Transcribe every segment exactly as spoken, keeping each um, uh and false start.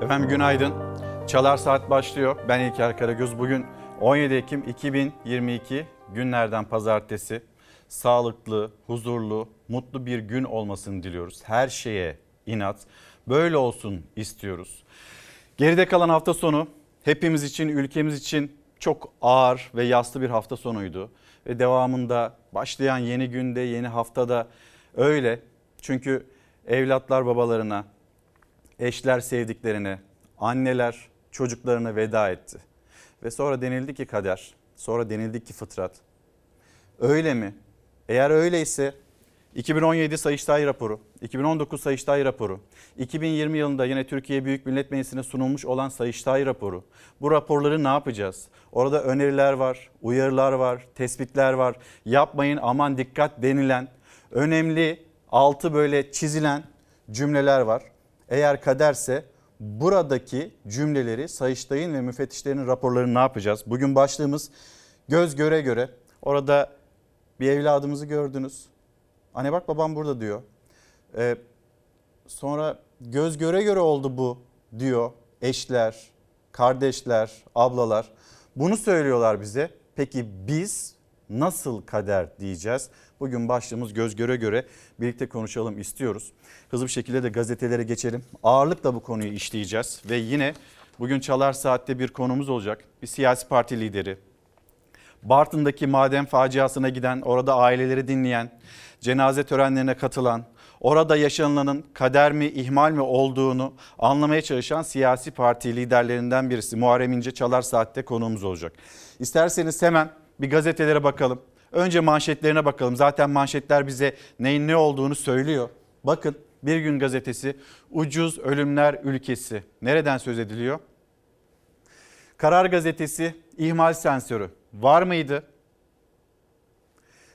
Efendim günaydın. Çalar Saat başlıyor. Ben İlker Karagöz. Bugün on yedi Ekim iki bin yirmi iki, günlerden pazartesi. Sağlıklı, huzurlu, mutlu bir gün olmasını diliyoruz. Her şeye inat. Böyle olsun istiyoruz. Geride kalan hafta sonu hepimiz için, ülkemiz için çok ağır ve yaslı bir hafta sonuydu. Ve devamında başlayan yeni günde, yeni haftada öyle. Çünkü evlatlar babalarına, eşler sevdiklerine, anneler çocuklarına veda etti. Ve sonra denildi ki kader, sonra denildi ki fıtrat. Öyle mi? Eğer öyleyse iki bin on yedi Sayıştay raporu, iki bin on dokuz Sayıştay raporu, iki bin yirmi yılında yine Türkiye Büyük Millet Meclisi'ne sunulmuş olan Sayıştay raporu. Bu raporları ne yapacağız? Orada öneriler var, uyarılar var, tespitler var. Yapmayın, aman dikkat denilen, önemli altı böyle çizilen cümleler var. Eğer kaderse buradaki cümleleri, Sayıştay'ın ve müfettişlerin raporlarını ne yapacağız? Bugün başlığımız göz göre göre. Orada bir evladımızı gördünüz. Anne bak babam burada diyor. Ee, sonra göz göre göre oldu bu diyor eşler, kardeşler, ablalar. Bunu söylüyorlar bize. Peki biz nasıl kader diyeceğiz? Bugün başlığımız göz göre göre, birlikte konuşalım istiyoruz. Hızlı bir şekilde de gazetelere geçelim. Ağırlıkla bu konuyu işleyeceğiz ve yine bugün Çalar Saat'te bir konumuz olacak. Bir siyasi parti lideri. Bartın'daki maden faciasına giden, orada aileleri dinleyen, cenaze törenlerine katılan, orada yaşanılanın kader mi ihmal mi olduğunu anlamaya çalışan siyasi parti liderlerinden birisi Muharrem İnce Çalar Saat'te konuğumuz olacak. İsterseniz hemen bir gazetelere bakalım. Önce manşetlerine bakalım. Zaten manşetler bize neyin ne olduğunu söylüyor. Bakın Bir Gün gazetesi, ucuz ölümler ülkesi. Nereden söz ediliyor? Karar gazetesi, ihmal sensörü var mıydı?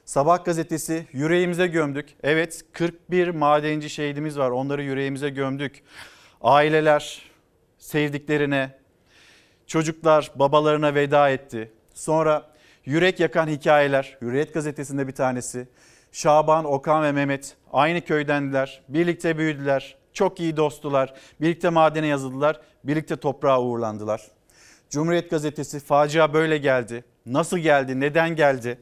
Sabah gazetesi, yüreğimize gömdük. Evet, kırk bir madenci şehidimiz var, onları yüreğimize gömdük. Aileler sevdiklerine, çocuklar babalarına veda etti. Sonra yürek yakan hikayeler, Hürriyet gazetesinde bir tanesi. Şaban, Okan ve Mehmet aynı köydendiler, birlikte büyüdüler, çok iyi dosttular, birlikte madene yazıldılar, birlikte toprağa uğurlandılar. Cumhuriyet gazetesi, facia böyle geldi, nasıl geldi, neden geldi?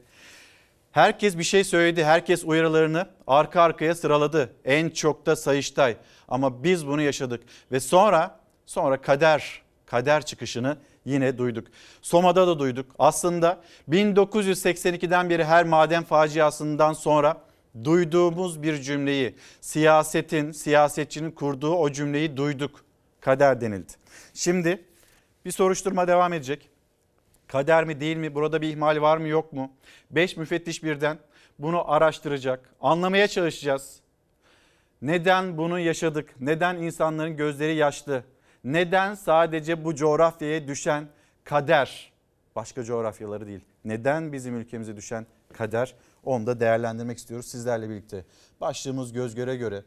Herkes bir şey söyledi, herkes uyarılarını arka arkaya sıraladı. En çok da Sayıştay, ama biz bunu yaşadık ve sonra sonra kader, kader çıkışını yine duyduk. Soma'da da duyduk. Aslında bin dokuz yüz seksen ikiden beri her maden faciasından sonra duyduğumuz bir cümleyi, siyasetin, siyasetçinin kurduğu o cümleyi duyduk. Kader denildi. Şimdi bir soruşturma devam edecek. Kader mi değil mi? Burada bir ihmal var mı yok mu? Beş müfettiş birden bunu araştıracak. Anlamaya çalışacağız. Neden bunu yaşadık? Neden insanların gözleri yaşlı? Neden sadece bu coğrafyaya düşen kader, başka coğrafyaları değil, neden bizim ülkemize düşen kader, onu da değerlendirmek istiyoruz sizlerle birlikte. Başlığımız göz göre göre.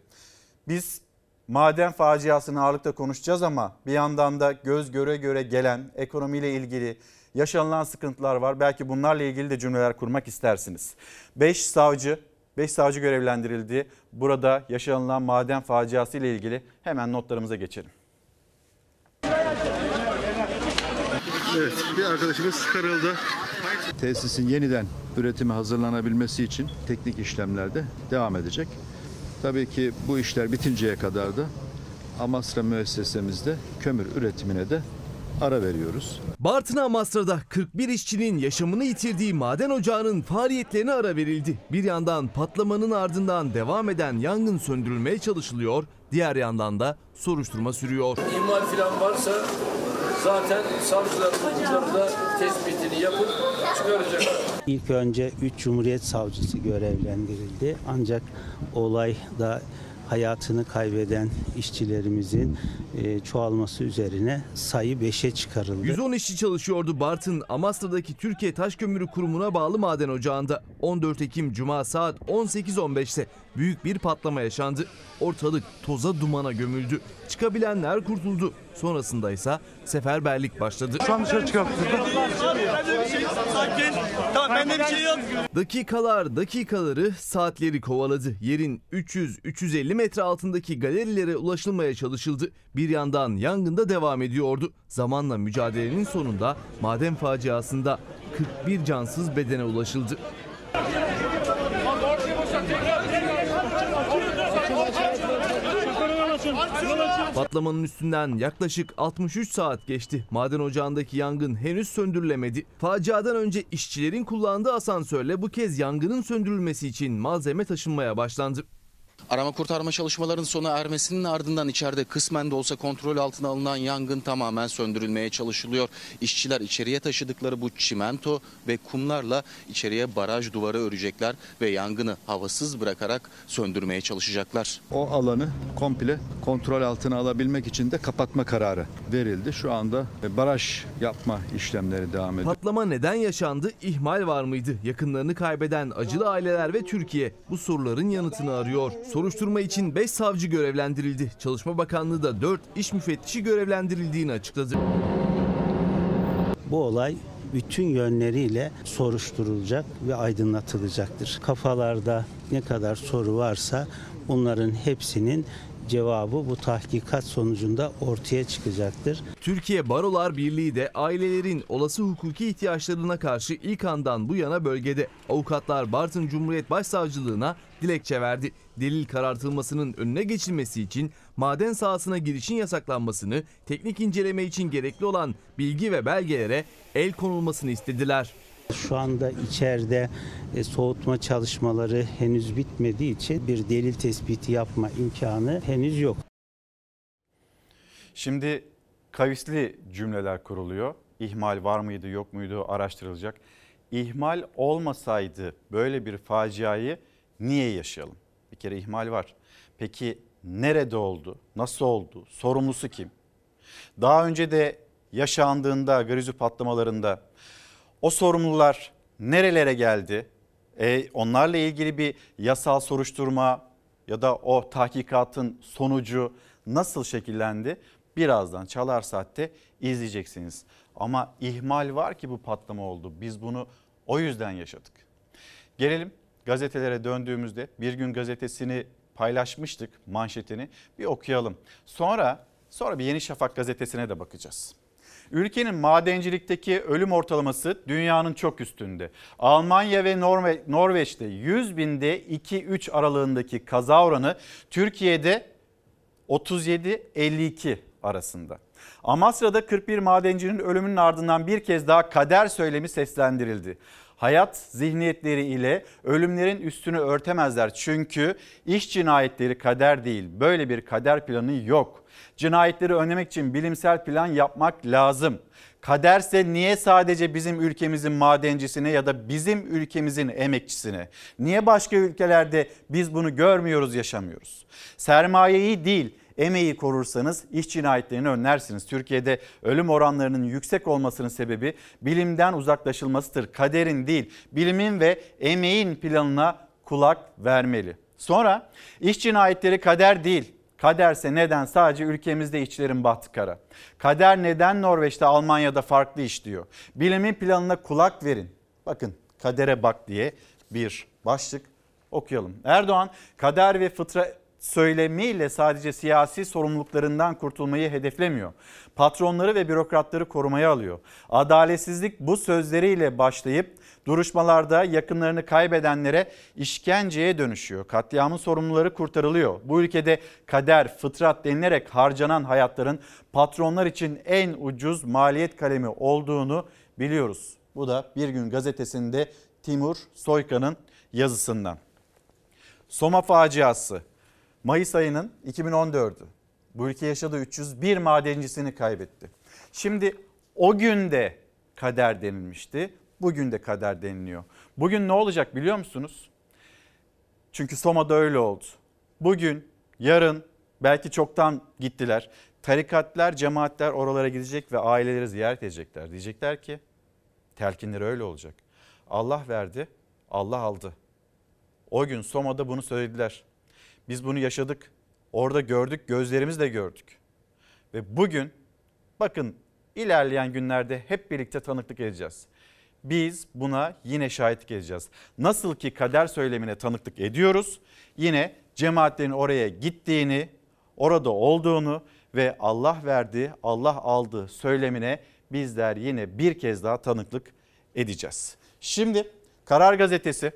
Biz maden faciasını ağırlıkla konuşacağız ama bir yandan da göz göre göre gelen ekonomiyle ilgili yaşanılan sıkıntılar var. Belki bunlarla ilgili de cümleler kurmak istersiniz. Beş savcı, beş savcı görevlendirildi. Burada yaşanılan maden faciası ile ilgili hemen notlarımıza geçelim. Evet, bir arkadaşımız kırıldı. Tesisin yeniden üretime hazırlanabilmesi için teknik işlemlerde devam edecek. Tabii ki bu işler bitinceye kadar da Amasra müessesemizde kömür üretimine de ara veriyoruz. Bartın Amasra'da kırk bir işçinin yaşamını yitirdiği maden ocağının faaliyetlerine ara verildi. Bir yandan patlamanın ardından devam eden yangın söndürülmeye çalışılıyor, diğer yandan da soruşturma sürüyor. İhmal falan varsa zaten savcılarımız da tespitini yapıp çıkaracaklar. İlk önce üç Cumhuriyet savcısı görevlendirildi. Ancak olayda hayatını kaybeden işçilerimizin çoğalması üzerine sayı beşe çıkarıldı. yüz on işçi çalışıyordu Bartın Amasra'daki Türkiye Taş Kömürü Kurumu'na bağlı maden ocağında. on dört Ekim Cuma saat on sekiz on beşte büyük bir patlama yaşandı. Ortalık toza dumana gömüldü. Çıkabilenler kurtuldu. Sonrasında ise seferberlik başladı. Şu an dışarı çıkarttık. Dakikalar dakikaları, saatleri kovaladı. Yerin üç yüz üç yüz elli metre altındaki galerilere ulaşılmaya çalışıldı. Bir yandan yangında devam ediyordu. Zamanla mücadelenin sonunda maden faciasında kırk bir cansız bedene ulaşıldı. Patlamanın üstünden yaklaşık altmış üç saat geçti. Maden ocağındaki yangın henüz söndürülemedi. Faciadan önce işçilerin kullandığı asansörle bu kez yangının söndürülmesi için malzeme taşınmaya başlandı. Arama kurtarma çalışmalarının sona ermesinin ardından içeride kısmen de olsa kontrol altına alınan yangın tamamen söndürülmeye çalışılıyor. İşçiler içeriye taşıdıkları bu çimento ve kumlarla içeriye baraj duvarı örecekler ve yangını havasız bırakarak söndürmeye çalışacaklar. O alanı komple kontrol altına alabilmek için de kapatma kararı verildi. Şu anda baraj yapma işlemleri devam ediyor. Patlama neden yaşandı? İhmal var mıydı? Yakınlarını kaybeden acılı aileler ve Türkiye bu soruların yanıtını arıyor. Soruşturma için beş savcı görevlendirildi. Çalışma Bakanlığı da dört iş müfettişi görevlendirildiğini açıkladı. Bu olay bütün yönleriyle soruşturulacak ve aydınlatılacaktır. Kafalarda ne kadar soru varsa bunların hepsinin cevabı bu tahkikat sonucunda ortaya çıkacaktır. Türkiye Barolar Birliği de ailelerin olası hukuki ihtiyaçlarına karşı ilk andan bu yana bölgede. Avukatlar Bartın Cumhuriyet Başsavcılığına dilekçe verdi. Delil karartılmasının önüne geçilmesi için maden sahasına girişin yasaklanmasını, teknik inceleme için gerekli olan bilgi ve belgelere el konulmasını istediler. Şu anda içeride soğutma çalışmaları henüz bitmediği için bir delil tespiti yapma imkanı henüz yok. Şimdi kavisli cümleler kuruluyor. İhmal var mıydı, yok muydu araştırılacak. İhmal olmasaydı böyle bir faciayı niye yaşayalım? Bir kere ihmal var. Peki nerede oldu? Nasıl oldu? Sorumlusu kim? Daha önce de yaşandığında, grizu patlamalarında o sorumlular nerelere geldi? E, onlarla ilgili bir yasal soruşturma ya da o tahkikatın sonucu nasıl şekillendi? Birazdan Çalar Saat'te izleyeceksiniz. Ama ihmal var ki bu patlama oldu. Biz bunu o yüzden yaşadık. Gelelim gazetelere döndüğümüzde Bir Gün gazetesini paylaşmıştık, manşetini. Bir okuyalım. Sonra, sonra bir Yeni Şafak gazetesine de bakacağız. Ülkenin madencilikteki ölüm ortalaması dünyanın çok üstünde. Almanya ve Norve- Norveç'te yüz binde iki üç aralığındaki kaza oranı Türkiye'de otuz yedi elli iki arasında. Amasra'da kırk bir madencinin ölümünün ardından bir kez daha kader söylemi seslendirildi. Hayat zihniyetleri ile ölümlerin üstünü örtemezler çünkü iş cinayetleri kader değil, böyle bir kader planı yok. Cinayetleri önlemek için bilimsel plan yapmak lazım. Kaderse niye sadece bizim ülkemizin madencisine ya da bizim ülkemizin emekçisine? Niye başka ülkelerde biz bunu görmüyoruz, yaşamıyoruz? Sermayeyi değil, emeği korursanız iş cinayetlerini önlersiniz. Türkiye'de ölüm oranlarının yüksek olmasının sebebi bilimden uzaklaşılmasıdır. Kaderin değil, bilimin ve emeğin planına kulak vermeli. Sonra iş cinayetleri kader değil. Kaderse neden sadece ülkemizde işçilerin bahtı kara? Kader neden Norveç'te, Almanya'da farklı işliyor? Bilimin planına kulak verin. Bakın kadere bak diye bir başlık okuyalım. Erdoğan kader ve fıtra söylemiyle sadece siyasi sorumluluklarından kurtulmayı hedeflemiyor. Patronları ve bürokratları korumaya alıyor. Adaletsizlik bu sözleriyle başlayıp duruşmalarda yakınlarını kaybedenlere işkenceye dönüşüyor. Katliamın sorumluları kurtarılıyor. Bu ülkede kader, fıtrat denilerek harcanan hayatların patronlar için en ucuz maliyet kalemi olduğunu biliyoruz. Bu da Bir Gün gazetesinde Timur Soykan'ın yazısından. Soma faciası. Mayıs ayının iki bin on dördü. Bu ülke yaşadığı üç yüz bir madencisini kaybetti. Şimdi o gün de kader denilmişti. Bugün de kader deniliyor. Bugün ne olacak biliyor musunuz? Çünkü Soma'da öyle oldu. Bugün, yarın belki çoktan gittiler. Tarikatlar, cemaatler oralara gidecek ve aileleri ziyaret edecekler. Diyecekler ki telkinleri öyle olacak. Allah verdi, Allah aldı. O gün Soma'da bunu söylediler. Biz bunu yaşadık, orada gördük, gözlerimizle gördük. Ve bugün Bakın ilerleyen günlerde hep birlikte tanıklık edeceğiz. Biz buna yine şahitlik edeceğiz. Nasıl ki kader söylemine tanıklık ediyoruz, yine cemaatlerin oraya gittiğini, orada olduğunu ve Allah verdi, Allah aldı söylemine bizler yine bir kez daha tanıklık edeceğiz. Şimdi Karar Gazetesi,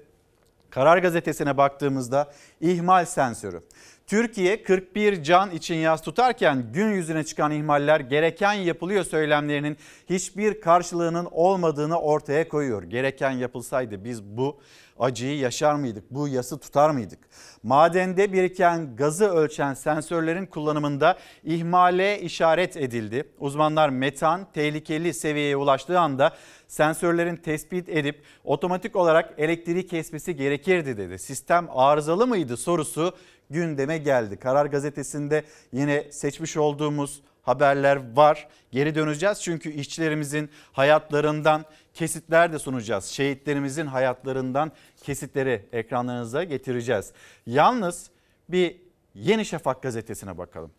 Karar Gazetesi'ne baktığımızda ihmal sensörü. Türkiye kırk bir can için yas tutarken gün yüzüne çıkan ihmaller gereken yapılıyor söylemlerinin hiçbir karşılığının olmadığını ortaya koyuyor. Gereken yapılsaydı biz bu acıyı yaşar mıydık? Bu yası tutar mıydık? Madende biriken gazı ölçen sensörlerin kullanımında ihmale işaret edildi. Uzmanlar metan tehlikeli seviyeye ulaştığı anda sensörlerin tespit edip otomatik olarak elektriği kesmesi gerekirdi dedi. Sistem arızalı mıydı sorusu gündeme geldi. Karar Gazetesi'nde yine seçmiş olduğumuz haberler var. Geri döneceğiz çünkü işçilerimizin hayatlarından kesitler de sunacağız. Şehitlerimizin hayatlarından kesitleri ekranlarınıza getireceğiz. Yalnız bir Yeni Şafak gazetesine bakalım.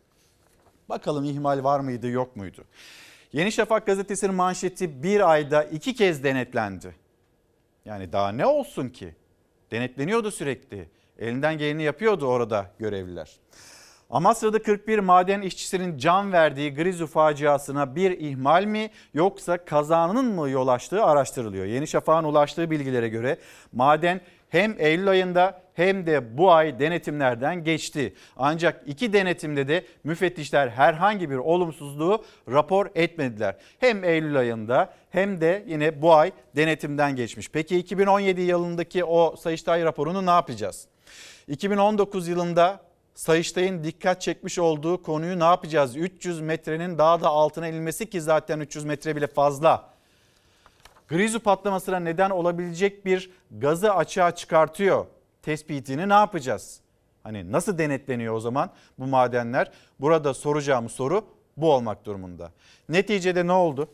Bakalım ihmal var mıydı, yok muydu? Yeni Şafak gazetesinin manşeti bir ayda iki kez denetlendi. Yani daha ne olsun ki? Denetleniyordu sürekli. Elinden geleni yapıyordu orada görevliler. Amasra'da kırk bir maden işçisinin can verdiği Grizu faciasına bir ihmal mi yoksa kazanın mı yol açtığı araştırılıyor. Yeni Şafak'ın ulaştığı bilgilere göre maden hem Eylül ayında hem de bu ay denetimlerden geçti. Ancak iki denetimde de müfettişler herhangi bir olumsuzluğu rapor etmediler. Hem Eylül ayında hem de yine bu ay denetimden geçmiş. Peki iki bin on yedi yılındaki o Sayıştay raporunu ne yapacağız? iki bin on dokuz yılında Sayıştay'ın dikkat çekmiş olduğu konuyu ne yapacağız? üç yüz metrenin daha da altına inilmesi ki zaten üç yüz metre bile fazla. Grizu patlamasına neden olabilecek bir gazı açığa çıkartıyor. Tespitini ne yapacağız? Hani nasıl denetleniyor o zaman bu madenler? Burada soracağım soru bu olmak durumunda. Neticede ne oldu?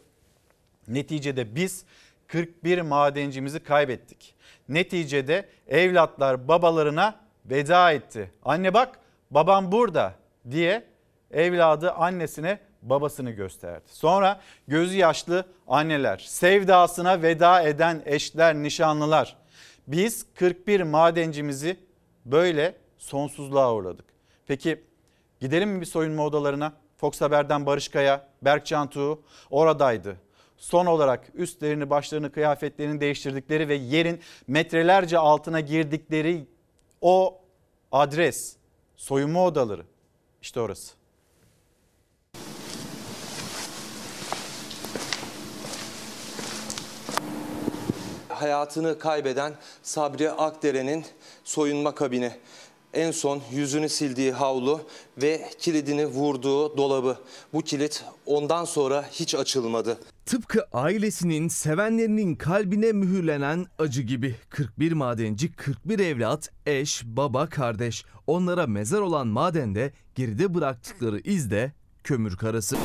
Neticede biz kırk bir madencimizi kaybettik. Neticede evlatlar babalarına veda etti. Anne bak babam burada diye evladı annesine babasını gösterdi. Sonra gözü yaşlı anneler, sevdasına veda eden eşler, nişanlılar. Biz kırk bir madencimizi böyle sonsuzluğa uğradık. Peki gidelim mi bir soyunma odalarına? Fox Haber'den Barış Kaya, Berkcan Tuğ oradaydı. Son olarak üstlerini, başlarını, kıyafetlerini değiştirdikleri ve yerin metrelerce altına girdikleri o adres, soyunma odaları işte orası. Hayatını kaybeden Sabri Akdere'nin soyunma kabini. En son yüzünü sildiği havlu ve kilidini vurduğu dolabı. Bu kilit ondan sonra hiç açılmadı. Tıpkı ailesinin, sevenlerinin kalbine mühürlenen acı gibi kırk bir madenci, kırk bir evlat, eş, baba, kardeş. Onlara mezar olan madende geride bıraktıkları iz de kömür karası.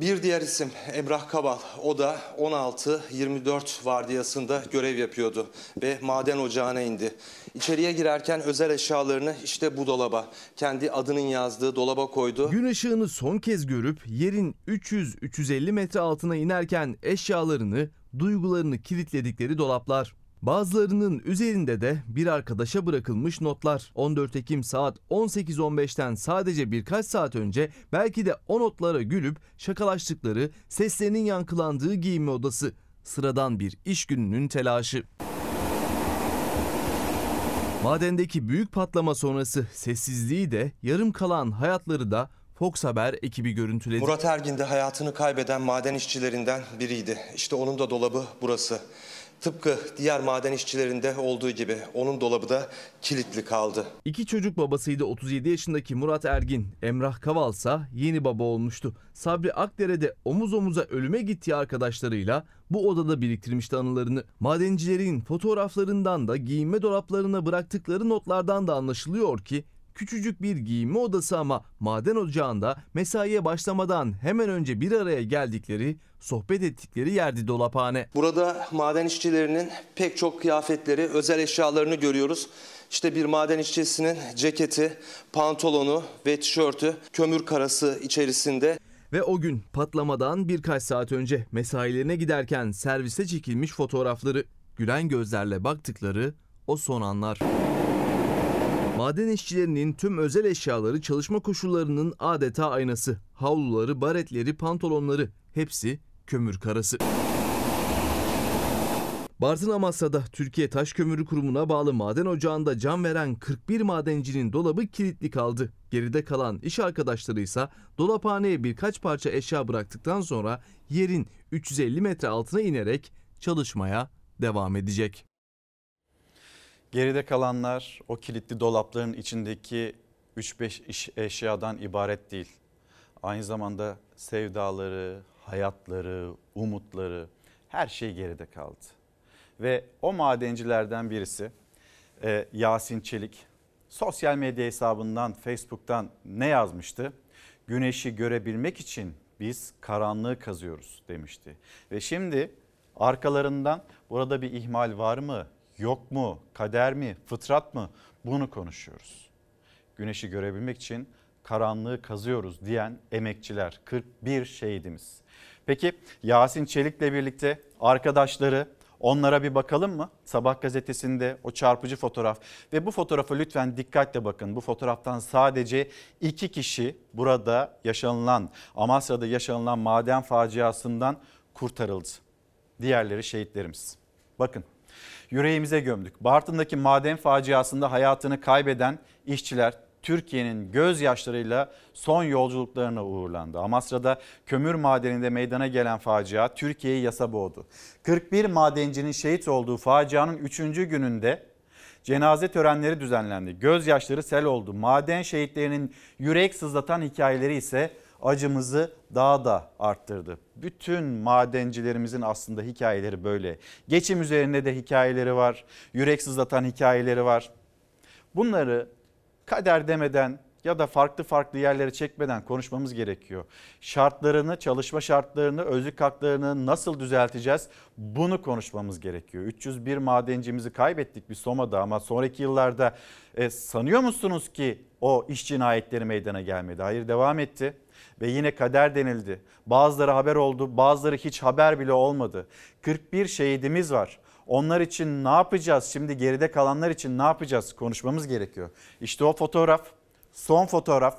Bir diğer isim Emrah Kabal. O da on altı yirmi dört vardiyasında görev yapıyordu ve maden ocağına indi. İçeriye girerken özel eşyalarını işte bu dolaba, kendi adının yazdığı dolaba koydu. Gün ışığını son kez görüp yerin üç yüz üç yüz elli metre altına inerken eşyalarını, duygularını kilitledikleri dolaplar. Bazılarının üzerinde de bir arkadaşa bırakılmış notlar. on dört Ekim saat on sekiz on beşten sadece birkaç saat önce belki de o notlara gülüp şakalaştıkları, seslerinin yankılandığı giyinme odası. Sıradan bir iş gününün telaşı. Madendeki büyük patlama sonrası sessizliği de yarım kalan hayatları da Fox Haber ekibi görüntüledi. Murat Ergin de hayatını kaybeden maden işçilerinden biriydi. İşte onun da dolabı burası. Tıpkı diğer maden işçilerinde olduğu gibi onun dolabı da kilitli kaldı. İki çocuk babasıydı otuz yedi yaşındaki Murat Ergin. Emrah Kavalsa yeni baba olmuştu. Sabri Akdere'de omuz omuza ölüme gittiği arkadaşlarıyla bu odada biriktirmişti anılarını. Madencilerin fotoğraflarından da giyinme dolaplarına bıraktıkları notlardan da anlaşılıyor ki küçücük bir giyinme odası ama maden ocağında mesaiye başlamadan hemen önce bir araya geldikleri, sohbet ettikleri yerdi dolaphane. Burada maden işçilerinin pek çok kıyafetleri, özel eşyalarını görüyoruz. İşte bir maden işçisinin ceketi, pantolonu ve tişörtü kömür karası içerisinde. Ve o gün patlamadan birkaç saat önce mesailerine giderken servise çekilmiş fotoğrafları, gülen gözlerle baktıkları o son anlar. Maden işçilerinin tüm özel eşyaları çalışma koşullarının adeta aynası. Havluları, baretleri, pantolonları, hepsi kömür karası. Bartın Amasra'da Türkiye Taş Kömürü Kurumu'na bağlı maden ocağında can veren kırk bir madencinin dolabı kilitli kaldı. Geride kalan iş arkadaşları ise dolaphaneye birkaç parça eşya bıraktıktan sonra yerin üç yüz elli metre altına inerek çalışmaya devam edecek. Geride kalanlar o kilitli dolapların içindeki üç beş iş eşyadan ibaret değil. Aynı zamanda sevdaları, hayatları, umutları, her şey geride kaldı. Ve o madencilerden birisi Yasin Çelik sosyal medya hesabından, Facebook'tan ne yazmıştı? Güneşi görebilmek için biz karanlığı kazıyoruz demişti. Ve şimdi arkalarından burada bir ihmal var mı, yok mu, kader mi, fıtrat mı, bunu konuşuyoruz. Güneşi görebilmek için karanlığı kazıyoruz diyen emekçiler, kırk bir şehidimiz. Peki Yasin Çelik'le birlikte arkadaşları, onlara bir bakalım mı? Sabah gazetesinde o çarpıcı fotoğraf ve bu fotoğrafa lütfen dikkatle bakın. Bu fotoğraftan sadece iki kişi burada yaşanılan, Amasra'da yaşanılan maden faciasından kurtarıldı. Diğerleri şehitlerimiz. Bakın, yüreğimize gömdük. Bartın'daki maden faciasında hayatını kaybeden işçiler Türkiye'nin gözyaşlarıyla son yolculuklarına uğurlandı. Amasra'da kömür madeninde meydana gelen facia Türkiye'yi yasa boğdu. kırk bir madencinin şehit olduğu facianın üçüncü gününde cenaze törenleri düzenlendi. Gözyaşları sel oldu. Maden şehitlerinin yürek sızlatan hikayeleri ise acımızı daha da arttırdı. Bütün madencilerimizin aslında hikayeleri böyle. Geçim üzerinde de hikayeleri var. Yürek sızlatan hikayeleri var. Bunları kader demeden ya da farklı farklı yerlere çekmeden konuşmamız gerekiyor. Şartlarını, çalışma şartlarını, özlük haklarını nasıl düzelteceğiz? Bunu konuşmamız gerekiyor. üç yüz bir madencimizi kaybettik bir Soma'da ama sonraki yıllarda e, sanıyor musunuz ki o iş cinayetleri meydana gelmedi? Hayır, devam etti ve yine kader denildi. Bazıları haber oldu, bazıları hiç haber bile olmadı. kırk bir şehidimiz var. Onlar için ne yapacağız? Şimdi geride kalanlar için ne yapacağız? Konuşmamız gerekiyor. İşte o fotoğraf, son fotoğraf.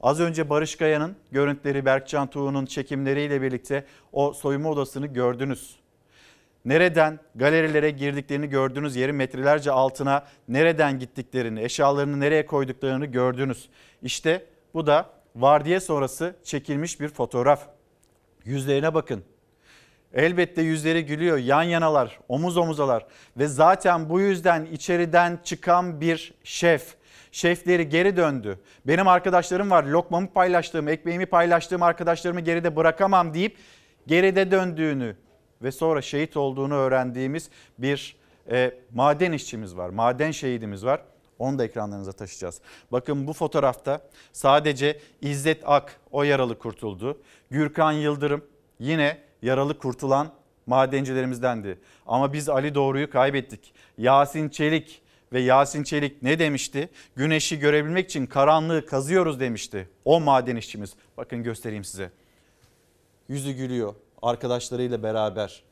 Az önce Barış Kaya'nın görüntüleri, Berkcan Tuğ'un çekimleriyle birlikte o soyunma odasını gördünüz. Nereden galerilere girdiklerini gördünüz, yeri metrelerce altına nereden gittiklerini, eşyalarını nereye koyduklarını gördünüz. İşte bu da vardiya sonrası çekilmiş bir fotoğraf. Yüzlerine bakın. Elbette yüzleri gülüyor, yan yanalar, omuz omuzalar ve zaten bu yüzden içeriden çıkan bir şef, şefleri geri döndü. Benim arkadaşlarım var, lokmamı paylaştığım, ekmeğimi paylaştığım arkadaşlarımı geride bırakamam deyip geride döndüğünü ve sonra şehit olduğunu öğrendiğimiz bir e, maden işçimiz var, maden şehidimiz var. Onu da ekranlarınıza taşıyacağız. Bakın bu fotoğrafta sadece İzzet Ak, o yaralı kurtuldu. Gürkan Yıldırım yine yaralı kurtulan madencilerimizdendi. Ama biz Ali Doğru'yu kaybettik. Yasin Çelik ve Yasin Çelik ne demişti? Güneşi görebilmek için karanlığı kazıyoruz demişti. O maden işçimiz. Bakın göstereyim size. Yüzü gülüyor arkadaşlarıyla beraber.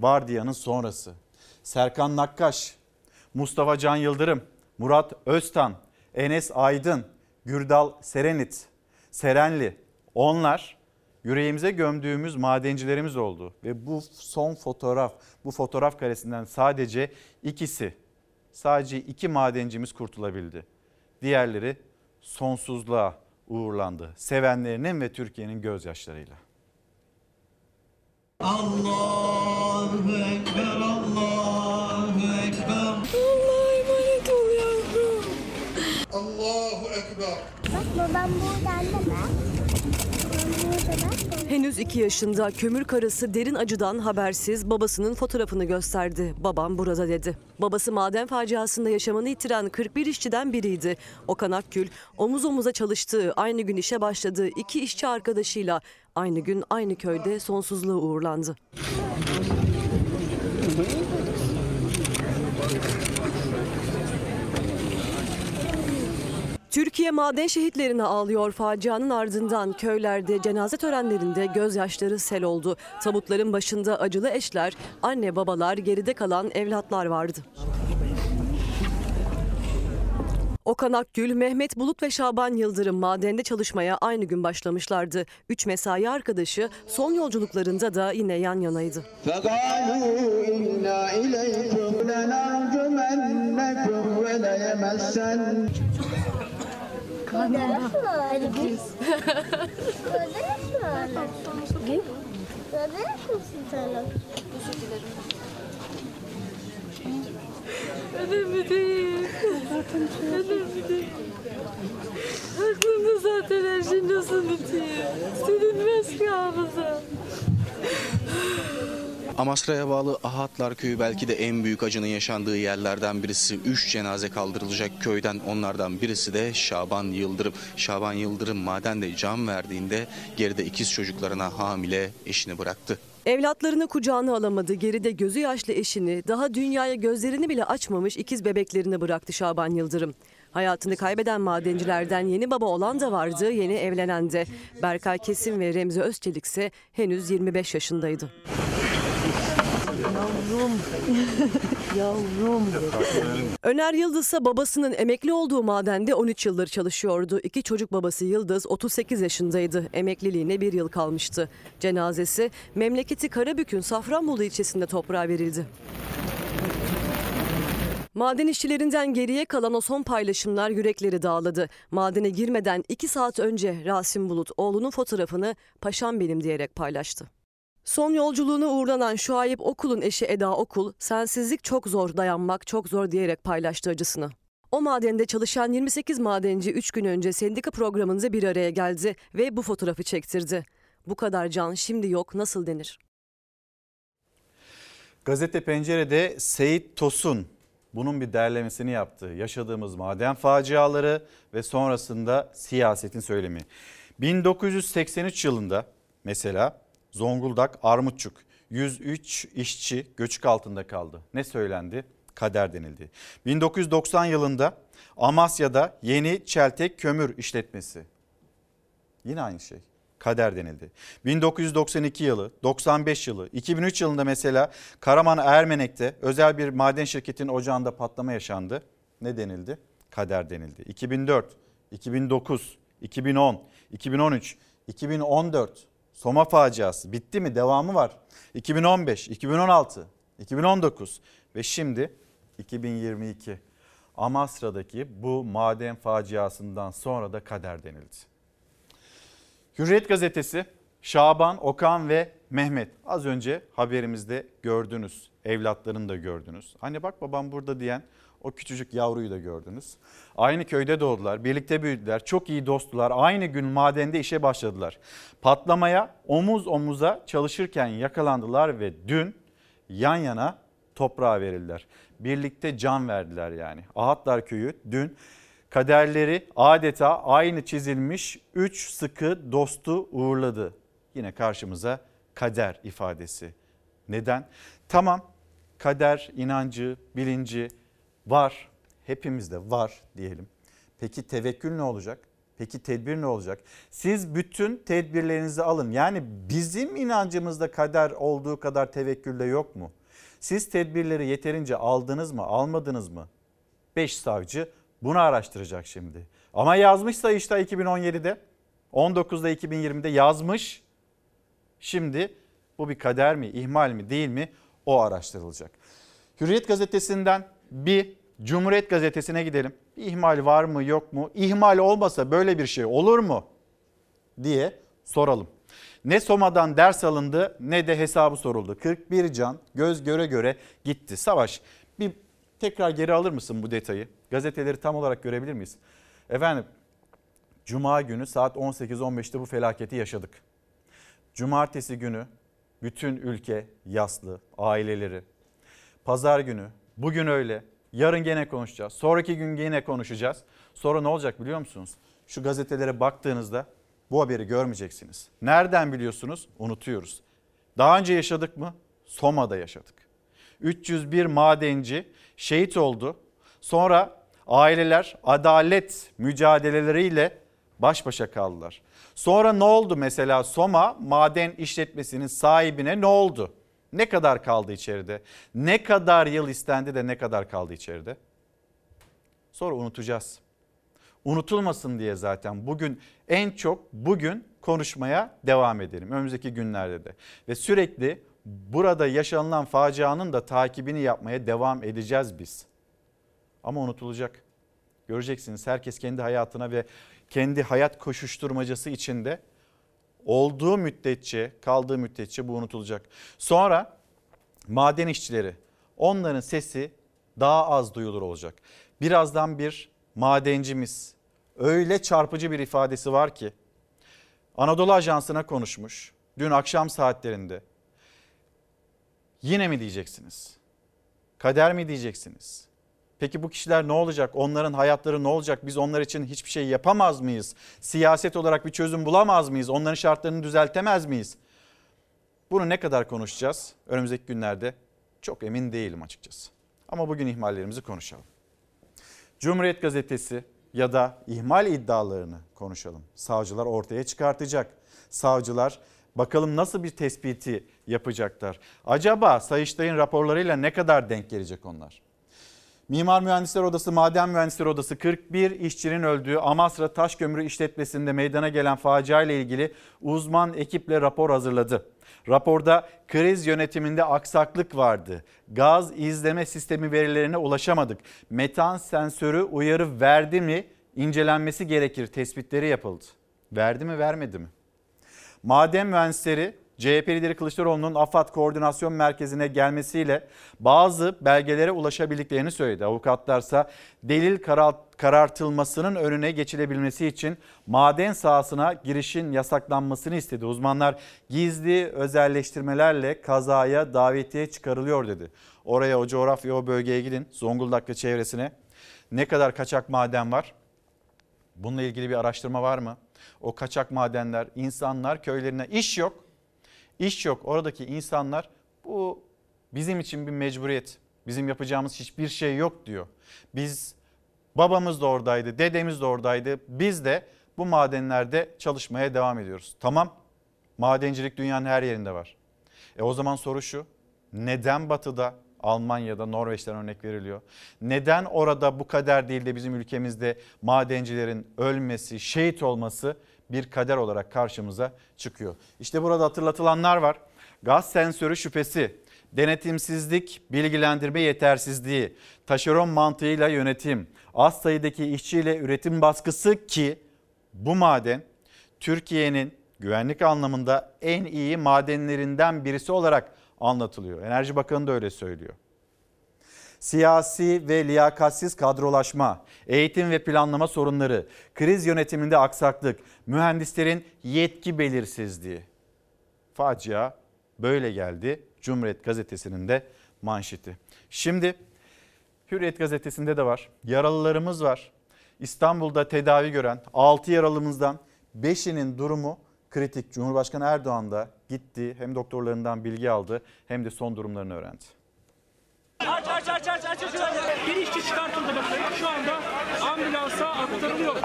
Vardiyanın sonrası. Serkan Nakkaş, Mustafa Can Yıldırım, Murat Öztan, Enes Aydın, Gürdal Serenit, Serenli. Onlar yüreğimize gömdüğümüz madencilerimiz oldu ve bu son fotoğraf, bu fotoğraf karesinden sadece ikisi, sadece iki madencimiz kurtulabildi. Diğerleri sonsuzluğa uğurlandı. Sevenlerinin ve Türkiye'nin gözyaşlarıyla. Allahu Ekber, Allahu Ekber. Allah'a emanet ol yavrum. Allahu Ekber. Bak babam buradan da ben. Henüz iki yaşında kömür karası derin acıdan habersiz babasının fotoğrafını gösterdi. Babam burada dedi. Babası maden faciasında yaşamını yitiren kırk bir işçiden biriydi. Okan Akgül omuz omuza çalıştığı, aynı gün işe başladığı iki işçi arkadaşıyla aynı gün aynı köyde sonsuzluğa uğurlandı. Türkiye maden şehitlerine ağlıyor. Facianın ardından köylerde cenaze törenlerinde gözyaşları sel oldu. Tabutların başında acılı eşler, anne babalar, geride kalan evlatlar vardı. Okan Akgül, Mehmet Bulut ve Şaban Yıldırım madende çalışmaya aynı gün başlamışlardı. Üç mesai arkadaşı son yolculuklarında da yine yan yanaydı. Önemli değil. Önemli değil. Aklımda zaten her şey nasıl bitiyor. Silinmez ki hafıza. Amasra'ya bağlı Ahatlar köyü belki de en büyük acının yaşandığı yerlerden birisi. Üç cenaze kaldırılacak köyden, onlardan birisi de Şaban Yıldırım. Şaban Yıldırım madende can verdiğinde geride ikiz çocuklarına hamile eşini bıraktı. Evlatlarını kucağına alamadı, geride gözü yaşlı eşini, daha dünyaya gözlerini bile açmamış ikiz bebeklerini bıraktı Şaban Yıldırım. Hayatını kaybeden madencilerden yeni baba olan da vardı, yeni evlenen de. Berkay Kesim ve Remzi Özçelik ise henüz yirmi beş yaşındaydı. Yavrum, yavrum. Öner Yıldız ise babasının emekli olduğu madende on üç yıldır çalışıyordu. İki çocuk babası Yıldız otuz sekiz yaşındaydı. Emekliliğine bir yıl kalmıştı. Cenazesi memleketi Karabük'ün Safranbolu ilçesinde toprağa verildi. Maden işçilerinden geriye kalan o son paylaşımlar yürekleri dağladı. Madene girmeden iki saat önce Rasim Bulut oğlunun fotoğrafını "Paşam benim" diyerek paylaştı. Son yolculuğuna uğurlanan Şuayb Okul'un eşi Eda Okul, "Sensizlik çok zor, dayanmak çok zor" diyerek paylaştı acısını. O madende çalışan yirmi sekiz madenci üç gün önce sendika programında bir araya geldi ve bu fotoğrafı çektirdi. Bu kadar can şimdi yok, nasıl denir? Gazete Pencere'de Seyit Tosun bunun bir derlemesini yaptı. Yaşadığımız maden faciaları ve sonrasında siyasetin söylemi. bin dokuz yüz seksen üç yılında mesela Zonguldak, Armutçuk, yüz üç işçi göçük altında kaldı. Ne söylendi? Kader denildi. bin dokuz yüz doksan yılında Amasya'da Yeni Çeltek Kömür İşletmesi. Yine aynı şey. Kader denildi. bin dokuz yüz doksan iki yılı, doksan beş yılı, iki bin üç yılında mesela Karaman Ermenek'te özel bir maden şirketinin ocağında patlama yaşandı. Ne denildi? Kader denildi. iki bin dört, iki bin dokuz, iki bin on, iki bin on üç, iki bin on dört... Soma faciası bitti mi? Devamı var. iki bin on beş, iki bin on altı, iki bin on dokuz ve şimdi iki bin yirmi iki. Amasra'daki bu maden faciasından sonra da kader denildi. Hürriyet gazetesi, Şaban, Okan ve Mehmet. Az önce haberimizde gördünüz. Evlatlarını da gördünüz. Anne bak babam burada diyen o küçücük yavruyu da gördünüz. Aynı köyde doğdular, birlikte büyüdüler, çok iyi dostlar. Aynı gün madende işe başladılar. Patlamaya omuz omuza çalışırken yakalandılar ve dün yan yana toprağa verildiler. Birlikte can verdiler yani. Ahatlar köyü dün kaderleri adeta aynı çizilmiş üç sıkı dostu uğurladı. Yine karşımıza kader ifadesi. Neden? Tamam, kader inancı, bilinci var, hepimizde var diyelim. Peki tevekkül ne olacak? Peki tedbir ne olacak? Siz bütün tedbirlerinizi alın. Yani bizim inancımızda kader olduğu kadar tevekkülde yok mu? Siz tedbirleri yeterince aldınız mı, almadınız mı? Beş savcı bunu araştıracak şimdi. Ama yazmışsa işte iki bin on yedide, on dokuzda, iki bin yirmide yazmış. Şimdi bu bir kader mi, ihmal mi, değil mi? O araştırılacak. Hürriyet gazetesinden bir Cumhuriyet gazetesine gidelim. İhmal var mı yok mu? İhmal olmasa böyle bir şey olur mu diye soralım. Ne Soma'dan ders alındı ne de hesabı soruldu. kırk bir can göz göre göre gitti. Savaş, bir tekrar geri alır mısın bu detayı? Gazeteleri tam olarak görebilir miyiz? Efendim, Cuma günü saat on sekiz on beşte bu felaketi yaşadık. Cumartesi günü bütün ülke yaslı, aileleri. Pazar günü, bugün öyle, yarın gene konuşacağız, sonraki gün gene konuşacağız. Sonra ne olacak biliyor musunuz? Şu gazetelere baktığınızda bu haberi görmeyeceksiniz. Nereden biliyorsunuz? Unutuyoruz. Daha önce yaşadık mı? Soma'da yaşadık. üç yüz bir madenci şehit oldu. Sonra Aileler adalet mücadeleleriyle baş başa kaldılar. Sonra ne oldu mesela? Soma maden işletmesinin sahibine ne oldu? Ne kadar kaldı içeride? Ne kadar yıl istendi de ne kadar kaldı içeride? Sonra unutacağız. Unutulmasın diye zaten bugün en çok bugün konuşmaya devam edelim. Önümüzdeki günlerde de. Ve sürekli burada yaşanılan facianın da takibini yapmaya devam edeceğiz biz. Ama unutulacak. Göreceksiniz, herkes kendi hayatına ve kendi hayat koşuşturmacası içinde olduğu müddetçe, kaldığı müddetçe bu unutulacak. Sonra maden işçileri, onların sesi daha az duyulur olacak. Birazdan bir madencimiz, öyle çarpıcı bir ifadesi var ki, Anadolu Ajansı'na konuşmuş dün akşam saatlerinde. Yine mi diyeceksiniz? Kader mi diyeceksiniz? Peki bu kişiler ne olacak? Onların hayatları ne olacak? Biz onlar için hiçbir şey yapamaz mıyız? Siyaset olarak bir çözüm bulamaz mıyız? Onların şartlarını düzeltemez miyiz? Bunu ne kadar konuşacağız? Önümüzdeki günlerde çok emin değilim açıkçası. Ama bugün ihmallerimizi konuşalım. Cumhuriyet gazetesi ya da ihmal iddialarını konuşalım. Savcılar ortaya çıkartacak. Savcılar bakalım nasıl bir tespiti yapacaklar. Acaba Sayıştay'ın raporlarıyla ne kadar denk gelecek onlar? Mimar Mühendisler Odası, Maden Mühendisleri Odası kırk bir işçinin öldüğü Amasra Taş Kömürü işletmesinde meydana gelen facia ile ilgili uzman ekiple rapor hazırladı. Raporda kriz yönetiminde aksaklık vardı. Gaz izleme sistemi verilerine ulaşamadık. Metan sensörü uyarı verdi mi, incelenmesi gerekir tespitleri yapıldı. Verdi mi, vermedi mi? Maden mühendisleri C H P lideri Kılıçdaroğlu'nun AFAD Koordinasyon Merkezi'ne gelmesiyle bazı belgelere ulaşabildiklerini söyledi. Avukatlarsa delil karartılmasının önüne geçilebilmesi için maden sahasına girişin yasaklanmasını istedi. Uzmanlar gizli özelleştirmelerle kazaya davetiye çıkarılıyor dedi. Oraya, o coğrafya, o bölgeye gidin, Zonguldak'ta çevresine. Ne kadar kaçak maden var? Bununla ilgili bir araştırma var mı? O kaçak madenler, insanlar köylerine, iş yok. İş yok. Oradaki insanlar bu bizim için bir mecburiyet. Bizim yapacağımız hiçbir şey yok diyor. Biz, babamız da oradaydı, dedemiz de oradaydı. Biz de bu madenlerde çalışmaya devam ediyoruz. Tamam, madencilik dünyanın her yerinde var. E o zaman soru şu, neden Batı'da, Almanya'da, Norveç'ten örnek veriliyor? Neden orada bu kader değil de bizim ülkemizde madencilerin ölmesi, şehit olması bir kader olarak karşımıza çıkıyor? İşte burada hatırlatılanlar var. Gaz sensörü şüphesi, denetimsizlik, bilgilendirme yetersizliği, taşeron mantığıyla yönetim, az sayıdaki işçiyle üretim baskısı ki bu maden Türkiye'nin güvenlik anlamında en iyi madenlerinden birisi olarak anlatılıyor. Enerji Bakanı da öyle söylüyor. Siyasi ve liyakatsiz kadrolaşma, eğitim ve planlama sorunları, kriz yönetiminde aksaklık, mühendislerin yetki belirsizliği. Facia böyle geldi Cumhuriyet gazetesinin de manşeti. Şimdi Hürriyet gazetesinde de var, yaralılarımız var. İstanbul'da tedavi gören altı yaralımızdan beşinin durumu kritik. Cumhurbaşkanı Erdoğan da gitti, hem doktorlarından bilgi aldı hem de son durumlarını öğrendi. Aç aç aç aç aç aç. Bir işçi çıkartıldı bakayım. Şu anda ambulansa aktarılıyor.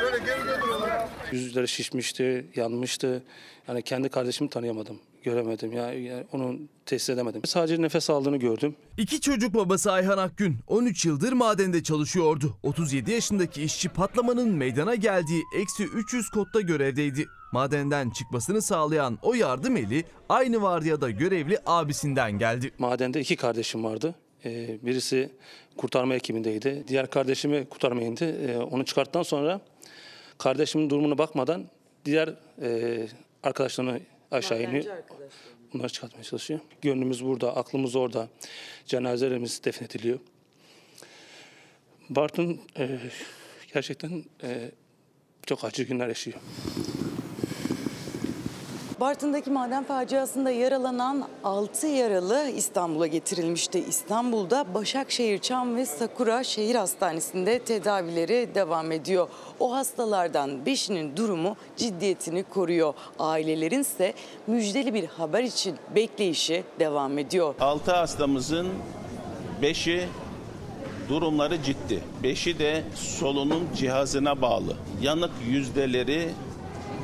Şöyle geri götürüyorlar ya. Yüzleri şişmişti, yanmıştı. Yani kendi kardeşimi tanıyamadım, göremedim. Yani, yani onu tesis edemedim. Sadece nefes aldığını gördüm. İki çocuk babası Ayhan Akgün on üç yıldır madende çalışıyordu. otuz yedi yaşındaki işçi patlamanın meydana geldiği eksi üç yüz kodda görevdeydi. Madenden çıkmasını sağlayan o yardım eli aynı vardiyada görevli abisinden geldi. Madende iki kardeşim vardı. Ee, birisi kurtarma ekibindeydi. Diğer kardeşimi kurtarmaya indi. Ee, onu çıkarttıktan sonra kardeşimin durumuna bakmadan diğer e, arkadaşlarını aşağı iniyor. Bunları çıkartmaya çalışıyor. Gönlümüz burada, aklımız orada. Cenazelerimiz defnediliyor. Bartın e, gerçekten e, çok acı günler yaşıyor. Bartın'daki maden faciasında yaralanan altı yaralı İstanbul'a getirilmişti. İstanbul'da Başakşehir Çam ve Sakura Şehir Hastanesi'nde tedavileri devam ediyor. O hastalardan beşinin durumu ciddiyetini koruyor. Ailelerin ise müjdeli bir haber için bekleyişi devam ediyor. altı hastamızın beşi durumları ciddi. Beşi de solunum cihazına bağlı. Yanık yüzdeleri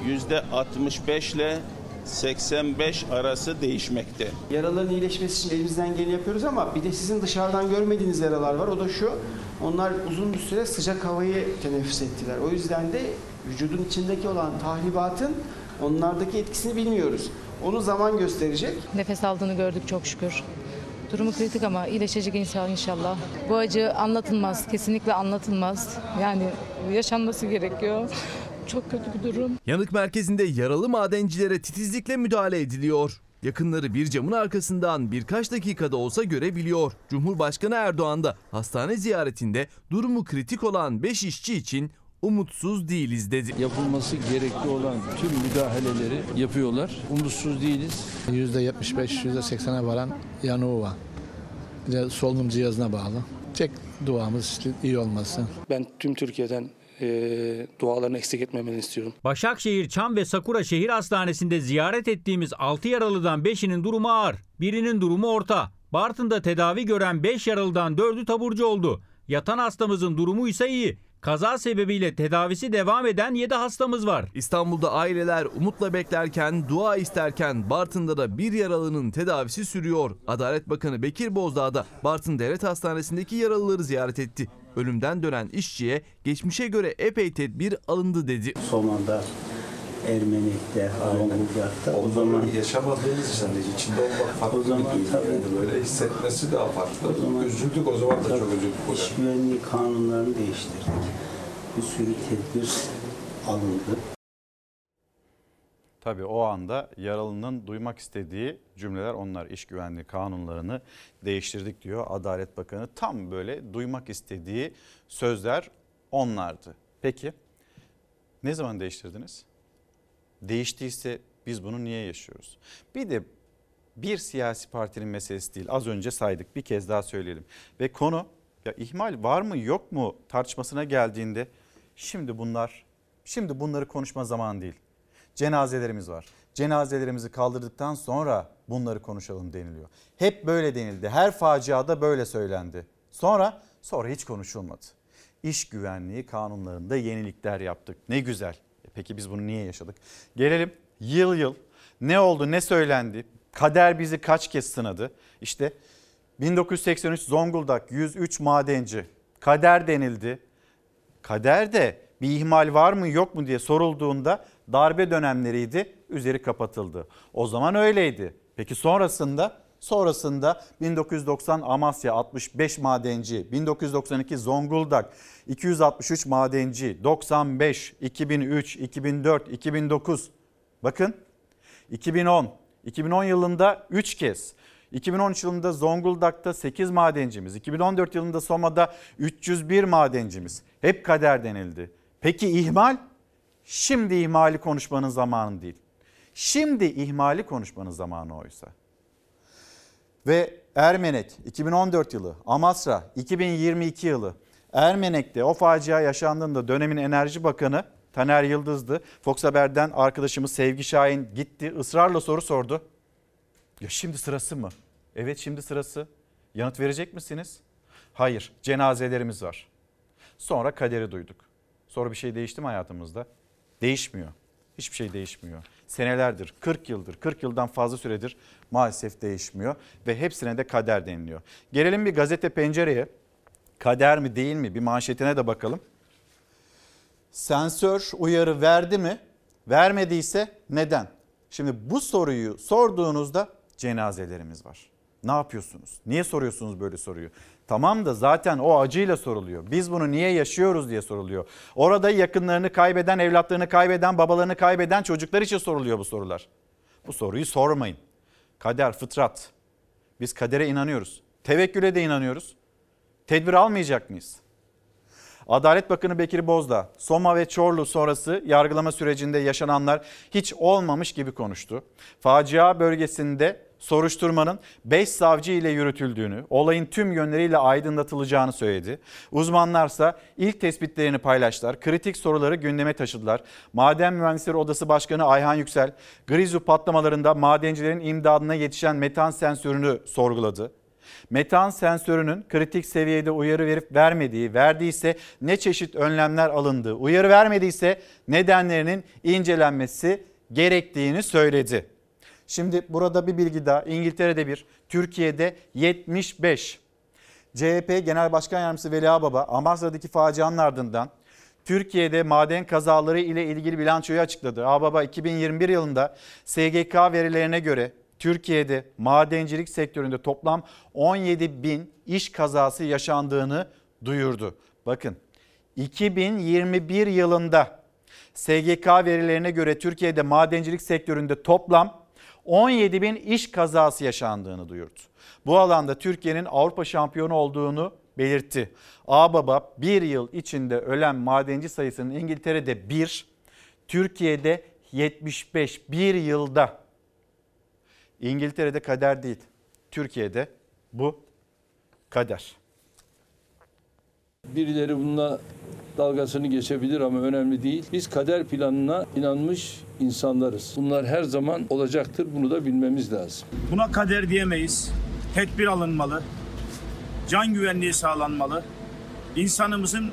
yüzde altmış beş ile seksen beş arası değişmekte. Yaraların iyileşmesi için elimizden geleni yapıyoruz ama bir de sizin dışarıdan görmediğiniz yaralar var. O da şu, onlar uzun bir süre sıcak havayı teneffüs ettiler. O yüzden de vücudun içindeki olan tahribatın onlardaki etkisini bilmiyoruz. Onu zaman gösterecek. Nefes aldığını gördük çok şükür. Durumu kritik ama iyileşecek inşallah. Bu acı anlatılmaz, kesinlikle anlatılmaz. Yani yaşanması gerekiyor. Çok kötü bir durum. Yanık merkezinde yaralı madencilere titizlikle müdahale ediliyor. Yakınları bir camın arkasından birkaç dakikada olsa görebiliyor. Cumhurbaşkanı Erdoğan da hastane ziyaretinde durumu kritik olan beş işçi için umutsuz değiliz dedi. Yapılması gerekli olan tüm müdahaleleri yapıyorlar. Umutsuz değiliz. yüzde yetmiş beş, yüzde seksene varan yanığı var. Bir de solunum cihazına bağlı. Tek duamız iyi olması. Ben tüm Türkiye'den E, dualarını eksik etmemeni istiyorum. Başakşehir, Çam ve Sakura Şehir Hastanesi'nde ziyaret ettiğimiz altı yaralıdan beşinin durumu ağır. Birinin durumu orta. Bartın'da tedavi gören beş yaralıdan dördü taburcu oldu. Yatan hastamızın durumu ise iyi. Kaza sebebiyle tedavisi devam eden yedi hastamız var. İstanbul'da aileler umutla beklerken, dua isterken Bartın'da da bir yaralının tedavisi sürüyor. Adalet Bakanı Bekir Bozdağ da Bartın Devlet Hastanesi'ndeki yaralıları ziyaret etti. Ölümden dönen işçiye geçmişe göre epey tedbir alındı dedi. Soma'da, Ermenek'te, Zonguldak'ta. O zaman yaşamadığımız için de içinde olmak farklı. O zaman tabii böyle hissetmesi daha farklı. O zaman, üzüldük, o zaman da çok üzüldük. İş güvenliği kanunlarını değiştirdik. Bir sürü tedbir alındı. Tabii o anda yaralının duymak istediği cümleler onlar. İş güvenliği kanunlarını değiştirdik diyor Adalet Bakanı. Tam böyle duymak istediği sözler onlardı. Peki ne zaman değiştirdiniz? Değiştiyse biz bunu niye yaşıyoruz? Bir de bir siyasi partinin meselesi değil. Az önce saydık, bir kez daha söyleyelim. Ve konu ya ihmal var mı yok mu tartışmasına geldiğinde şimdi bunlar şimdi bunları konuşma zamanı değil. Cenazelerimiz var. Cenazelerimizi kaldırdıktan sonra bunları konuşalım deniliyor. Hep böyle denildi. Her faciada böyle söylendi. Sonra sonra hiç konuşulmadı. İş güvenliği kanunlarında yenilikler yaptık. Ne güzel. E peki biz bunu niye yaşadık? Gelelim yıl yıl ne oldu, ne söylendi? Kader bizi kaç kez sınadı? İşte bin dokuz yüz seksen üç Zonguldak yüz üç madenci. Kader denildi. Kader de bir ihmal var mı yok mu diye sorulduğunda darbe dönemleriydi, üzeri kapatıldı. O zaman öyleydi. Peki sonrasında? Sonrasında bin dokuz yüz doksan Amasra altmış beş madenci, bin dokuz yüz doksan iki Zonguldak iki yüz altmış üç madenci, doksan beş, iki bin üç, iki bin dört, iki bin dokuz. Bakın iki bin on, iki bin on yılında üç kez. iki bin on üç yılında Zonguldak'ta sekiz madencimiz, iki bin on dört yılında Soma'da üç yüz bir madencimiz. Hep kader denildi. Peki ihmal? Şimdi ihmali konuşmanın zamanı değil. Şimdi ihmali konuşmanın zamanı oysa. Ve Ermenek iki bin on dört yılı, Amasra iki bin yirmi iki yılı. Ermenek'te o facia yaşandığında dönemin Enerji Bakanı Taner Yıldız'dı. Fox Haber'den arkadaşımız Sevgi Şahin gitti, ısrarla soru sordu. Ya şimdi sırası mı? Evet, şimdi sırası. Yanıt verecek misiniz? Hayır, cenazelerimiz var. Sonra kaderi duyduk. Sonra bir şey değişti mi hayatımızda? Değişmiyor. Hiçbir şey değişmiyor. Senelerdir, kırk yıldır, kırk yıldan fazla süredir maalesef değişmiyor. Ve hepsine de kader deniliyor. Gelelim bir gazete pencereye. Kader mi değil mi? Bir manşetine de bakalım. Sensör uyarı verdi mi? Vermediyse neden? Şimdi bu soruyu sorduğunuzda cenazelerimiz var. Ne yapıyorsunuz? Niye soruyorsunuz böyle soruyu? Tamam da zaten o acıyla soruluyor. Biz bunu niye yaşıyoruz diye soruluyor. Orada yakınlarını kaybeden, evlatlarını kaybeden, babalarını kaybeden çocuklar için soruluyor bu sorular. Bu soruyu sormayın. Kader, fıtrat. Biz kadere inanıyoruz. Tevekküle de inanıyoruz. Tedbir almayacak mıyız? Adalet Bakanı Bekir Bozdağ, Soma ve Çorlu sonrası yargılama sürecinde yaşananlar hiç olmamış gibi konuştu. Facia bölgesinde soruşturmanın beş savcı ile yürütüldüğünü, olayın tüm yönleriyle aydınlatılacağını söyledi. Uzmanlarsa ilk tespitlerini paylaştılar. Kritik soruları gündeme taşıdılar. Maden Mühendisleri Odası Başkanı Ayhan Yüksel, Grizu patlamalarında madencilerin imdadına yetişen metan sensörünü sorguladı. Metan sensörünün kritik seviyede uyarı verip vermediği, verdiyse ne çeşit önlemler alındığı, uyarı vermediyse nedenlerinin incelenmesi gerektiğini söyledi. Şimdi burada bir bilgi daha. İngiltere'de bir, Türkiye'de yetmiş beş. C H P Genel Başkan Yardımcısı Veli Ağbaba, Amasra'daki facianın ardından Türkiye'de maden kazaları ile ilgili bilançoyu açıkladı. Ağbaba iki bin yirmi bir yılında S G K verilerine göre Türkiye'de madencilik sektöründe toplam on yedi bin iş kazası yaşandığını duyurdu. Bakın, iki bin yirmi bir yılında S G K verilerine göre Türkiye'de madencilik sektöründe toplam on yedi bin iş kazası yaşandığını duyurdu. Bu alanda Türkiye'nin Avrupa şampiyonu olduğunu belirtti. Ağbaba bir yıl içinde ölen madenci sayısının İngiltere'de bir, Türkiye'de yetmiş beş, bir yılda. İngiltere'de kader değil, Türkiye'de bu kader. Birileri bununla dalgasını geçebilir ama önemli değil. Biz kader planına inanmış insanlarız. Bunlar her zaman olacaktır, bunu da bilmemiz lazım. Buna kader diyemeyiz. Tedbir alınmalı, can güvenliği sağlanmalı, insanımızın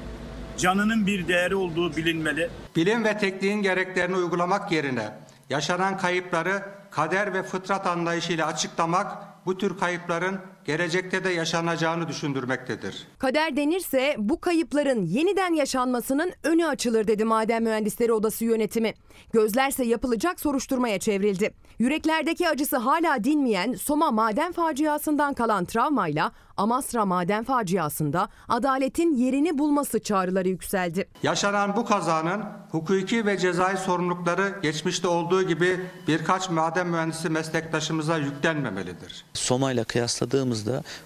canının bir değeri olduğu bilinmeli. Bilim ve tekniğin gereklerini uygulamak yerine yaşanan kayıpları kader ve fıtrat anlayışıyla açıklamak, bu tür kayıpların gelecekte de yaşanacağını düşündürmektedir. Kader denirse bu kayıpların yeniden yaşanmasının önü açılır dedi Maden Mühendisleri Odası yönetimi. Gözlerse yapılacak soruşturmaya çevrildi. Yüreklerdeki acısı hala dinmeyen Soma maden faciasından kalan travmayla Amasra maden faciasında adaletin yerini bulması çağrıları yükseldi. Yaşanan bu kazanın hukuki ve cezai sorumlulukları geçmişte olduğu gibi birkaç maden mühendisi meslektaşımıza yüklenmemelidir. Soma ile kıyasladığımız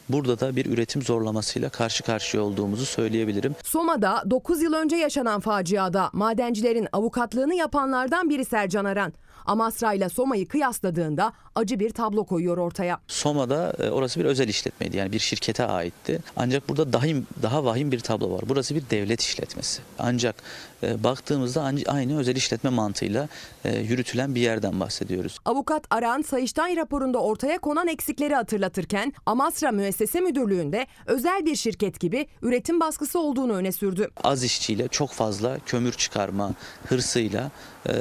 burada da bir üretim zorlamasıyla karşı karşıya olduğumuzu söyleyebilirim. Soma'da dokuz yıl önce yaşanan faciada madencilerin avukatlığını yapanlardan biri Sercan Aran. Amasra ile Soma'yı kıyasladığında acı bir tablo koyuyor ortaya. Soma'da orası bir özel işletmeydi, yani bir şirkete aitti. Ancak burada daha, daha vahim bir tablo var. Burası bir devlet işletmesi. Ancak baktığımızda aynı özel işletme mantığıyla yürütülen bir yerden bahsediyoruz. Avukat Aran, Sayıştay raporunda ortaya konan eksikleri hatırlatırken Amasra Müessese Müdürlüğü'nde özel bir şirket gibi üretim baskısı olduğunu öne sürdü. Az işçiyle çok fazla kömür çıkarma hırsıyla e,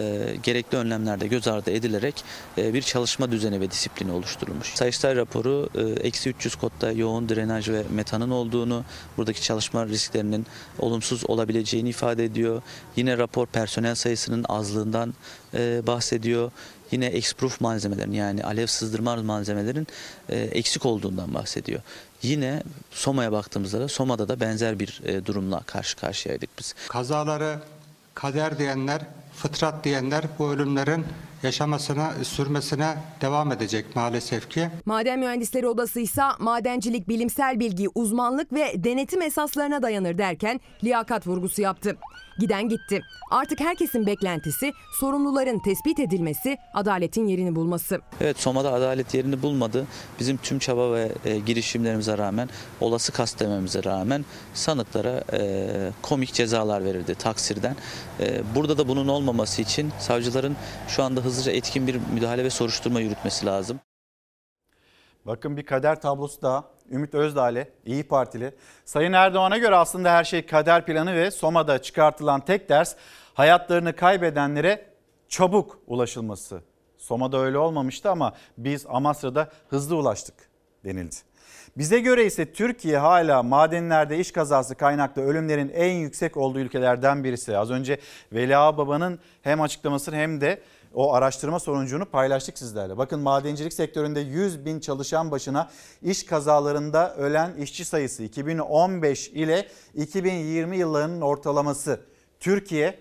gerekli önlemlerde göz ardı edilerek e, bir çalışma düzeni ve disiplini oluşturulmuş. Sayıştay raporu eksi üç yüz kodda yoğun drenaj ve metanın olduğunu, buradaki çalışma risklerinin olumsuz olabileceğini ifade ediyor. Yine rapor personel sayısının azlığından e, bahsediyor. Yine eksproof malzemelerin, yani alev sızdırma malzemelerin e, eksik olduğundan bahsediyor. Yine Soma'ya baktığımızda da Soma'da da benzer bir e, durumla karşı karşıyaydık biz. Kazaları kader diyenler, fıtrat diyenler bu ölümlerin yaşamasına, sürmesine devam edecek maalesef ki. Maden Mühendisleri Odası ise madencilik bilimsel bilgi, uzmanlık ve denetim esaslarına dayanır derken liyakat vurgusu yaptı. Giden gitti. Artık herkesin beklentisi sorumluların tespit edilmesi, adaletin yerini bulması. Evet, Soma'da adalet yerini bulmadı. Bizim tüm çaba ve e, girişimlerimize rağmen, olası kastlememize rağmen sanıklara e, komik cezalar verildi taksirden. E, burada da bunun olmaması için savcıların şu anda hızlıca etkin bir müdahale ve soruşturma yürütmesi lazım. Bakın bir kader tablosu daha. Ümit Özdağ'le, İYİ Partili. Sayın Erdoğan'a göre aslında her şey kader planı ve Soma'da çıkartılan tek ders hayatlarını kaybedenlere çabuk ulaşılması. Soma'da öyle olmamıştı ama biz Amasra'da hızlı ulaştık denildi. Bize göre ise Türkiye hala madenlerde iş kazası kaynaklı ölümlerin en yüksek olduğu ülkelerden birisi. Az önce Veli Ağbaba'nın hem açıklamasını hem de o araştırma sonucunu paylaştık sizlerle. Bakın, madencilik sektöründe yüz bin çalışan başına iş kazalarında ölen işçi sayısı iki bin on beş ile iki bin yirmi yıllarının ortalaması. Türkiye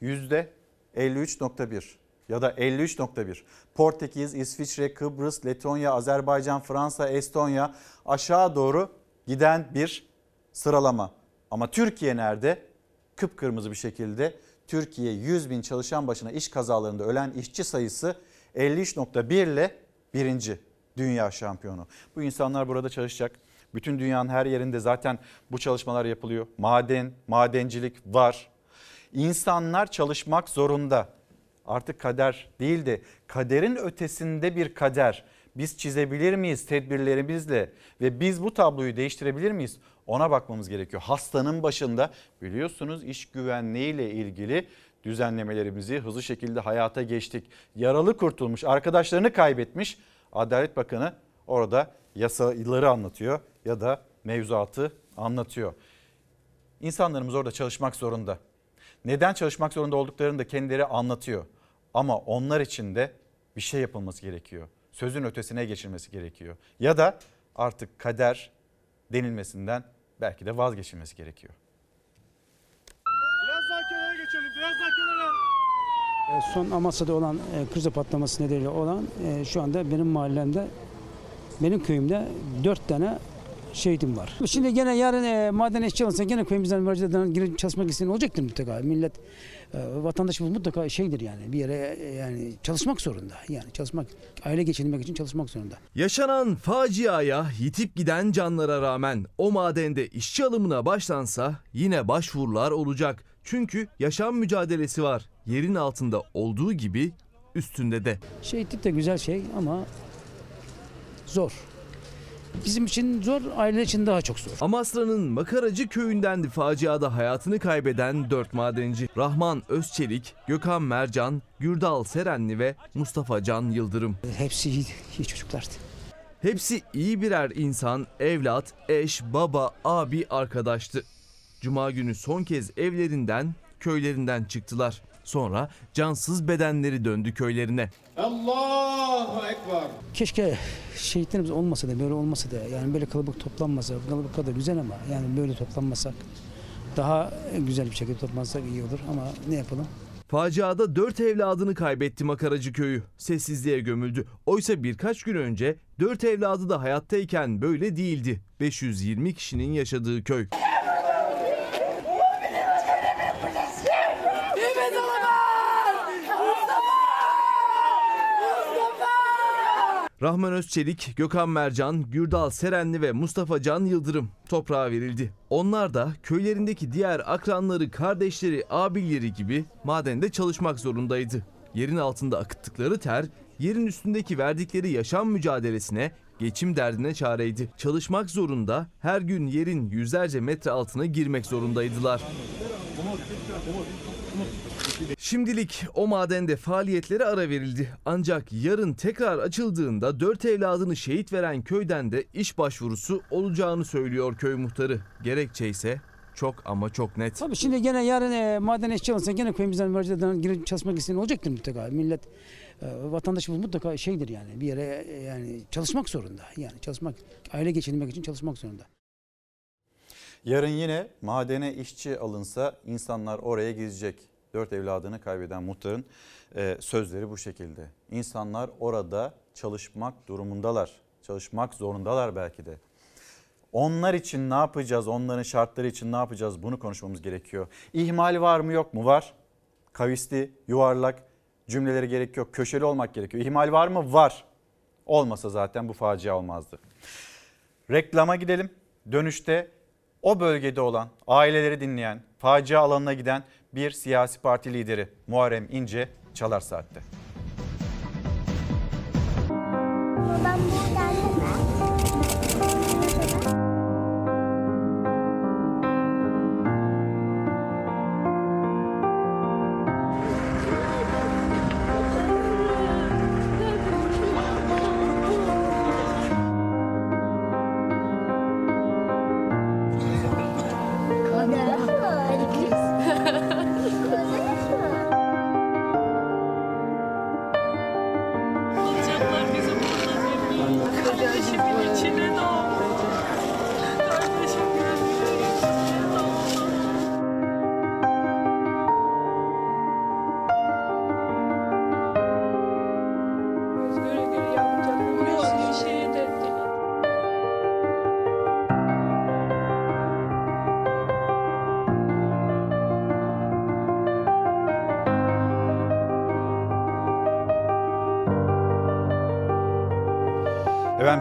yüzde elli üç nokta bir ya da elli üç nokta bir. Portekiz, İsviçre, Kıbrıs, Letonya, Azerbaycan, Fransa, Estonya, aşağı doğru giden bir sıralama. Ama Türkiye nerede? Kıpkırmızı bir şekilde. Türkiye yüz bin çalışan başına iş kazalarında ölen işçi sayısı elli üç nokta bir ile birinci dünya şampiyonu. Bu insanlar burada çalışacak. Bütün dünyanın her yerinde zaten bu çalışmalar yapılıyor. Maden, madencilik var. İnsanlar çalışmak zorunda. Artık kader değil de kaderin ötesinde bir kader, biz çizebilir miyiz tedbirlerimizle ve biz bu tabloyu değiştirebilir miyiz? Ona bakmamız gerekiyor. Hastanın başında biliyorsunuz iş güvenliğiyle ilgili düzenlemelerimizi hızlı şekilde hayata geçtik. Yaralı kurtulmuş, arkadaşlarını kaybetmiş Adalet Bakanı orada yasaları anlatıyor ya da mevzuatı anlatıyor. İnsanlarımız orada çalışmak zorunda. Neden çalışmak zorunda olduklarını da kendileri anlatıyor. Ama onlar için de bir şey yapılması gerekiyor. Sözün ötesine geçilmesi gerekiyor. Ya da artık kader denilmesinden belki de vazgeçilmesi gerekiyor. Biraz daha kenara geçelim, biraz daha kenara. Son Amasra'da olan krize patlaması nedeniyle olan şu anda benim mahallemde, benim köyümde dört tane şehidim var. Şimdi gene yarın e, maden işçi olsa gene köyümüzden merceden girip çalışmak isteyen olacaktır mutlaka. Millet e, vatandaşımız mutlaka şeydir yani bir yere e, yani çalışmak zorunda. Yani çalışmak, aile geçinmek için çalışmak zorunda. Yaşanan faciaya yitip giden canlara rağmen o madende işçi alımına başlansa yine başvurular olacak. Çünkü yaşam mücadelesi var. Yerin altında olduğu gibi üstünde de. Şehitlik de güzel şey ama zor. Bizim için zor, aile için daha çok zor. Amasra'nın Makaracı köyündendi faciada hayatını kaybeden dört madenci. Rahman Özçelik, Gökhan Mercan, Gürdal Serenli ve Mustafa Can Yıldırım. Hepsi iyi, iyi çocuklardı. Hepsi iyi birer insan, evlat, eş, baba, abi, arkadaştı. Cuma günü son kez evlerinden, köylerinden çıktılar. Sonra cansız bedenleri döndü köylerine. Allahu Ekber. Keşke şehitlerimiz olmasa da böyle olmasa da yani böyle kalabalık toplanmasa, kalabalık kadar güzel ama yani böyle toplanmasak daha güzel bir şekilde toplansak iyi olur ama ne yapalım. Faciada dört evladını kaybetti Makaracı köyü. Sessizliğe gömüldü. Oysa birkaç gün önce dört evladı da hayattayken böyle değildi. beş yüz yirmi kişinin yaşadığı köy. Rahman Özçelik, Gökhan Mercan, Gürdal Serenli ve Mustafa Can Yıldırım toprağa verildi. Onlar da köylerindeki diğer akranları, kardeşleri, abileri gibi madende çalışmak zorundaydı. Yerin altında akıttıkları ter, yerin üstündeki verdikleri yaşam mücadelesine, geçim derdine çareydi. Çalışmak zorunda, her gün yerin yüzlerce metre altına girmek zorundaydılar. Şimdilik o madende faaliyetlere ara verildi. Ancak yarın tekrar açıldığında dört evladını şehit veren köyden de iş başvurusu olacağını söylüyor köy muhtarı. Gerekçe ise çok ama çok net. Tabii şimdi gene yarın e, maden işçi olsa gene köyümüzden merceden girip çalışmak isteyen olacaktır mutlaka. Millet e, vatandaşımız mutlaka şeydir yani bir yere e, yani çalışmak zorunda. Yani çalışmak, aile geçinmek için çalışmak zorunda. Yarın yine madene işçi alınsa insanlar oraya gidecek. Dört evladını kaybeden muhtarın sözleri bu şekilde. İnsanlar orada çalışmak durumundalar. Çalışmak zorundalar belki de. Onlar için ne yapacağız? Onların şartları için ne yapacağız? Bunu konuşmamız gerekiyor. İhmal var mı yok mu? Var. Kavisli, yuvarlak cümlelere gerek yok. Köşeli olmak gerekiyor. İhmal var mı? Var. Olmasa zaten bu facia olmazdı. Reklama gidelim. Dönüşte o bölgede olan, aileleri dinleyen, facia alanına giden bir siyasi parti lideri Muharrem İnce Çalar Saat'te.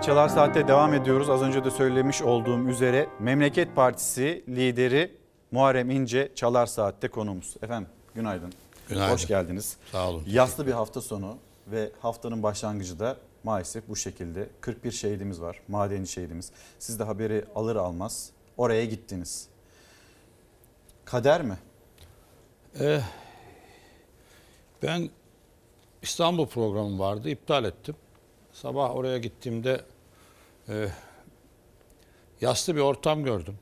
Çalar Saat'te devam ediyoruz. Az önce de söylemiş olduğum üzere Memleket Partisi lideri Muharrem İnce Çalar Saat'te konuğumuz. Efendim günaydın. Günaydın. Hoş geldiniz. Sağ olun. Yaslı bir hafta sonu ve haftanın başlangıcı da maalesef bu şekilde kırk bir şehidimiz var, madeni şehidimiz. Siz de haberi alır almaz oraya gittiniz. Kader mi? Ee, ben İstanbul programım vardı, iptal ettim. Sabah oraya gittiğimde e, yaslı bir ortam gördüm.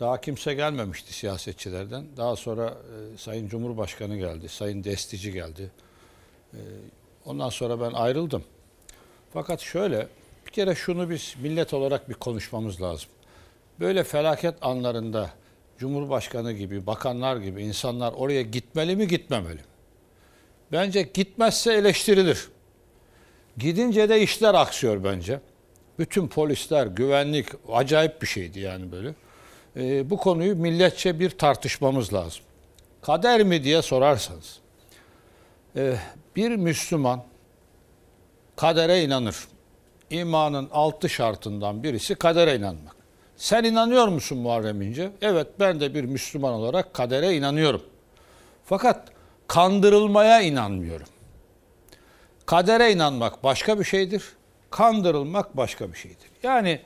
Daha kimse gelmemişti siyasetçilerden. Daha sonra e, Sayın Cumhurbaşkanı geldi, Sayın Destici geldi. E, ondan sonra ben ayrıldım. Fakat şöyle, bir kere şunu biz millet olarak bir konuşmamız lazım. Böyle felaket anlarında Cumhurbaşkanı gibi, bakanlar gibi insanlar oraya gitmeli mi, gitmemeli mi? Bence gitmezse eleştirilir. Gidince de işler aksıyor bence. Bütün polisler, güvenlik acayip bir şeydi yani böyle. Ee, bu konuyu milletçe bir tartışmamız lazım. Kader mi diye sorarsanız, ee, bir Müslüman kadere inanır. İmanın altı şartından birisi kadere inanmak. Sen inanıyor musun Muharrem İnce? Evet, ben de bir Müslüman olarak kadere inanıyorum. Fakat kandırılmaya inanmıyorum. Kadere inanmak başka bir şeydir. Kandırılmak başka bir şeydir. Yani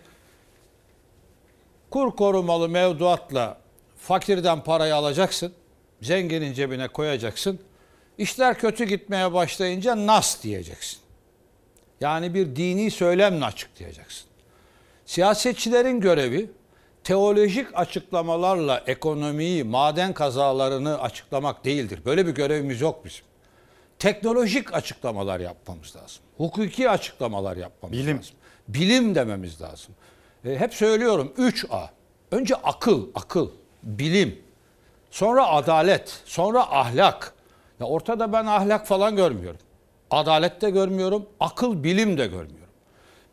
kur korumalı mevduatla fakirden parayı alacaksın, zenginin cebine koyacaksın. İşler kötü gitmeye başlayınca nas diyeceksin. Yani bir dini söylemle açıklayacaksın. Siyasetçilerin görevi teolojik açıklamalarla ekonomiyi, maden kazalarını açıklamak değildir. Böyle bir görevimiz yok bizim. Teknolojik açıklamalar yapmamız lazım. Hukuki açıklamalar yapmamız Bilim. lazım. Bilim dememiz lazım. E, hep söylüyorum üç A. Önce akıl, akıl, bilim. Sonra adalet, sonra ahlak. Ya ortada ben ahlak falan görmüyorum. Adalet de görmüyorum, akıl, bilim de görmüyorum.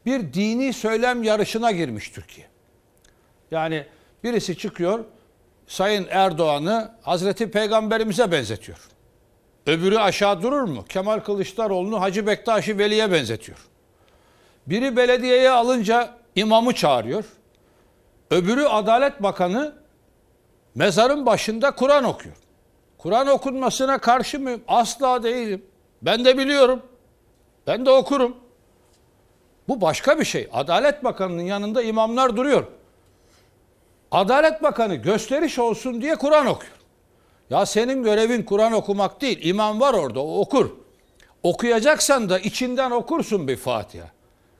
Bir dini söylem yarışına girmiş Türkiye. Yani birisi çıkıyor, Sayın Erdoğan'ı Hazreti Peygamberimize benzetiyor. Öbürü aşağı durur mu? Kemal Kılıçdaroğlu'nu Hacı Bektaş-ı Veli'ye benzetiyor. Biri belediyeye alınca imamı çağırıyor. Öbürü Adalet Bakanı mezarın başında Kur'an okuyor. Kur'an okunmasına karşı mıyım? Asla değilim. Ben de biliyorum. Ben de okurum. Bu başka bir şey. Adalet Bakanı'nın yanında imamlar duruyor. Adalet Bakanı gösteriş olsun diye Kur'an okuyor. Ya senin görevin Kur'an okumak değil. İmam var orada, o okur. Okuyacaksan da içinden okursun bir Fatiha.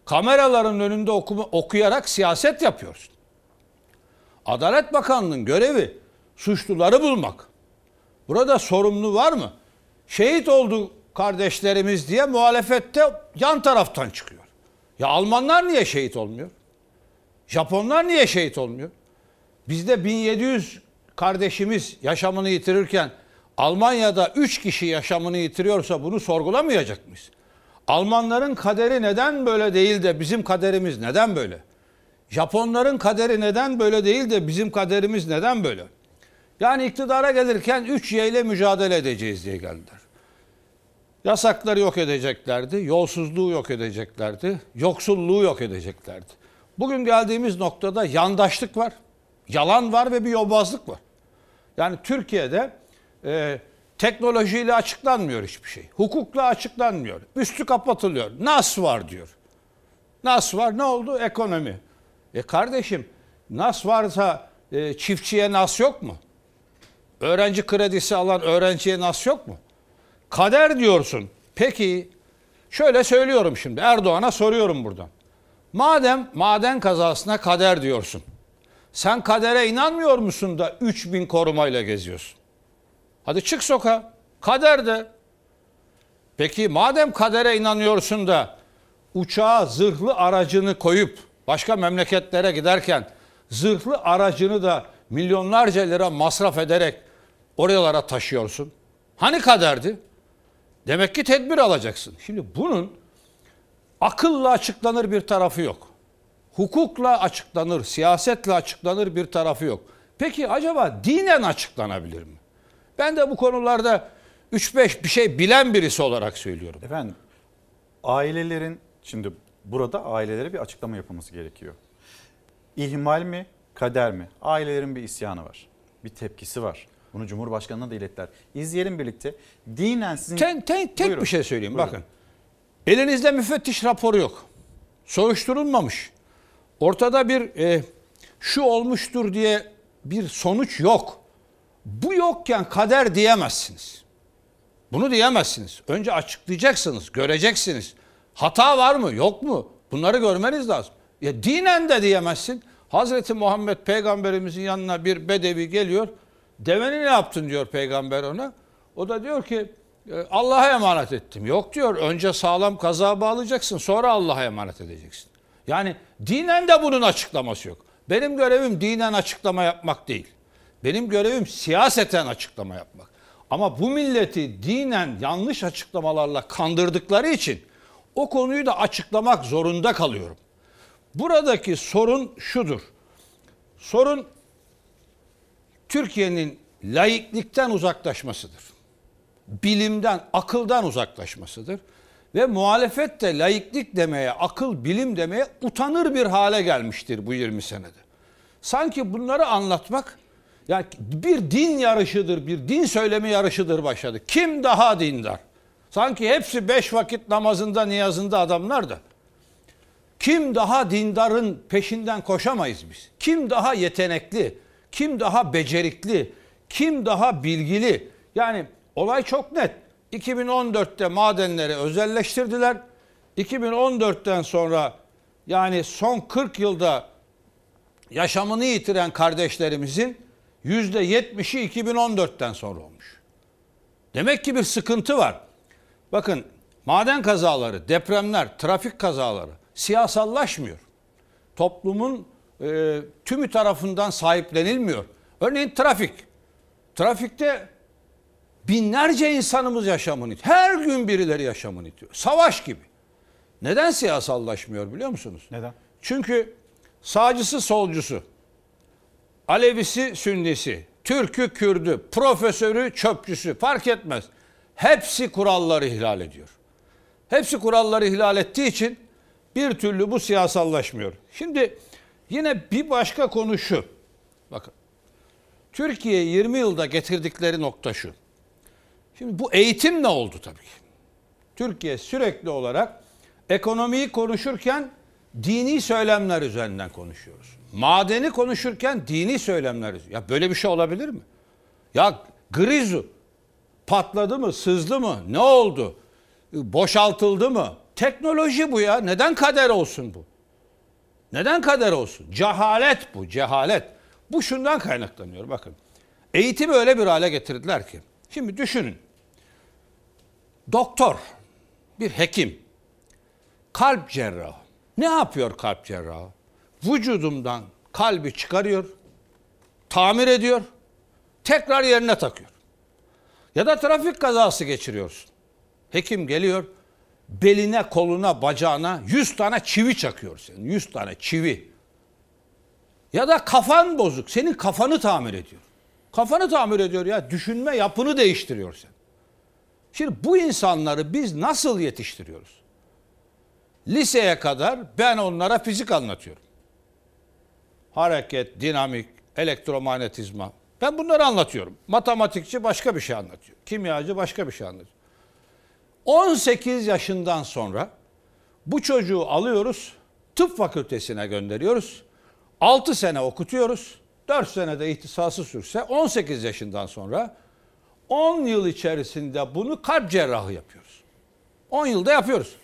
Kameraların önünde okuma, okuyarak siyaset yapıyorsun. Adalet Bakanlığı'nın görevi suçluları bulmak. Burada sorumlu var mı? Şehit oldu kardeşlerimiz diye muhalefette yan taraftan çıkıyor. Ya Almanlar niye şehit olmuyor? Japonlar niye şehit olmuyor? Bizde bin yedi yüz kardeşimiz yaşamını yitirirken Almanya'da üç kişi yaşamını yitiriyorsa bunu sorgulamayacak mıyız? Almanların kaderi neden böyle değil de bizim kaderimiz neden böyle? Japonların kaderi neden böyle değil de bizim kaderimiz neden böyle? Yani iktidara gelirken üç Y ile mücadele edeceğiz diye geldiler. Yasakları yok edeceklerdi, yolsuzluğu yok edeceklerdi, yoksulluğu yok edeceklerdi. Bugün geldiğimiz noktada yandaşlık var, yalan var ve bir yobazlık var. Yani Türkiye'de e, teknolojiyle açıklanmıyor hiçbir şey. Hukukla açıklanmıyor. Üstü kapatılıyor. Nas var diyor. Nas var, ne oldu? Ekonomi. E kardeşim, nas varsa e, çiftçiye nas yok mu? Öğrenci kredisi alan öğrenciye nas yok mu? Kader diyorsun. Peki, şöyle söylüyorum şimdi. Erdoğan'a soruyorum buradan. Madem maden kazasına kader diyorsun. Sen kadere inanmıyor musun da üç bin korumayla geziyorsun? Hadi çık sokağa. Kader de. Peki madem kadere inanıyorsun da uçağa zırhlı aracını koyup başka memleketlere giderken zırhlı aracını da milyonlarca lira masraf ederek oralara taşıyorsun. Hani kaderdi? Demek ki tedbir alacaksın. Şimdi bunun akılla açıklanır bir tarafı yok. Hukukla açıklanır, siyasetle açıklanır bir tarafı yok. Peki acaba dinen açıklanabilir mi? Ben de bu konularda üç beş bir şey bilen birisi olarak söylüyorum. Efendim, ailelerin, şimdi burada ailelere bir açıklama yapılması gerekiyor. İhmal mi, kader mi? Ailelerin bir isyanı var, bir tepkisi var. Bunu Cumhurbaşkanı'na da ilettiler. İzleyelim birlikte. Dinen sizin... Ten, ten, tek Buyurun. bir şey söyleyeyim, Buyurun. bakın. Elinizde müfettiş raporu yok. Soruşturulmamış. Ortada bir e, şu olmuştur diye bir sonuç yok. Bu yokken kader diyemezsiniz. Bunu diyemezsiniz. Önce açıklayacaksınız, göreceksiniz. Hata var mı, yok mu? Bunları görmeniz lazım. Ya dinen de diyemezsin. Hazreti Muhammed peygamberimizin yanına bir bedevi geliyor. Deveni ne yaptın diyor peygamber ona. O da diyor ki Allah'a emanet ettim. Yok diyor, önce sağlam kazağa bağlayacaksın, sonra Allah'a emanet edeceksin. Yani dinen de bunun açıklaması yok. Benim görevim dinen açıklama yapmak değil. Benim görevim siyaseten açıklama yapmak. Ama bu milleti dinen yanlış açıklamalarla kandırdıkları için o konuyu da açıklamak zorunda kalıyorum. Buradaki sorun şudur. Sorun Türkiye'nin laiklikten uzaklaşmasıdır. Bilimden, akıldan uzaklaşmasıdır. Ve muhalefet de laiklik demeye, akıl, bilim demeye utanır bir hale gelmiştir bu yirmi senede. Sanki bunları anlatmak, yani bir din yarışıdır, bir din söylemi yarışıdır başladı. Kim daha dindar? Sanki hepsi beş vakit namazında, niyazında adamlar da. Kim daha dindarın peşinden koşamayız biz. Kim daha yetenekli, kim daha becerikli, kim daha bilgili. Yani olay çok net. iki bin on dörtte madenleri özelleştirdiler. iki bin on dörtten sonra yani son kırk yılda yaşamını yitiren kardeşlerimizin yüzde yetmişi iki bin on dörtten sonra olmuş. Demek ki bir sıkıntı var. Bakın, maden kazaları, depremler, trafik kazaları siyasallaşmıyor. Toplumun e, tümü tarafından sahiplenilmiyor. Örneğin trafik. Trafikte binlerce insanımız yaşamını yitiyor. Her gün birileri yaşamını yitiyor. Savaş gibi. Neden siyasallaşmıyor biliyor musunuz? Neden? Çünkü sağcısı solcusu, Alevisi sünnisi, Türk'ü Kürd'ü, profesörü çöpçüsü fark etmez. Hepsi kuralları ihlal ediyor. Hepsi kuralları ihlal ettiği için bir türlü bu siyasallaşmıyor. Şimdi yine bir başka konu şu. Bakın, Türkiye yirmi yılda getirdikleri nokta şu. Şimdi bu eğitim ne oldu tabii ki? Türkiye sürekli olarak ekonomiyi konuşurken dini söylemler üzerinden konuşuyoruz. Madeni konuşurken dini söylemler üzerinden. Ya böyle bir şey olabilir mi? Ya grizu patladı mı, sızdı mı, ne oldu, boşaltıldı mı? Teknoloji bu ya. Neden kader olsun bu? Neden kader olsun? Cehalet bu, cehalet. Bu şundan kaynaklanıyor bakın. Eğitimi öyle bir hale getirdiler ki. Şimdi düşünün. Doktor, bir hekim, kalp cerrahı. Ne yapıyor kalp cerrahı? Vücudumdan kalbi çıkarıyor, tamir ediyor, tekrar yerine takıyor. Ya da trafik kazası geçiriyorsun. Hekim geliyor, beline, koluna, bacağına yüz tane çivi çakıyor senin. yüz tane çivi. Ya da kafan bozuk, senin kafanı tamir ediyor. Kafanı tamir ediyor ya, düşünme yapını değiştiriyor sen. Şimdi bu insanları biz nasıl yetiştiriyoruz? Liseye kadar ben onlara fizik anlatıyorum. Hareket, dinamik, elektromanyetizma. Ben bunları anlatıyorum. Matematikçi başka bir şey anlatıyor. Kimyacı başka bir şey anlatıyor. on sekiz yaşından sonra bu çocuğu alıyoruz, tıp fakültesine gönderiyoruz. altı sene okutuyoruz. dört senede ihtisası sürse on sekiz yaşından sonra on yıl içerisinde bunu kalp cerrahı yapıyoruz. on yılda yapıyoruz.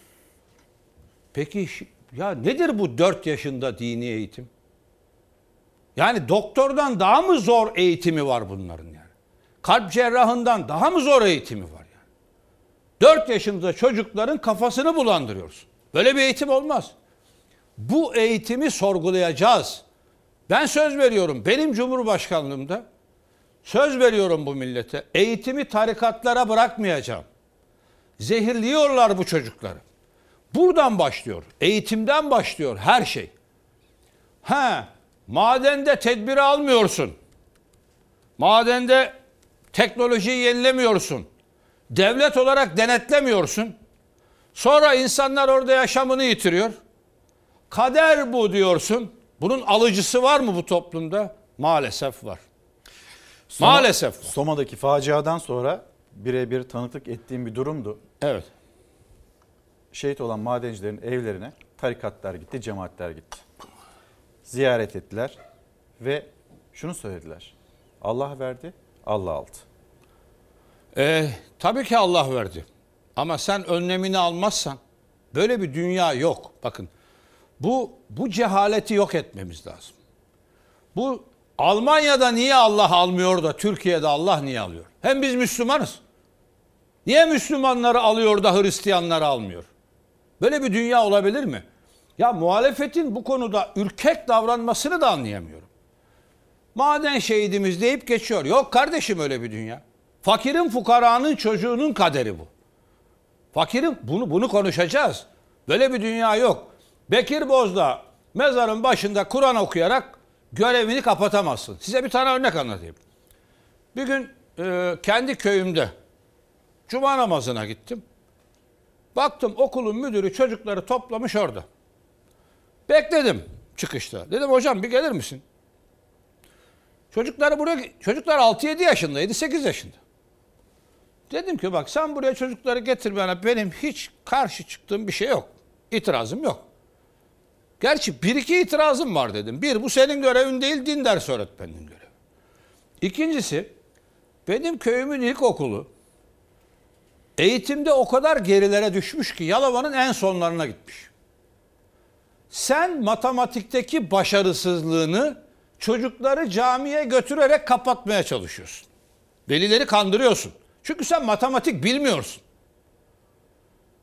Peki ya nedir bu dört yaşında dini eğitim? Yani doktordan daha mı zor eğitimi var bunların yani? Kalp cerrahından daha mı zor eğitimi var yani? dört yaşında çocukların kafasını bulandırıyoruz. Böyle bir eğitim olmaz. Bu eğitimi sorgulayacağız. Ben söz veriyorum, benim Cumhurbaşkanlığımda söz veriyorum bu millete. Eğitimi tarikatlara bırakmayacağım. Zehirliyorlar bu çocukları. Buradan başlıyor. Eğitimden başlıyor her şey. Ha, madende tedbiri almıyorsun. Madende teknolojiyi yenilemiyorsun. Devlet olarak denetlemiyorsun. Sonra insanlar orada yaşamını yitiriyor. Kader bu diyorsun. Bunun alıcısı var mı bu toplumda? Maalesef var. Soma, Maalesef var. Soma'daki faciadan sonra birebir tanıklık ettiğim bir durumdu. Evet. şehit olan madencilerin evlerine tarikatlar gitti, cemaatler gitti. Ziyaret ettiler ve şunu söylediler. Allah verdi, Allah aldı. Ee, tabii ki Allah verdi. Ama sen önlemini almazsan böyle bir dünya yok. Bakın bu bu cehaleti yok etmemiz lazım. Bu Almanya'da niye Allah almıyor da Türkiye'de Allah niye alıyor? Hem biz Müslümanız. Niye Müslümanları alıyor da Hristiyanları almıyor? Böyle bir dünya olabilir mi? Ya muhalefetin bu konuda ürkek davranmasını da anlayamıyorum. Maden şehidimiz deyip geçiyor. Yok kardeşim öyle bir dünya. Fakirin, fukaranın çocuğunun kaderi bu. Fakirin bunu bunu konuşacağız. Böyle bir dünya yok. Bekir Bozdağ mezarın başında Kur'an okuyarak görevini kapatamazsın. Size bir tane örnek anlatayım. Bir gün e, kendi köyümde cuma namazına gittim. Baktım okulun müdürü çocukları toplamış orada. Bekledim çıkışta. Dedim hocam bir gelir misin? Çocukları buraya, çocuklar altı yedi yaşında, yedi sekiz yaşında. Dedim ki bak sen buraya çocukları getir bana, benim hiç karşı çıktığım bir şey yok. İtirazım yok. Gerçi bir iki itirazım var dedim. Bir, bu senin görevin değil, din dersi öğretmeninin görevi. İkincisi, benim köyümün ilkokulu eğitimde o kadar gerilere düşmüş ki Yalova'nın en sonlarına gitmiş. Sen matematikteki başarısızlığını çocukları camiye götürerek kapatmaya çalışıyorsun. Velileri kandırıyorsun. Çünkü sen matematik bilmiyorsun.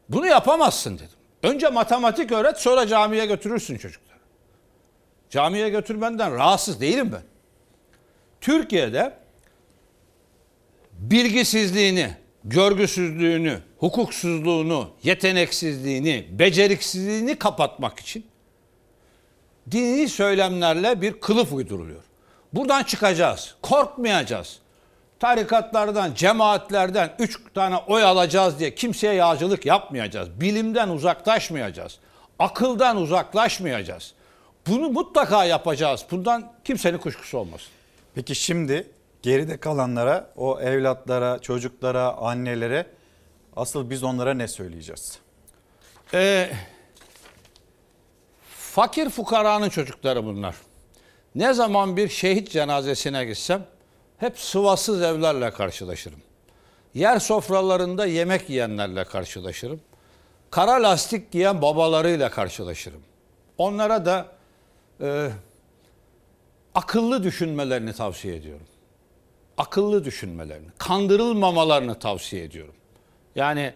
Bunu yapamazsın dedim. Önce matematik öğret, sonra camiye götürürsün çocukları. Camiye götürmenden rahatsız değilim ben. Türkiye'de bilgisizliğini, görgüsüzlüğünü, hukuksuzluğunu, yeteneksizliğini, beceriksizliğini kapatmak için dini söylemlerle bir kılıf uyduruluyor. Buradan çıkacağız. Korkmayacağız. Tarikatlardan, cemaatlerden üç tane oy alacağız diye kimseye yağcılık yapmayacağız. Bilimden uzaklaşmayacağız. Akıldan uzaklaşmayacağız. Bunu mutlaka yapacağız. Bundan kimsenin kuşkusu olmasın. Peki şimdi geride kalanlara, o evlatlara, çocuklara, annelere asıl biz onlara ne söyleyeceğiz? Eee... Fakir fukaranın çocukları bunlar. Ne zaman bir şehit cenazesine gitsem hep sıvasız evlerle karşılaşırım. Yer sofralarında yemek yiyenlerle karşılaşırım. Kara lastik giyen babalarıyla karşılaşırım. Onlara da e, akıllı düşünmelerini tavsiye ediyorum. Akıllı düşünmelerini, kandırılmamalarını tavsiye ediyorum. Yani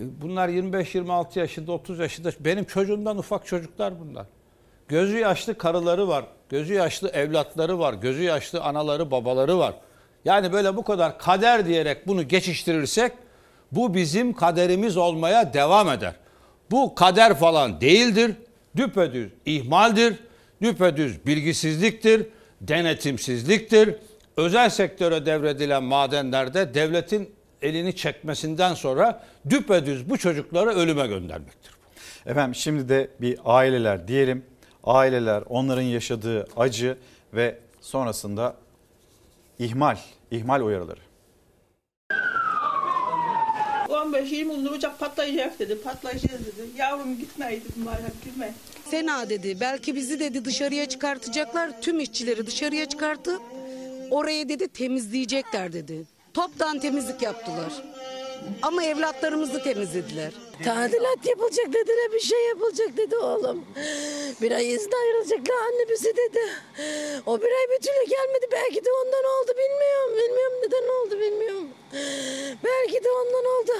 bunlar yirmi beş yirmi altı yaşında, otuz yaşında. Benim çocuğumdan ufak çocuklar bunlar. Gözü yaşlı karıları var. Gözü yaşlı evlatları var. Gözü yaşlı anaları, babaları var. Yani böyle bu kadar kader diyerek bunu geçiştirirsek bu bizim kaderimiz olmaya devam eder. Bu kader falan değildir. Düpedüz ihmaldir. Düpedüz bilgisizliktir. Denetimsizliktir. Özel sektöre devredilen madenlerde devletin elini çekmesinden sonra düpedüz bu çocukları ölüme göndermektir. Efendim şimdi de bir aileler diyelim. Aileler, onların yaşadığı acı ve sonrasında ihmal, ihmal uyarıları. on beş yirmi olacak, patlayacak dedi, patlayacağız dedi. Yavrum gitme dedim, bari gitme. Fena dedi, belki bizi dedi dışarıya çıkartacaklar, tüm işçileri dışarıya çıkarttı. Orayı dedi temizleyecekler dedi. Toptan temizlik yaptılar. Ama evlatlarımızı temizlediler. Tadilat yapılacak dediler, bir şey yapılacak dedi oğlum. Bir ay izne ayrılacaklar anne bizi dedi. O bir ay bir türlü gelmedi, belki de ondan oldu bilmiyorum. Bilmiyorum neden oldu bilmiyorum. Belki de ondan oldu.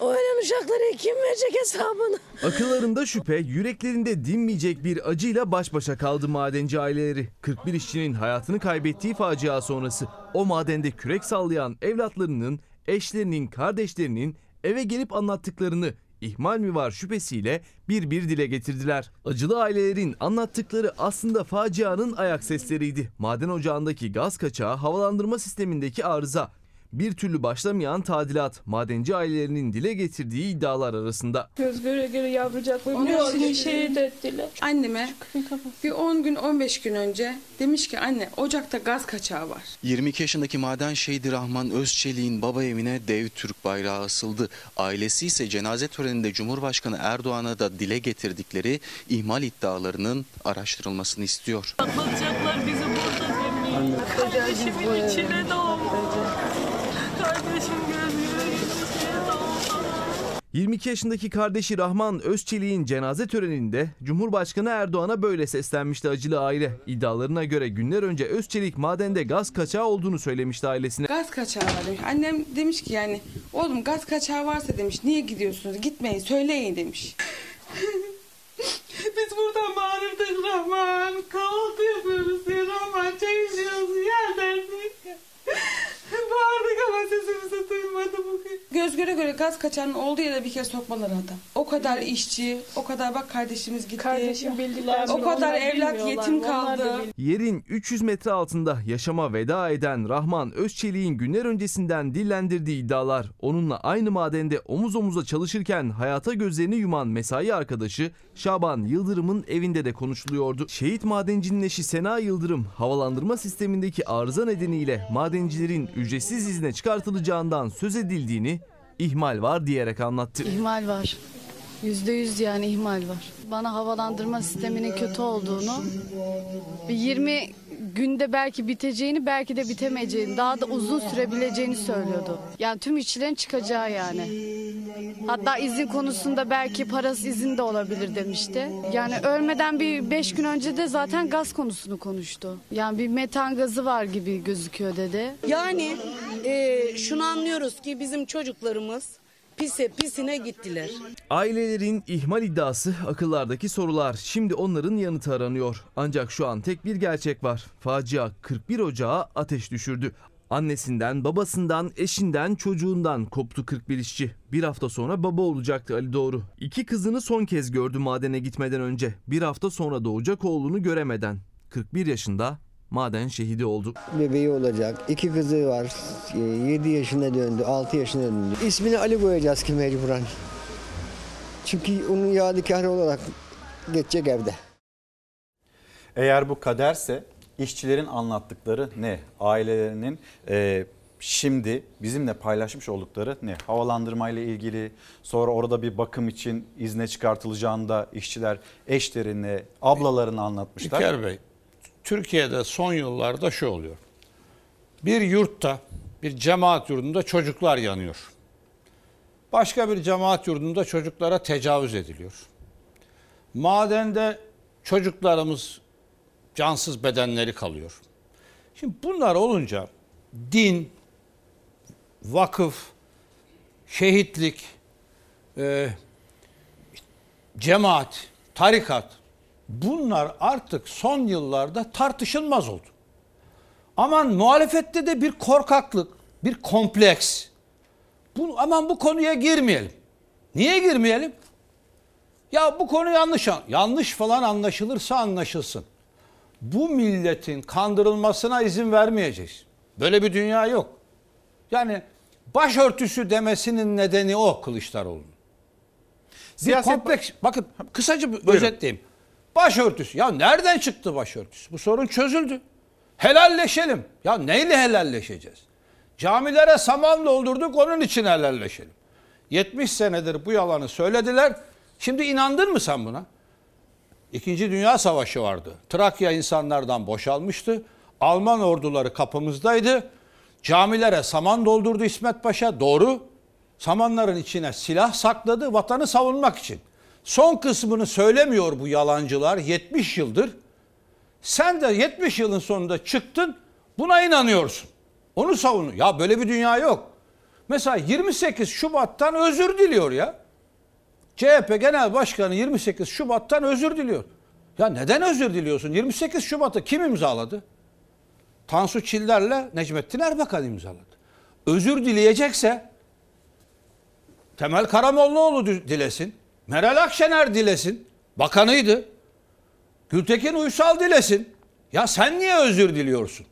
O ölen uşaklara kim verecek hesabını? Akıllarında şüphe, yüreklerinde dinmeyecek bir acıyla baş başa kaldı madenci aileleri. kırk bir işçinin hayatını kaybettiği facia sonrası o madende kürek sallayan evlatlarının, eşlerinin, kardeşlerinin eve gelip anlattıklarını ihmal mi var şüphesiyle bir bir dile getirdiler. Acılı ailelerin anlattıkları aslında facianın ayak sesleriydi. Maden ocağındaki gaz kaçağı, havalandırma sistemindeki arıza, bir türlü başlamayan tadilat madenci ailelerinin dile getirdiği iddialar arasında. Göz göre göre yavrucaklarını bir şehit ettiler. Anneme bir on gün on beş gün önce demiş ki anne ocakta gaz kaçağı var. yirmi iki yaşındaki maden şehidi Rahman Özçelik'in baba evine dev Türk bayrağı asıldı. Ailesi ise cenaze töreninde Cumhurbaşkanı Erdoğan'a da dile getirdikleri ihmal iddialarının araştırılmasını istiyor. Atlatacaklar bizi burada zemin. Kardeşimin içine doğdu. Kardeşim gözümün içine doğdu. yirmi iki yaşındaki kardeşi Rahman Özçelik'in cenaze töreninde Cumhurbaşkanı Erdoğan'a böyle seslenmişti acılı aile. İddialarına göre günler önce Özçelik madende gaz kaçağı olduğunu söylemişti ailesine. Gaz kaçağı var demiş. Annem demiş ki yani oğlum gaz kaçağı varsa demiş niye gidiyorsunuz gitmeyin söyleyin demiş. Biz buradan bağırırdık Rahman, kahvaltı yapıyoruz diye Rahman, çay içiyoruz yer derdik. Bağırdık ama sesimizi duymadı bugün. Göz göre göre gaz kaçağının olduğu yere bir kere sokmalar adam. O kadar işçi, o kadar bak kardeşimiz gitti. Kardeşim bildiler. O kadar evlat yetim kaldı. Yerin üç yüz metre altında yaşama veda eden Rahman Özçelik'in günler öncesinden dillendirdiği iddialar, onunla aynı madende omuz omuza çalışırken hayata gözlerini yuman mesai arkadaşı Şaban Yıldırım'ın evinde de konuşuluyordu. Şehit madencinin eşi Sena Yıldırım, havalandırma sistemindeki arıza nedeniyle madencilerin ücretsiz izne çıkartılacağından söz edildiğini ihmal var diyerek anlattı. İhmal var. Yüzde yüz yani ihmal var. Bana havalandırma sisteminin kötü olduğunu, yirmi günde belki biteceğini, belki de bitemeyeceğini, daha da uzun sürebileceğini söylüyordu. Yani tüm işçilerin çıkacağı yani. Hatta izin konusunda belki parasız izin de olabilir demişti. Yani ölmeden bir beş gün önce de zaten gaz konusunu konuştu. Yani bir metan gazı var gibi gözüküyor dedi. Yani e, şunu anlıyoruz ki bizim çocuklarımız pise pisine gittiler. Ailelerin ihmal iddiası, akıllardaki sorular. Şimdi onların yanıtı aranıyor. Ancak şu an tek bir gerçek var. Facia kırk bir Ocağı ateş düşürdü. Annesinden, babasından, eşinden, çocuğundan koptu kırk bir işçi. Bir hafta sonra baba olacaktı Ali Doğru. İki kızını son kez gördü madene gitmeden önce. Bir hafta sonra doğacak oğlunu göremeden. kırk bir yaşında maden şehidi oldu. Bebeği olacak. İki kızı var. yedi yaşına döndü, altı yaşına döndü. İsmini Ali koyacağız ki mecburen. Çünkü onun yadigarı olarak geçecek evde. Eğer bu kaderse işçilerin anlattıkları ne? Ailelerinin e, şimdi bizimle paylaşmış oldukları ne? Havalandırmayla ilgili, sonra orada bir bakım için izne çıkartılacağında işçiler eşlerine, ablalarını anlatmışlar. İlker Bey, Türkiye'de son yıllarda şu oluyor. Bir yurtta, bir cemaat yurdunda çocuklar yanıyor. Başka bir cemaat yurdunda çocuklara tecavüz ediliyor. Madende çocuklarımız cansız bedenleri kalıyor. Şimdi bunlar olunca din, vakıf, şehitlik, e, cemaat, tarikat... Bunlar artık son yıllarda tartışılmaz oldu. Aman muhalefette de bir korkaklık, bir kompleks. Bu, aman bu konuya girmeyelim. Niye girmeyelim? Ya bu konu yanlış, yanlış falan anlaşılırsa anlaşılsın. Bu milletin kandırılmasına izin vermeyeceğiz. Böyle bir dünya yok. Yani başörtüsü demesinin nedeni o Kılıçdaroğlu'nun. Siyaset kompleks. Ba Bakın kısaca bir özetleyeyim. Başörtüsü. Ya nereden çıktı başörtüsü? Bu sorun çözüldü. Helalleşelim. Ya neyle helalleşeceğiz? Camilere saman doldurduk, onun için helalleşelim. yetmiş senedir bu yalanı söylediler. Şimdi inandın mı sen buna? İkinci Dünya Savaşı vardı. Trakya insanlardan boşalmıştı. Alman orduları kapımızdaydı. Camilere saman doldurdu İsmet Paşa. Doğru. Samanların içine silah sakladı vatanı savunmak için. Son kısmını söylemiyor bu yalancılar yetmiş yıldır. Sen de yetmiş yılın sonunda çıktın, buna inanıyorsun. Onu savun. Ya böyle bir dünya yok. Mesela yirmi sekiz Şubat'tan özür diliyor ya. C H P Genel Başkanı yirmi sekiz Şubat'tan özür diliyor. Ya neden özür diliyorsun? yirmi sekiz Şubat'ı kim imzaladı? Tansu Çiller'le Necmettin Erbakan imzaladı. Özür dileyecekse Temel Karamollaoğlu dilesin. Meral Akşener dilesin, bakanıydı. Gültekin Uysal dilesin. Ya sen niye özür diliyorsun?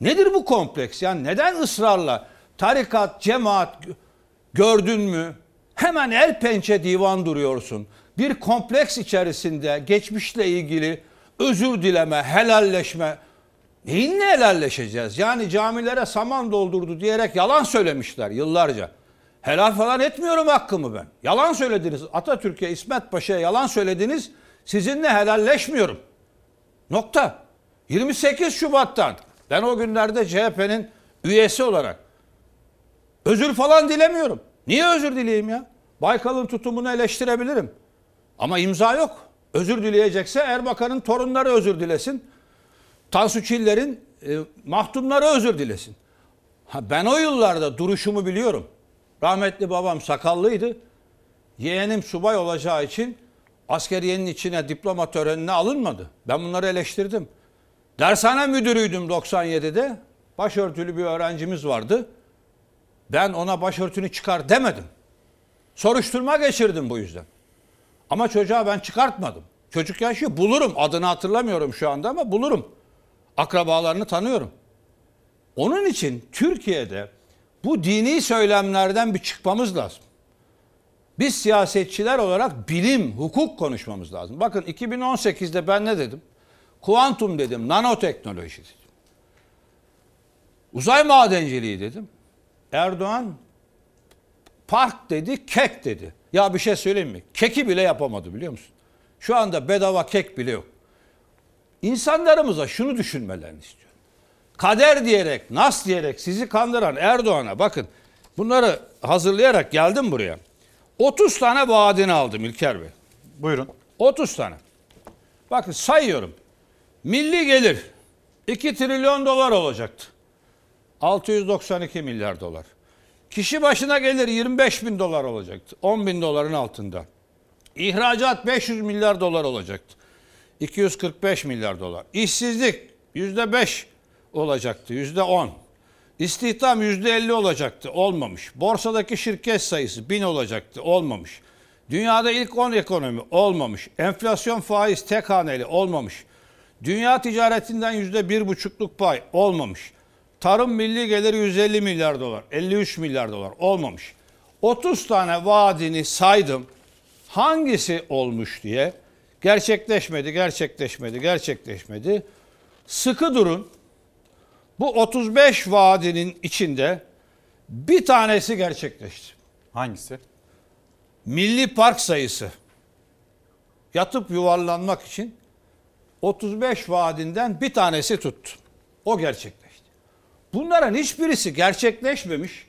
Nedir bu kompleks? Yani neden ısrarla tarikat, cemaat gördün mü? Hemen el pençe divan duruyorsun. Bir kompleks içerisinde geçmişle ilgili özür dileme, helalleşme. Neyinle helalleşeceğiz? Yani camilere saman doldurdu diyerek yalan söylemişler yıllarca. Helal falan etmiyorum hakkımı ben. Yalan söylediniz. Atatürk'e, İsmet Paşa'ya yalan söylediniz. Sizinle helalleşmiyorum. Nokta. yirmi sekiz Şubat'tan ben o günlerde C H P'nin üyesi olarak özür falan dilemiyorum. Niye özür dileyeyim ya? Baykal'ın tutumunu eleştirebilirim. Ama imza yok. Özür dileyecekse Erbakan'ın torunları özür dilesin. Tansu Çiller'in e, mahtumları özür dilesin. Ha, ben o yıllarda duruşumu biliyorum. Rahmetli babam sakallıydı. Yeğenim subay olacağı için askeriyenin içine diploma törenine alınmadı. Ben bunları eleştirdim. Dershane müdürüydüm doksan yedi'de. Başörtülü bir öğrencimiz vardı. Ben ona başörtünü çıkar demedim. Soruşturma geçirdim bu yüzden. Ama çocuğa ben çıkartmadım. Çocuk yaşıyor. Bulurum. Adını hatırlamıyorum şu anda ama bulurum. Akrabalarını tanıyorum. Onun için Türkiye'de bu dini söylemlerden bir çıkmamız lazım. Biz siyasetçiler olarak bilim, hukuk konuşmamız lazım. Bakın iki bin on sekiz'de ben ne dedim? Kuantum dedim, nanoteknoloji dedim. Uzay madenciliği dedim. Erdoğan park dedi, kek dedi. Ya bir şey söyleyeyim mi? Keki bile yapamadı biliyor musun? Şu anda bedava kek bile yok. İnsanlarımıza şunu düşünmelerini istiyorum. Kader diyerek, nas diyerek sizi kandıran Erdoğan'a bakın. Bunları hazırlayarak geldim buraya. otuz tane vaadini aldım İlker Bey. Buyurun. otuz tane. Bakın sayıyorum. Milli gelir iki trilyon dolar olacaktı. altı yüz doksan iki milyar dolar. Kişi başına gelir yirmi beş bin dolar olacaktı. on bin doların altında. İhracat beş yüz milyar dolar olacaktı. iki yüz kırk beş milyar dolar. İşsizlik yüzde beş olacaktı. yüzde on. İstihdam yüzde elli olacaktı. Olmamış. Borsadaki şirket sayısı bin olacaktı. Olmamış. Dünyada ilk on ekonomi olmamış. Enflasyon faiz tek haneli olmamış. Dünya ticaretinden yüzde bir buçukluk pay olmamış. Tarım milli geliri yüz elli milyar dolar. elli üç milyar dolar olmamış. otuz tane vaadini saydım. Hangisi olmuş diye. Gerçekleşmedi, gerçekleşmedi, gerçekleşmedi. Sıkı durun. Bu otuz beş vaadinin içinde bir tanesi gerçekleşti. Hangisi? Milli park sayısı. Yatıp yuvarlanmak için otuz beş vaadinden bir tanesi tuttu. O gerçekleşti. Bunların hiçbirisi gerçekleşmemiş.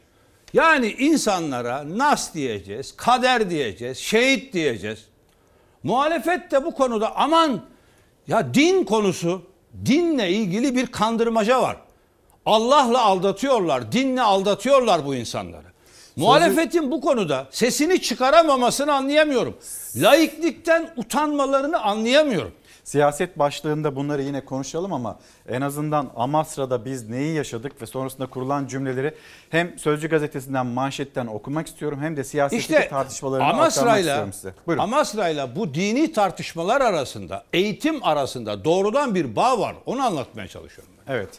Yani insanlara nas diyeceğiz, kader diyeceğiz, şehit diyeceğiz. Muhalefet de bu konuda aman ya din konusu, dinle ilgili bir kandırmaca var. Allah'la aldatıyorlar, dinle aldatıyorlar bu insanları. Sözü... Muhalefetin bu konuda sesini çıkaramamasını anlayamıyorum. Laiklikten utanmalarını anlayamıyorum. Siyaset başlığında bunları yine konuşalım ama en azından Amasra'da biz neyi yaşadık ve sonrasında kurulan cümleleri hem Sözcü gazetesinden manşetten okumak istiyorum hem de siyasetteki işte tartışmalarını aktarmak istiyorum size. Buyurun. Amasra'yla bu dini tartışmalar arasında, eğitim arasında doğrudan bir bağ var. Onu anlatmaya çalışıyorum ben. Evet.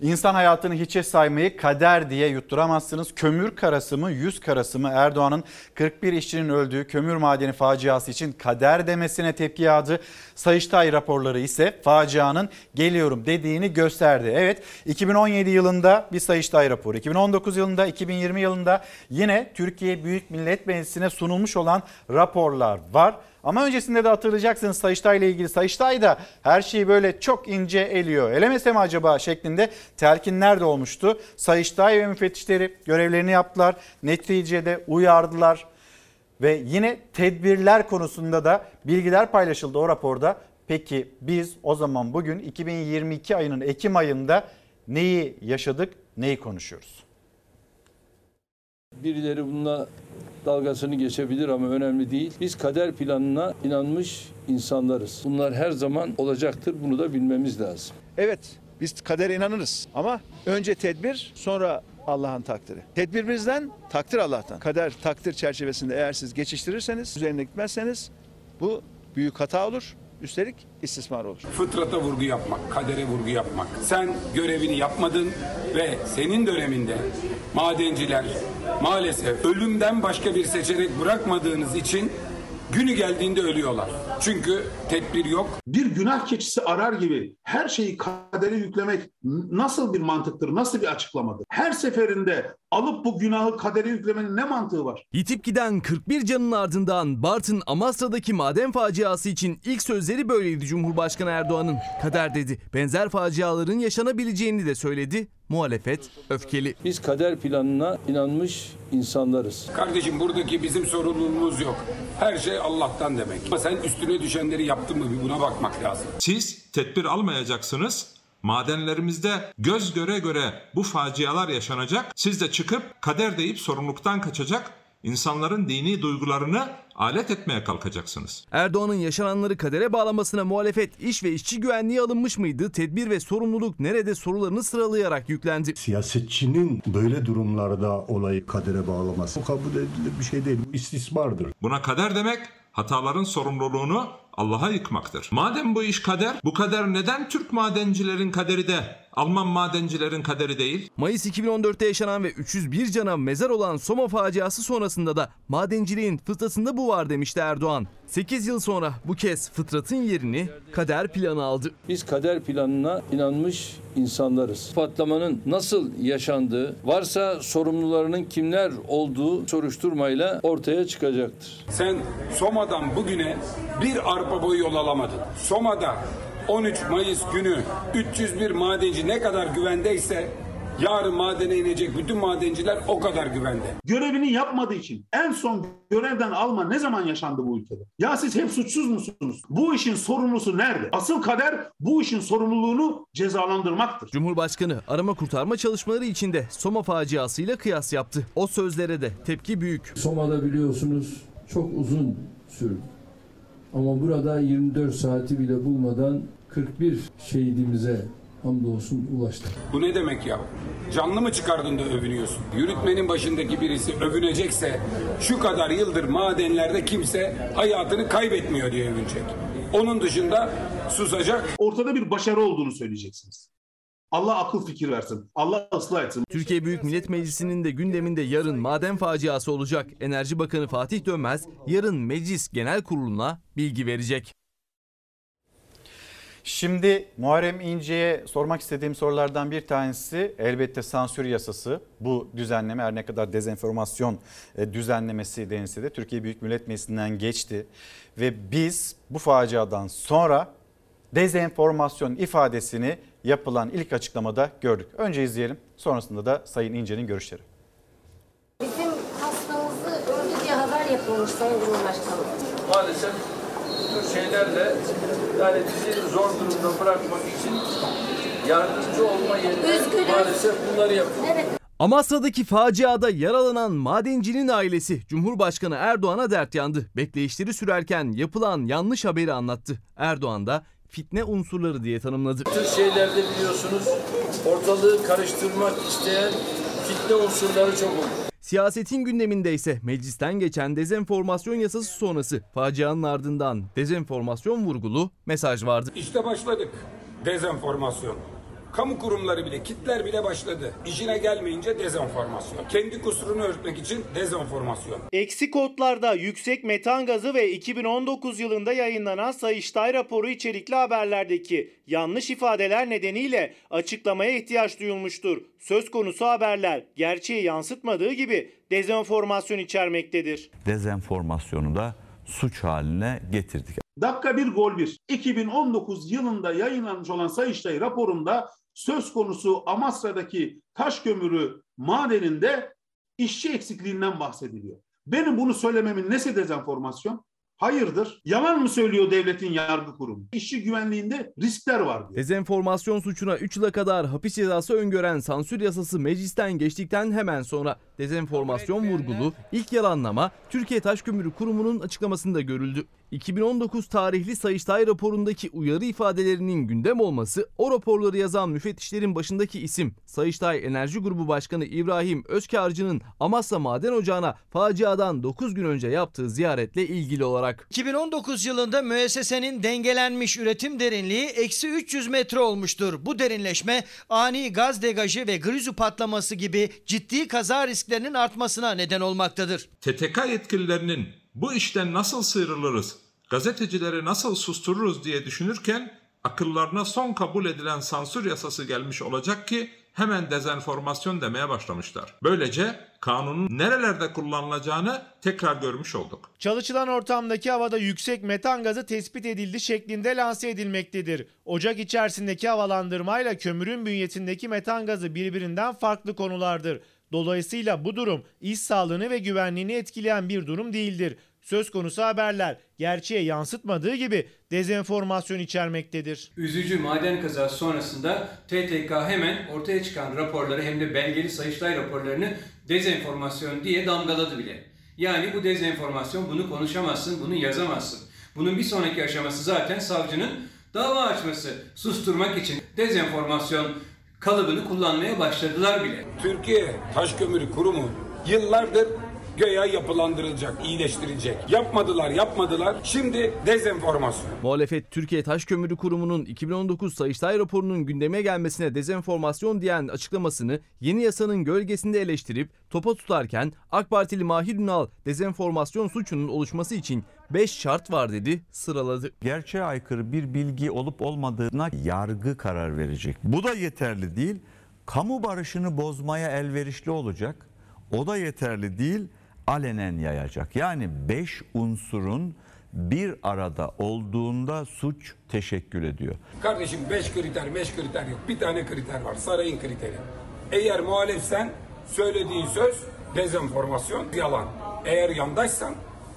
İnsan hayatını hiçe saymayı kader diye yutturamazsınız. Kömür karası mı, yüz karası mı? Erdoğan'ın kırk bir işçinin öldüğü kömür madeni faciası için kader demesine tepki yağdı. Sayıştay raporları ise facianın geliyorum dediğini gösterdi. Evet, iki bin on yedi yılında bir Sayıştay raporu, iki bin on dokuz yılında, iki bin yirmi yılında yine Türkiye Büyük Millet Meclisi'ne sunulmuş olan raporlar var. Ama öncesinde de hatırlayacaksınız Sayıştay ile ilgili. Sayıştay da her şeyi böyle çok ince eliyor. Elemese mi acaba şeklinde telkinler de olmuştu. Sayıştay ve müfettişleri görevlerini yaptılar. Neticede uyardılar. Ve yine tedbirler konusunda da bilgiler paylaşıldı o raporda. Peki biz o zaman bugün iki bin yirmi iki ayının Ekim ayında neyi yaşadık, neyi konuşuyoruz? Birileri bununla dalgasını geçebilir ama önemli değil. Biz kader planına inanmış insanlarız. Bunlar her zaman olacaktır. Bunu da bilmemiz lazım. Evet, biz kadere inanırız ama önce tedbir, sonra Allah'ın takdiri. Tedbir bizden, takdir Allah'tan. Kader, takdir çerçevesinde eğer siz geçiştirirseniz, üzerine gitmezseniz bu büyük hata olur. Üstelik istismar olur. Fıtrata vurgu yapmak, kadere vurgu yapmak. Sen görevini yapmadın ve senin döneminde madenciler maalesef ölümden başka bir seçenek bırakmadığınız için günü geldiğinde ölüyorlar. Çünkü tedbir yok. Bir günah keçisi arar gibi her şeyi kadere yüklemek nasıl bir mantıktır, nasıl bir açıklamadır? Her seferinde alıp bu günahı kadere yüklemenin ne mantığı var? Yitip giden kırk bir canın ardından Bartın Amasra'daki maden faciası için ilk sözleri böyleydi Cumhurbaşkanı Erdoğan'ın. Kader dedi. Benzer faciaların yaşanabileceğini de söyledi. Muhalefet öfkeli. Biz kader planına inanmış insanlarız. Kardeşim buradaki bizim sorumluluğumuz yok. Her şey Allah'tan demek. Ama sen üstüne düşenleri yaptın mı bir buna bakmak lazım. Siz tedbir almayacaksınız. Madenlerimizde göz göre göre bu facialar yaşanacak. Siz de çıkıp kader deyip sorumluluktan kaçacak. İnsanların dini duygularını alet etmeye kalkacaksınız. Erdoğan'ın yaşananları kadere bağlamasına muhalefet iş ve işçi güvenliği alınmış mıydı? Tedbir ve sorumluluk nerede sorularını sıralayarak yüklendi. Siyasetçinin böyle durumlarda olayı kadere bağlaması bu kabul edilir bir şey değil. Bu istismardır. Buna kader demek hataların sorumluluğunu Allah'a yıkmaktır. Madem bu iş kader, bu kader neden Türk madencilerin kaderi de Alman madencilerin kaderi değil? Mayıs iki bin on dörtte yaşanan ve üç yüz bir cana mezar olan Soma faciası sonrasında da madenciliğin fıtratında bu var demişti Erdoğan. sekiz yıl sonra bu kez fıtratın yerini kader planı aldı. Biz kader planına inanmış insanlarız. Patlamanın nasıl yaşandığı, varsa sorumlularının kimler olduğu soruşturmayla ortaya çıkacaktır. Sen Soma'dan bugüne bir arpa boyu yol alamadın. Soma'da on üç Mayıs günü üç yüz bir madenci ne kadar güvendeyse yarın madene inecek bütün madenciler o kadar güvende. Görevini yapmadığı için en son görevden alma ne zaman yaşandı bu ülkede? Ya siz hep suçsuz musunuz? Bu işin sorumlusu nerede? Asıl kader bu işin sorumluluğunu cezalandırmaktır. Cumhurbaşkanı arama kurtarma çalışmaları içinde Soma faciasıyla kıyas yaptı. O sözlere de tepki büyük. Soma'da biliyorsunuz çok uzun sürdü. Ama burada yirmi dört saati bile bulmadan kırk bir şehidimize hamdolsun ulaştık. Bu ne demek ya? Canlı mı çıkardın da övünüyorsun? Yürütmenin başındaki birisi övünecekse şu kadar yıldır madenlerde kimse hayatını kaybetmiyor diye övünecek. Onun dışında susacak. Ortada bir başarı olduğunu söyleyeceksiniz. Allah akıl fikir versin. Allah ıslah etsin. Türkiye Büyük Millet Meclisi'nin de gündeminde yarın maden faciası olacak. Enerji Bakanı Fatih Dönmez yarın Meclis Genel Kurulu'na bilgi verecek. Şimdi Muharrem İnce'ye sormak istediğim sorulardan bir tanesi elbette sansür yasası. Bu düzenleme her ne kadar dezenformasyon düzenlemesi denilse de Türkiye Büyük Millet Meclisi'nden geçti. Ve biz bu faciadan sonra dezenformasyon ifadesini yapılan ilk açıklamada gördük. Önce izleyelim, sonrasında da Sayın İnce'nin görüşleri. Bizim hastamızı öldü diye haber yapılmış Sayın Cumhurbaşkanım. Maalesef bu tür şeylerle yani bizi zor durumda bırakmak için yardımcı olma yerine Üzgünüm. maalesef bunları yapıyor. Evet. Amasra'daki faciada yaralanan madencinin ailesi Cumhurbaşkanı Erdoğan'a dert yandı. Bekleyişleri sürerken yapılan yanlış haberi anlattı. Erdoğan da fitne unsurları diye tanımladı. Tüm şeylerde biliyorsunuz ortalığı karıştırmak isteyen fitne unsurları çok olur. Siyasetin gündeminde ise meclisten geçen dezenformasyon yasası sonrası facianın ardından dezenformasyon vurgulu mesaj vardı. İşte başladık dezenformasyon. Kamu kurumları bile, kitler bile başladı. İşine gelmeyince dezenformasyon. Kendi kusurunu örtmek için dezenformasyon. Eksik otlarda yüksek metan gazı ve iki bin on dokuz yılında yayınlanan Sayıştay raporu içerikli haberlerdeki yanlış ifadeler nedeniyle açıklamaya ihtiyaç duyulmuştur. Söz konusu haberler gerçeği yansıtmadığı gibi dezenformasyon içermektedir. Dezenformasyonu da suç haline getirdik. Dakika bir gol bir. iki bin on dokuz yılında yayınlanmış olan Sayıştay raporunda söz konusu Amasra'daki taş kömürü madeninde işçi eksikliğinden bahsediliyor. Benim bunu söylememin nesi dezenformasyon? Hayırdır? Yalan mı söylüyor devletin yargı kurumu? İşçi güvenliğinde riskler var diyor. Dezenformasyon suçuna üç yıla kadar hapis cezası öngören sansür yasası meclisten geçtikten hemen sonra dezenformasyon vurgulu ilk yalanlama Türkiye Taş Kömürü Kurumu'nun açıklamasında görüldü. iki bin on dokuz tarihli Sayıştay raporundaki uyarı ifadelerinin gündem olması, o raporları yazan müfettişlerin başındaki isim Sayıştay Enerji Grubu Başkanı İbrahim Özkarcı'nın Amasra Maden Ocağı'na faciadan dokuz gün önce yaptığı ziyaretle ilgili olarak. iki bin on dokuz yılında müessesenin dengelenmiş üretim derinliği eksi üç yüz metre olmuştur. Bu derinleşme ani gaz degajı ve grizu patlaması gibi ciddi kaza risklerinin artmasına neden olmaktadır. T T K yetkililerinin bu işten nasıl sıyrılırız, gazetecileri nasıl sustururuz diye düşünürken akıllarına son kabul edilen sansür yasası gelmiş olacak ki hemen dezenformasyon demeye başlamışlar. Böylece kanunun nerelerde kullanılacağını tekrar görmüş olduk. Çalışılan ortamdaki havada yüksek metan gazı tespit edildi şeklinde lanse edilmektedir. Ocak içerisindeki havalandırmayla kömürün bünyesindeki metan gazı birbirinden farklı konulardır. Dolayısıyla bu durum iş sağlığını ve güvenliğini etkileyen bir durum değildir. Söz konusu haberler gerçeğe yansıtmadığı gibi dezenformasyon içermektedir. Üzücü maden kazası sonrasında T T K hemen ortaya çıkan raporları hem de belgeli Sayıştay raporlarını dezenformasyon diye damgaladı bile. Yani bu dezenformasyon, bunu konuşamazsın, bunu yazamazsın. Bunun bir sonraki aşaması zaten savcının dava açması. Susturmak için dezenformasyon kalıbını kullanmaya başladılar bile. Türkiye Taş Kömürü Kurumu yıllardır göya yapılandırılacak, iyileştirilecek. Yapmadılar, yapmadılar. Şimdi dezenformasyon. Muhalefet, Türkiye Taş Kömürü Kurumu'nun iki bin on dokuz Sayıştay raporunun gündeme gelmesine dezenformasyon diyen açıklamasını yeni yasanın gölgesinde eleştirip topa tutarken AK Partili Mahir Ünal dezenformasyon suçunun oluşması için beş şart var dedi, sıraladı. Gerçeğe aykırı bir bilgi olup olmadığına yargı karar verecek. Bu da yeterli değil. Kamu barışını bozmaya elverişli olacak. O da yeterli değil. Alenen yayacak. Yani beş unsurun bir arada olduğunda suç teşekkül ediyor. Kardeşim beş kriter, beş kriter yok. Bir tane kriter var. Sarayın kriteri. Eğer muhalefsen söylediğin söz dezenformasyon, yalan. Eğer yandaşsan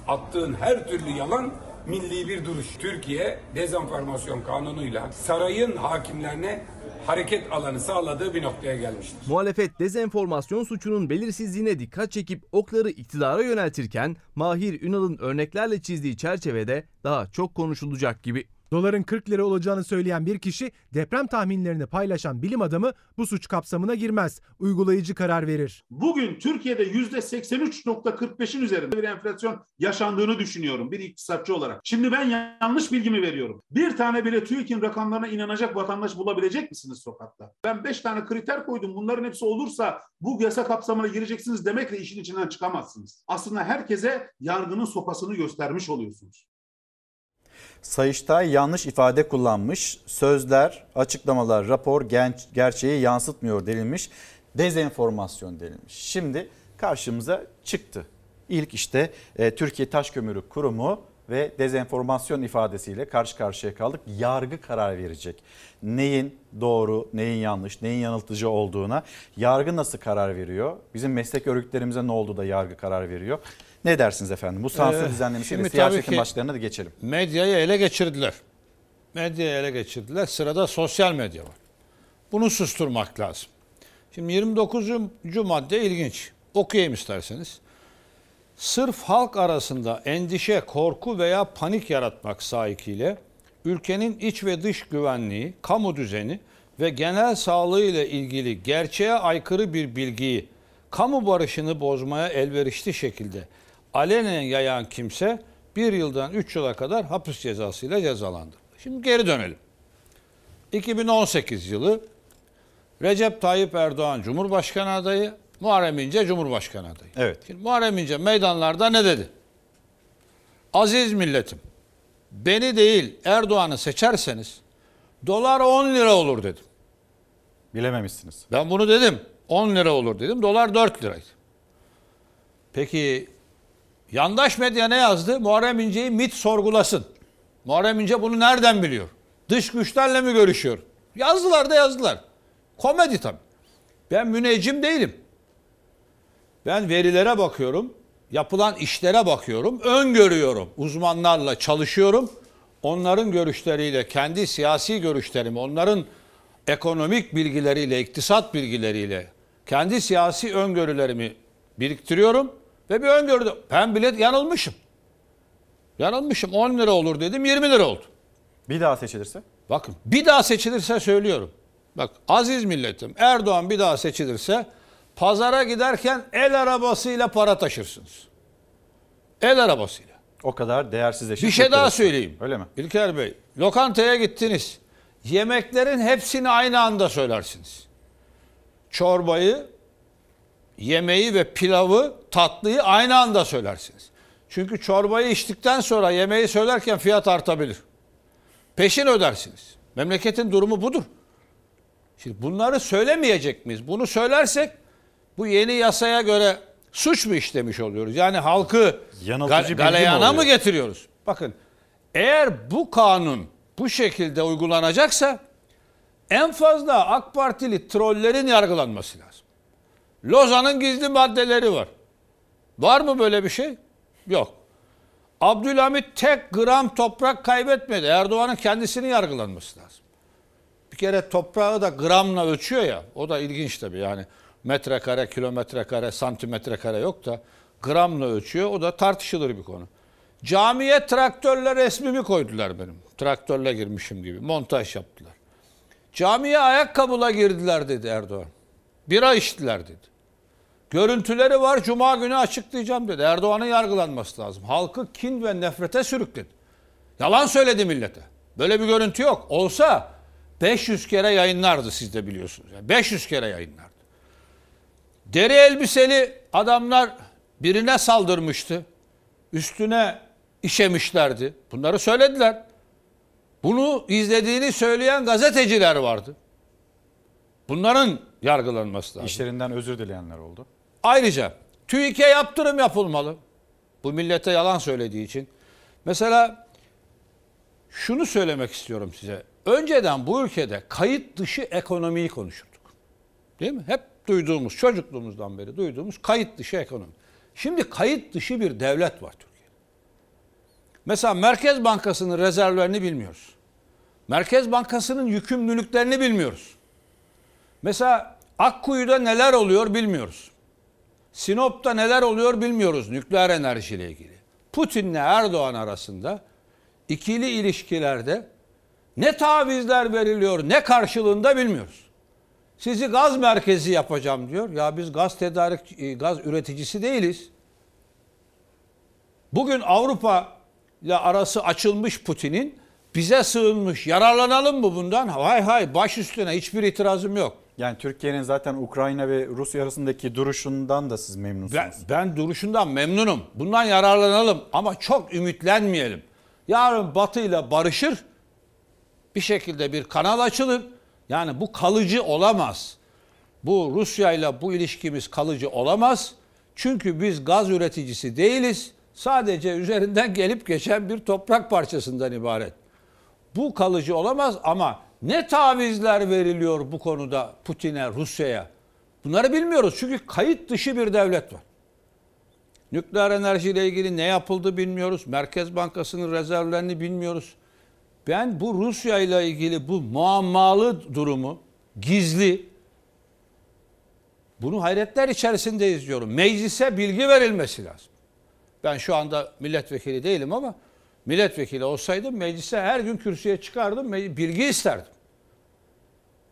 attığın her türlü yalan, milli bir duruş. Türkiye dezenformasyon kanunuyla sarayın hakimlerine hareket alanı sağladığı bir noktaya gelmiştir. Muhalefet dezenformasyon suçunun belirsizliğine dikkat çekip okları iktidara yöneltirken Mahir Ünal'ın örneklerle çizdiği çerçevede daha çok konuşulacak gibi. Doların kırk lira olacağını söyleyen bir kişi, deprem tahminlerini paylaşan bilim adamı bu suç kapsamına girmez. Uygulayıcı karar verir. Bugün Türkiye'de yüzde seksen üç nokta kırk beş'in üzerinde bir enflasyon yaşandığını düşünüyorum bir iktisatçı olarak. Şimdi ben yanlış bilgimi veriyorum. Bir tane bile TÜİK'in rakamlarına inanacak vatandaş bulabilecek misiniz sokakta? Ben beş tane kriter koydum. Bunların hepsi olursa bu yasa kapsamına gireceksiniz demekle işin içinden çıkamazsınız. Aslında herkese yargının sopasını göstermiş oluyorsunuz. Sayıştay yanlış ifade kullanmış, sözler, açıklamalar, rapor genç, gerçeği yansıtmıyor denilmiş, dezenformasyon denilmiş. Şimdi karşımıza çıktı. İlk işte e, Türkiye Taş Kömürü Kurumu ve dezenformasyon ifadesiyle karşı karşıya kaldık. Yargı karar verecek. Neyin doğru, neyin yanlış, neyin yanıltıcı olduğuna yargı nasıl karar veriyor? Bizim meslek örgütlerimize ne oldu da yargı karar veriyor? Ne dersiniz efendim? Bu sansür ee, düzenlemesiyle siyasetin başlarına da geçelim. Medyayı ele geçirdiler. Medyayı ele geçirdiler. Sırada sosyal medya var. Bunu susturmak lazım. Şimdi yirmi dokuzuncu madde ilginç. Okuyayım isterseniz. Sırf halk arasında endişe, korku veya panik yaratmak sahikiyle ülkenin iç ve dış güvenliği, kamu düzeni ve genel sağlığı ile ilgili gerçeğe aykırı bir bilgiyi kamu barışını bozmaya elverişli şekilde alenen yayan kimse bir yıldan üç yıla kadar hapis cezasıyla cezalandırıldı. Şimdi geri dönelim. iki bin on sekiz yılı Recep Tayyip Erdoğan Cumhurbaşkanı adayı, Muharrem İnce Cumhurbaşkanı adayı. Evet. Şimdi Muharrem İnce meydanlarda ne dedi? Aziz milletim, beni değil Erdoğan'ı seçerseniz dolar on lira olur dedim. Bilememişsiniz. Ben bunu dedim. on lira olur dedim. Dolar dört liraydı. Peki yandaş medya ne yazdı? Muharrem İnce'yi MİT sorgulasın. Muharrem İnce bunu nereden biliyor? Dış güçlerle mi görüşüyor? Yazdılar da yazdılar. Komedi tabii. Ben müneccim değilim. Ben verilere bakıyorum. Yapılan işlere bakıyorum. Öngörüyorum. Uzmanlarla çalışıyorum. Onların görüşleriyle, kendi siyasi görüşlerimi, onların ekonomik bilgileriyle, iktisat bilgileriyle kendi siyasi öngörülerimi biriktiriyorum ve bir öngörüde ben bile yanılmışım. Yanılmışım, on lira olur dedim, yirmi lira oldu. Bir daha seçilirse? Bakın bir daha seçilirse söylüyorum. Bak aziz milletim, Erdoğan bir daha seçilirse pazara giderken el arabasıyla para taşırsınız. El arabasıyla. O kadar değersizleşir. Bir şey daha söyleyeyim. Öyle mi? İlker Bey, lokantaya gittiniz. Yemeklerin hepsini aynı anda söylersiniz. Çorbayı, yemeği ve pilavı, tatlıyı aynı anda söylersiniz. Çünkü çorbayı içtikten sonra yemeği söylerken fiyat artabilir. Peşin ödersiniz. Memleketin durumu budur. Şimdi bunları söylemeyecek miyiz? Bunu söylersek bu yeni yasaya göre suç mu işlemiş oluyoruz? Yani halkı gal- galeyana mı, mı getiriyoruz? Bakın eğer bu kanun bu şekilde uygulanacaksa en fazla AK Partili trollerin yargılanması lazım. Lozan'ın gizli maddeleri var. Var mı böyle bir şey? Yok. Abdülhamit tek gram toprak kaybetmedi. Erdoğan'ın kendisinin yargılanması lazım. Bir kere toprağı da gramla ölçüyor ya. O da ilginç tabii yani. Metrekare, kilometrekare, santimetrekare yok da gramla ölçüyor. O da tartışılır bir konu. Camiye traktörle resmimi koydular benim. Traktörle girmişim gibi. Montaj yaptılar. Camiye ayakkabıyla girdiler dedi Erdoğan. Bira içtiler dedi. Görüntüleri var, cuma günü açıklayacağım dedi. Erdoğan'ın yargılanması lazım. Halkı kin ve nefrete sürükledi. Yalan söyledi millete. Böyle bir görüntü yok. Olsa beş yüz kere yayınlardı, siz de biliyorsunuz. Yani beş yüz kere yayınlardı. Deri elbiseli adamlar birine saldırmıştı. Üstüne işemişlerdi. Bunları söylediler. Bunu izlediğini söyleyen gazeteciler vardı. Bunların yargılanması lazım. İşlerinden özür dileyenler oldu. Ayrıca TÜİK'e yaptırım yapılmalı. Bu millete yalan söylediği için. Mesela şunu söylemek istiyorum size. Önceden bu ülkede kayıt dışı ekonomiyi konuşurduk. Değil mi? Hep duyduğumuz, çocukluğumuzdan beri duyduğumuz kayıt dışı ekonomi. Şimdi kayıt dışı bir devlet var Türkiye'de. Mesela Merkez Bankası'nın rezervlerini bilmiyoruz. Merkez Bankası'nın yükümlülüklerini bilmiyoruz. Mesela Akkuyu'da neler oluyor bilmiyoruz. Sinop'ta neler oluyor bilmiyoruz nükleer enerjiyle ilgili. Putin'le Erdoğan arasında ikili ilişkilerde ne tavizler veriliyor, ne karşılığında bilmiyoruz. Sizi gaz merkezi yapacağım diyor. Ya biz gaz tedarik, gaz üreticisi değiliz. Bugün Avrupa ile arası açılmış Putin'in, bize sığınmış. Yararlanalım mı bundan? Hay hay, baş üstüne, hiçbir itirazım yok. Yani Türkiye'nin zaten Ukrayna ve Rusya arasındaki duruşundan da siz memnunsunuz. Ben, ben duruşundan memnunum. Bundan yararlanalım ama çok ümitlenmeyelim. Yarın Batı ile barışır, bir şekilde bir kanal açılır. Yani bu kalıcı olamaz. Bu Rusya ile bu ilişkimiz kalıcı olamaz. Çünkü biz gaz üreticisi değiliz. Sadece üzerinden gelip geçen bir toprak parçasından ibaret. Bu kalıcı olamaz ama ne tavizler veriliyor bu konuda Putin'e, Rusya'ya? Bunları bilmiyoruz çünkü kayıt dışı bir devlet var. Nükleer enerjiyle ilgili ne yapıldı bilmiyoruz. Merkez Bankası'nın rezervlerini bilmiyoruz. Ben bu Rusya ile ilgili bu muammalı durumu, gizli, bunu hayretler içerisinde izliyorum. Meclise bilgi verilmesi lazım. Ben şu anda milletvekili değilim ama milletvekili olsaydım meclise her gün kürsüye çıkardım, bilgi isterdim.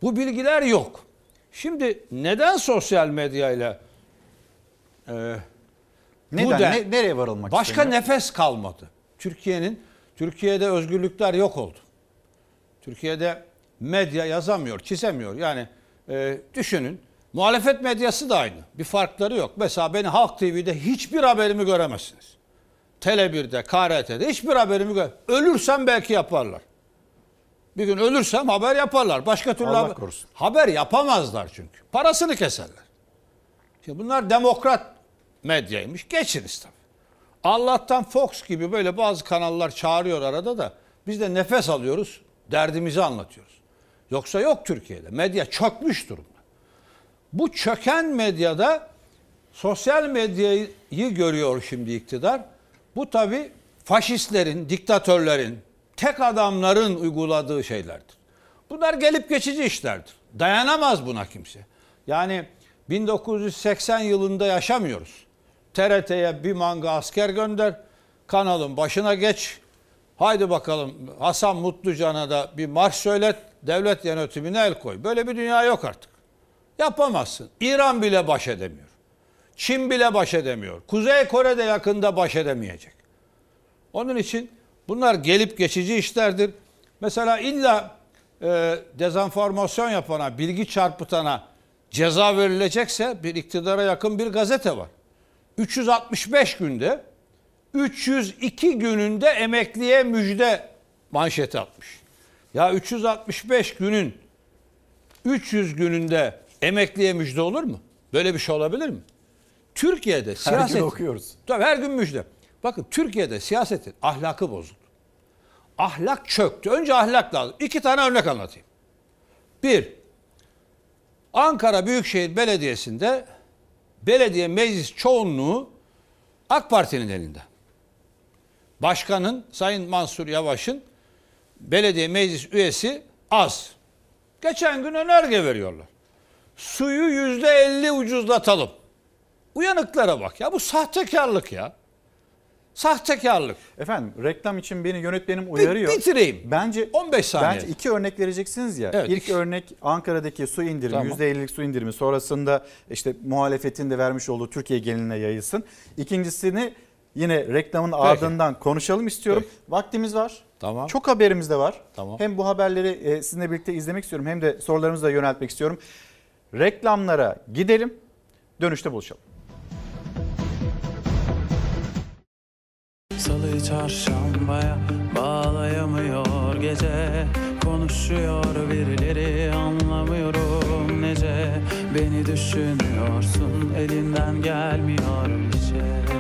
Bu bilgiler yok. Şimdi neden sosyal medyayla e, neden, ne, nereye varılmak başka istemiyor? Nefes kalmadı. Türkiye'nin Türkiye'de özgürlükler yok oldu. Türkiye'de medya yazamıyor, çizemiyor. Yani e, düşünün, muhalefet medyası da aynı. Bir farkları yok. Mesela beni Halk T V'de hiçbir haberimi göremezsiniz. Tele bir'de, K R T'de hiçbir haberimi gör. Ölürsem belki yaparlar. Bir gün ölürsem haber yaparlar. Başka türlü haber, haber yapamazlar çünkü. Parasını keserler. Şimdi bunlar demokrat medyaymış. Geçiniz tabii. Allah'tan Fox gibi böyle bazı kanallar çağırıyor arada da biz de nefes alıyoruz, derdimizi anlatıyoruz. Yoksa yok Türkiye'de. Medya çökmüş durumda. Bu çöken medyada sosyal medyayı görüyor şimdi iktidar. Bu tabii faşistlerin, diktatörlerin, tek adamların uyguladığı şeylerdir. Bunlar gelip geçici işlerdir. Dayanamaz buna kimse. Yani bin dokuz yüz seksen yılında yaşamıyoruz. T R T'ye bir manga asker gönder, kanalın başına geç. Haydi bakalım Hasan Mutlucan'a da bir marş söylet, devlet yönetimine el koy. Böyle bir dünya yok artık. Yapamazsın. İran bile baş edemiyor. Çin bile baş edemiyor. Kuzey Kore de yakında baş edemeyecek. Onun için bunlar gelip geçici işlerdir. Mesela illa e, dezenformasyon yapana, bilgi çarpıtana ceza verilecekse bir iktidara yakın bir gazete var. üç yüz altmış beş günde, üç yüz iki gününde emekliye müjde manşeti atmış. Ya üç yüz altmış beş günün üç yüz gününde emekliye müjde olur mu? Böyle bir şey olabilir mi? Türkiye'de siyaset... Her gün okuyoruz. Tabii her gün müjde. Bakın Türkiye'de siyasetin ahlakı bozuldu. Ahlak çöktü. Önce ahlak lazım. İki tane örnek anlatayım. Bir, Ankara Büyükşehir Belediyesi'nde belediye meclis çoğunluğu AK Parti'nin elinde. Başkanın, Sayın Mansur Yavaş'ın belediye meclis üyesi az. Geçen gün önerge veriyorlar. Suyu yüzde elli ucuzlatalım. Uyanıklara bak ya, bu sahtekarlık ya. Sahtekarlık. Efendim reklam için beni yönetmenim uyarıyor. Bitireyim. Bence on beş saniye. Bence iki örnek vereceksiniz ya. Evet. İlk örnek Ankara'daki su indirimi, tamam. yüzde ellilik su indirimi sonrasında işte muhalefetin de vermiş olduğu Türkiye geneline yayılsın. İkincisini yine reklamın Peki. ardından konuşalım istiyorum. Peki. Vaktimiz var. Tamam. Çok haberimiz de var. Tamam. Hem bu haberleri sizinle birlikte izlemek istiyorum hem de sorularımızı da yöneltmek istiyorum. Reklamlara gidelim. Dönüşte buluşalım. Salı çarşambaya bağlayamıyor gece. Konuşuyor birileri anlamıyorum nece. Beni düşünüyorsun elinden gelmiyor bir şey.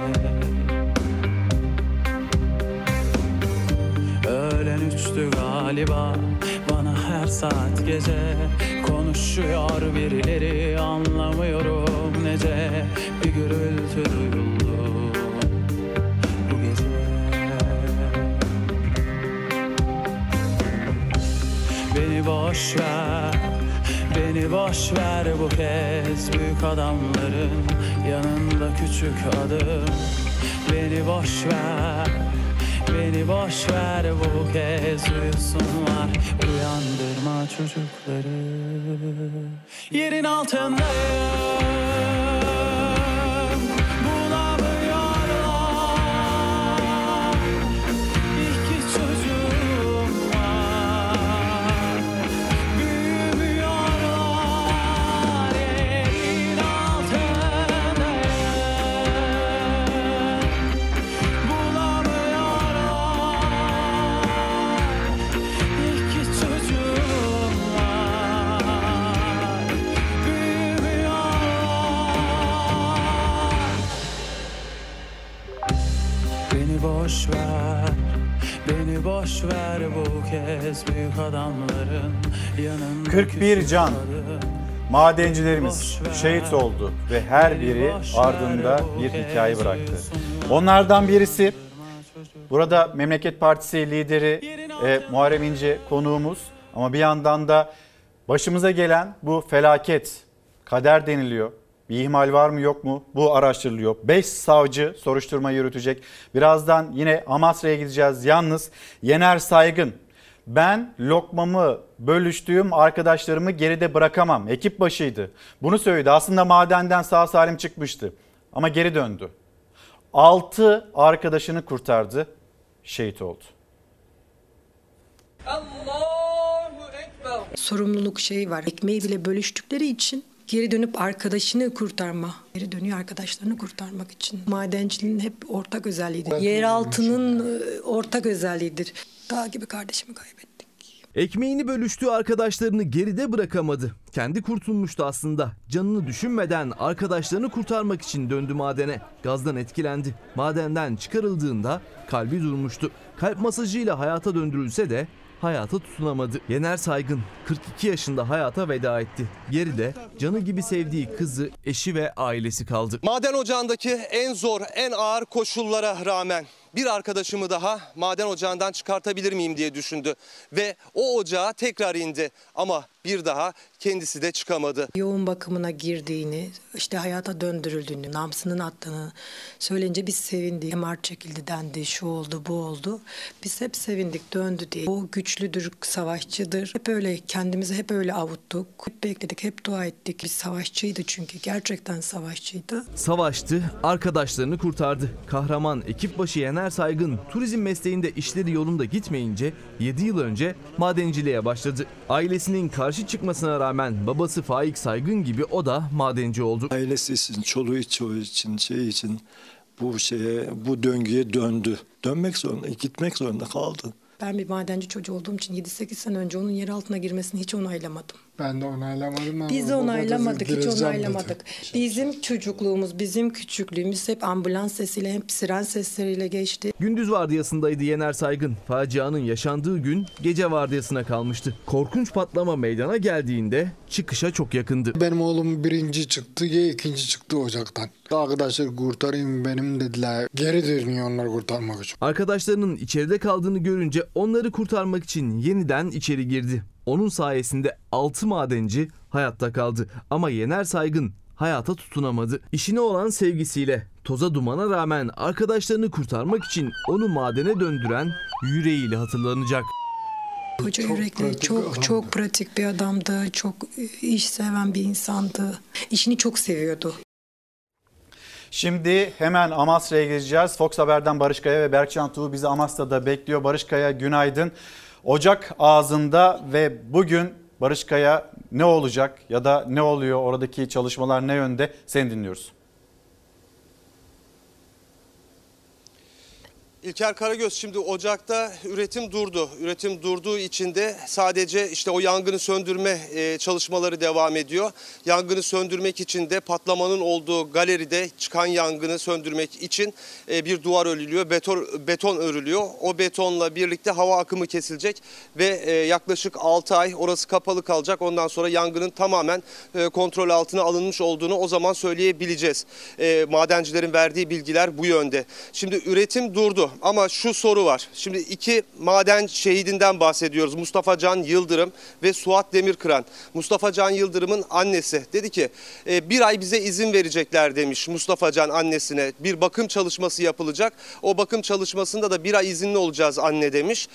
Öğlen üçtü galiba bana her saat gece. Konuşuyor birileri anlamıyorum nece. Bir gürültü duyuldu. Beni boş ver, beni boş ver bu kez. Büyük adamların yanında küçük adım. Beni boş ver, beni boş ver bu kez. Uyusunlar, uyandırma çocukları. Yerin altındayım. Boş ver, beni boş ver bu kez. Büyük adamların yanında kırk bir can madencilerimiz şehit oldu ve her biri ardında bir hikaye bıraktı. Onlardan birisi burada Memleket Partisi lideri e, Muharrem İnce konuğumuz, ama bir yandan da başımıza gelen bu felaket, kader deniliyor. Bir ihmal var mı yok mu? Bu araştırılıyor. beş savcı soruşturma yürütecek. Birazdan yine Amasra'ya gideceğiz. Yalnız Yener Saygın, ben lokmamı bölüştüğüm arkadaşlarımı geride bırakamam. Ekip başıydı. Bunu söyledi. Aslında madenden sağ salim çıkmıştı. Ama geri döndü. altı arkadaşını kurtardı. Şehit oldu. Allahu Ekber. Sorumluluk şeyi var. Ekmeği bile bölüştükleri için. Geri dönüp arkadaşını kurtarma. Geri dönüyor arkadaşlarını kurtarmak için. Madenciliğin hep ortak özelliğidir. Yeraltının ortak özelliğidir. Dağ gibi kardeşimi kaybettik. Ekmeğini bölüştüğü arkadaşlarını geride bırakamadı. Kendi kurtulmuştu aslında. Canını düşünmeden arkadaşlarını kurtarmak için döndü madene. Gazdan etkilendi. Madenden çıkarıldığında kalbi durmuştu. Kalp masajıyla hayata döndürülse de hayata tutunamadı. Yener Saygın kırk iki yaşında hayata veda etti. Geride canı gibi sevdiği kızı, eşi ve ailesi kaldı. Maden ocağındaki en zor, en ağır koşullara rağmen bir arkadaşımı daha maden ocağından çıkartabilir miyim diye düşündü. Ve o ocağa tekrar indi ama bir daha kendisi de çıkamadı. Yoğun bakımına girdiğini, işte hayata döndürüldüğünü, nabzının attığını söyleyince biz sevindik. M R çekildi dendi, şu oldu, bu oldu. Biz hep sevindik, döndü diye. O güçlüdür, savaşçıdır. Hep öyle, kendimizi hep öyle avuttuk. Hep bekledik, hep dua ettik. Biz savaşçıydı çünkü, gerçekten savaşçıydı. Savaştı, arkadaşlarını kurtardı. Kahraman ekip başı Yener Saygın, turizm mesleğinde işleri yolunda gitmeyince yedi yıl önce madenciliğe başladı. Ailesinin karşı Karşı çıkmasına rağmen babası Faik Saygın gibi o da madenci oldu. Ailesi için, çoluğu çoğu için, şey için bu şeye, bu döngüye döndü. Dönmek zorunda, gitmek zorunda kaldı. Ben bir madenci çocuğu olduğum için yedi sekiz sene önce onun yer altına girmesini hiç onaylamadım. Ben de onaylamadım ama biz onaylamadık, hiç onaylamadık. Dedi. Bizim çocukluğumuz, bizim küçüklüğümüz hep ambulans sesiyle, hep siren sesleriyle geçti. Gündüz vardiyasındaydı Yener Saygın. Facianın yaşandığı gün gece vardiyasına kalmıştı. Korkunç patlama meydana geldiğinde çıkışa çok yakındı. Benim oğlum birinci çıktı, ya ikinci çıktı ocaktan. Arkadaşlar kurtarayım benim dediler. Geri dönüyor onları kurtarmak için. Arkadaşlarının içeride kaldığını görünce onları kurtarmak için yeniden içeri girdi. Onun sayesinde altı madenci hayatta kaldı ama Yener Saygın hayata tutunamadı. İşine olan sevgisiyle toza dumana rağmen arkadaşlarını kurtarmak için onu madene döndüren yüreğiyle hatırlanacak. Koca yürekli, çok çok pratik bir adamdı, çok iş seven bir insandı, işini çok seviyordu. Şimdi hemen Amasra'ya geçeceğiz. Fox Haber'den Barış Kaya ve Berkcan Tuğ bizi Amasra'da bekliyor. Barış Kaya günaydın. Ocak ağzında ve bugün Barış Kaya ne olacak ya da ne oluyor, oradaki çalışmalar ne yönde, seni dinliyoruz. İlker Karagöz, şimdi Ocak'ta üretim durdu. Üretim durduğu için de sadece işte o yangını söndürme çalışmaları devam ediyor. Yangını söndürmek için de patlamanın olduğu galeride çıkan yangını söndürmek için bir duvar örülüyor, beton, beton örülüyor. O betonla birlikte hava akımı kesilecek ve yaklaşık altı ay orası kapalı kalacak. Ondan sonra yangının tamamen kontrol altına alınmış olduğunu o zaman söyleyebileceğiz. Madencilerin verdiği bilgiler bu yönde. Şimdi üretim durdu. Ama şu soru var. Şimdi iki maden şehidinden bahsediyoruz. Mustafa Can Yıldırım ve Suat Demirkıran. Mustafa Can Yıldırım'ın annesi dedi ki bir ay bize izin verecekler demiş Mustafa Can annesine. Bir bakım çalışması yapılacak. O bakım çalışmasında da bir ay izinli olacağız anne demiş.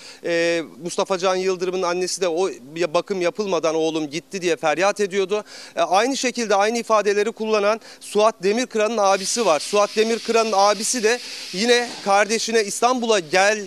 Mustafa Can Yıldırım'ın annesi de o bakım yapılmadan oğlum gitti diye feryat ediyordu. Aynı şekilde aynı ifadeleri kullanan Suat Demirkıran'ın abisi var. Suat Demirkıran'ın abisi de yine kardeşine İstanbul'a gel,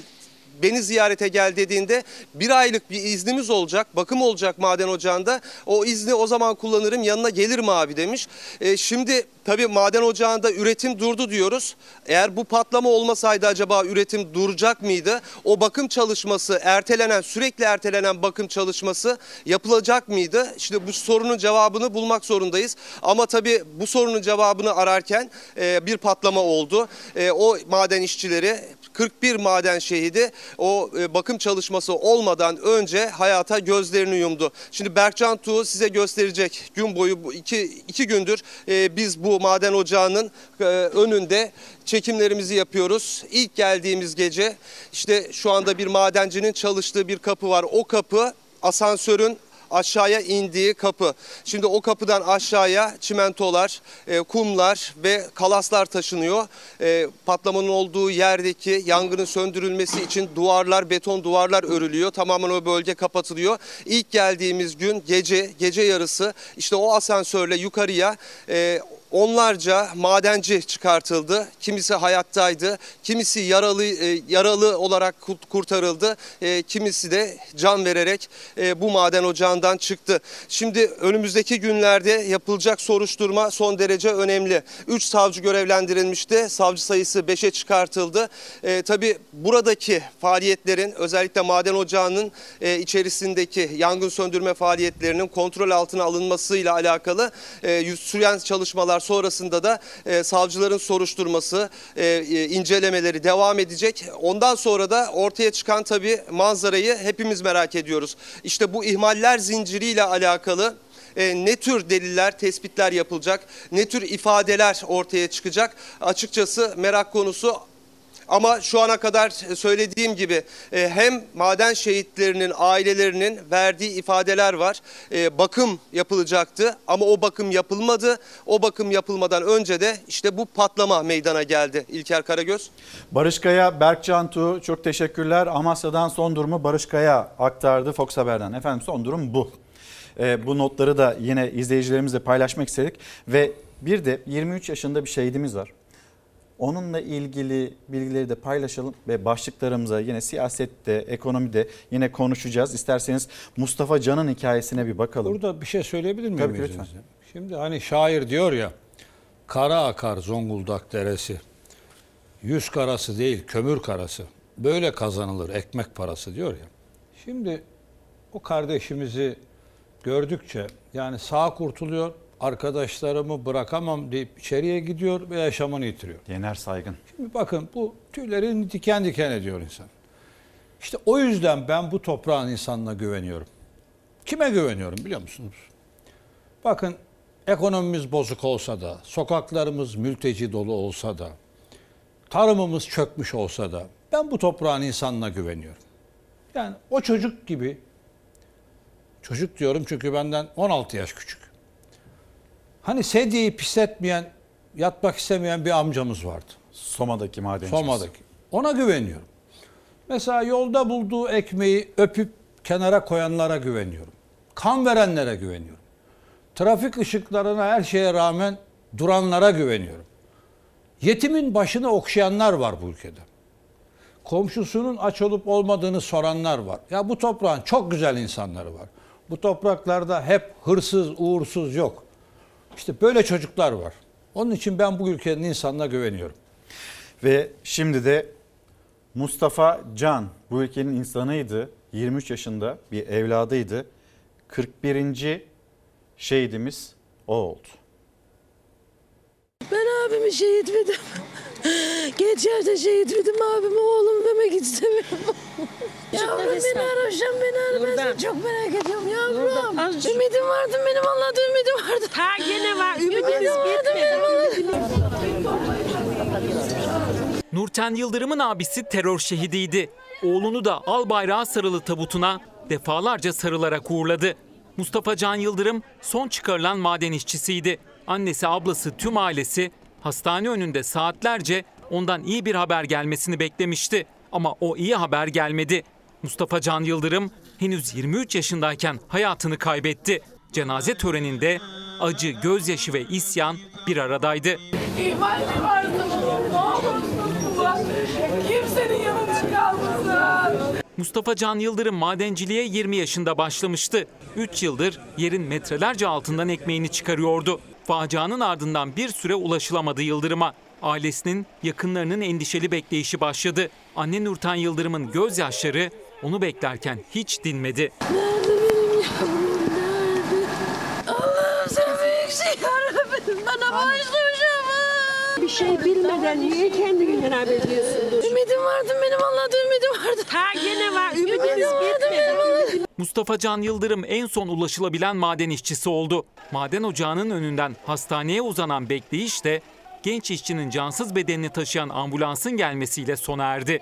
beni ziyarete gel dediğinde bir aylık bir iznimiz olacak, bakım olacak maden ocağında. O izni o zaman kullanırım, yanına gelirim abi demiş. E şimdi tabii maden ocağında üretim durdu diyoruz. Eğer bu patlama olmasaydı acaba üretim duracak mıydı? O bakım çalışması, ertelenen, sürekli ertelenen bakım çalışması yapılacak mıydı? Şimdi bu sorunun cevabını bulmak zorundayız. Ama tabii bu sorunun cevabını ararken e, bir patlama oldu. E, o maden işçileri, kırk bir maden şehidi o bakım çalışması olmadan önce hayata gözlerini yumdu. Şimdi Berkcan Tuğ size gösterecek gün boyu iki, iki gündür e, biz bu maden ocağının e, önünde çekimlerimizi yapıyoruz. İlk geldiğimiz gece işte şu anda bir madencinin çalıştığı bir kapı var. O kapı asansörün aşağıya indiği kapı. Şimdi o kapıdan aşağıya çimentolar, e, kumlar ve kalaslar taşınıyor. E, patlamanın olduğu yerdeki yangının söndürülmesi için duvarlar, beton duvarlar örülüyor. Tamamen o bölge kapatılıyor. İlk geldiğimiz gün gece, gece yarısı işte o asansörle yukarıya e, onlarca madenci çıkartıldı. Kimisi hayattaydı, kimisi yaralı yaralı olarak kurtarıldı, kimisi de can vererek bu maden ocağından çıktı. Şimdi önümüzdeki günlerde yapılacak soruşturma son derece önemli. üç savcı görevlendirilmişti, savcı sayısı beşe çıkartıldı. E, tabii buradaki faaliyetlerin, özellikle maden ocağının içerisindeki yangın söndürme faaliyetlerinin kontrol altına alınmasıyla alakalı e, süren çalışmalar sonrasında da e, savcıların soruşturması, e, incelemeleri devam edecek. Ondan sonra da ortaya çıkan tabii manzarayı hepimiz merak ediyoruz. İşte bu ihmaller zinciriyle alakalı e, ne tür deliller, tespitler yapılacak, ne tür ifadeler ortaya çıkacak? Açıkçası merak konusu. Ama şu ana kadar söylediğim gibi hem maden şehitlerinin ailelerinin verdiği ifadeler var. Bakım yapılacaktı ama o bakım yapılmadı. O bakım yapılmadan önce de işte bu patlama meydana geldi. İlker Karagöz. Barış Kaya, Berkcan Tuğ çok teşekkürler. Amasra'dan son durumu Barış Kaya aktardı Fox Haber'den. Efendim son durum bu. Bu notları da yine izleyicilerimizle paylaşmak istedik. Ve bir de yirmi üç yaşında bir şehidimiz var. Onunla ilgili bilgileri de paylaşalım ve başlıklarımıza yine siyasette, ekonomide yine konuşacağız. İsterseniz Mustafa Can'ın hikayesine bir bakalım. Burada bir şey söyleyebilir miyim? Tabii ki, lütfen. Şimdi hani şair diyor ya, kara akar Zonguldak deresi, yüz karası değil kömür karası, böyle kazanılır ekmek parası diyor ya. Şimdi o kardeşimizi gördükçe yani sağ kurtuluyor, arkadaşlarımı bırakamam deyip içeriye gidiyor ve yaşamını yitiriyor. Yener Saygın. Şimdi bakın bu tüylerini diken diken ediyor insan. İşte o yüzden ben bu toprağın insanına güveniyorum. Kime güveniyorum biliyor musunuz? Bakın ekonomimiz bozuk olsa da, sokaklarımız mülteci dolu olsa da, tarımımız çökmüş olsa da ben bu toprağın insanına güveniyorum. Yani o çocuk gibi, çocuk diyorum çünkü benden on altı yaş küçük. Hani sedyeyi pisletmeyen, yatmak istemeyen bir amcamız vardı. Soma'daki madencimiz. Soma'daki. Ona güveniyorum. Mesela yolda bulduğu ekmeği öpüp kenara koyanlara güveniyorum. Kan verenlere güveniyorum. Trafik ışıklarına her şeye rağmen duranlara güveniyorum. Yetimin başını okşayanlar var bu ülkede. Komşusunun aç olup olmadığını soranlar var. Ya bu toprağın çok güzel insanları var. Bu topraklarda hep hırsız, uğursuz yok. İşte böyle çocuklar var. Onun için ben bu ülkenin insanına güveniyorum. Ve şimdi de Mustafa Can bu ülkenin insanıydı. yirmi üç yaşında bir evladıydı. kırk birinci şehidimiz o oldu. Ben abimi şehit etmedim. Geç yaşta şehit etmedim abimi, oğlum demek istemiyorum. Yavrum beni araşan beni aramazsın. Çok merak ediyorum yavrum. Ümidim vardı benim, Allah'ta ümidim vardı. Ha gene var. Ümidimiz bitmedi. Nurten Yıldırım'ın abisi terör şehidiydi. Oğlunu da al bayrağı sarılı tabutuna defalarca sarılarak uğurladı. Mustafa Can Yıldırım son çıkarılan maden işçisiydi. Annesi, ablası, tüm ailesi hastane önünde saatlerce ondan iyi bir haber gelmesini beklemişti. Ama o iyi haber gelmedi. Mustafa Can Yıldırım henüz yirmi üç yaşındayken hayatını kaybetti. Cenaze töreninde acı, gözyaşı ve isyan bir aradaydı. İmanlı vardı, ne olursunuz, kimsenin yanında kalmasın. Mustafa Can Yıldırım madenciliğe yirmi yaşında başlamıştı. üç yıldır yerin metrelerce altından ekmeğini çıkarıyordu. Facianın ardından bir süre ulaşılamadı Yıldırım'a. Ailesinin, yakınlarının endişeli bekleyişi başladı. Anne Nurten Yıldırım'ın gözyaşları onu beklerken hiç dinmedi. Nerede benim yavrum, nerede? Allah'ım sen büyük şey yarabbim, bana bağışlamışım. Bir şey bilmeden niye kendini cenab ediyorsun? Ümidim vardı benim, Allah'ta ümidim vardı. Ha gene var, ümidimiz bitmedi. Mustafa Can Yıldırım en son ulaşılabilen maden işçisi oldu. Maden ocağının önünden hastaneye uzanan bekleyiş de genç işçinin cansız bedenini taşıyan ambulansın gelmesiyle sona erdi.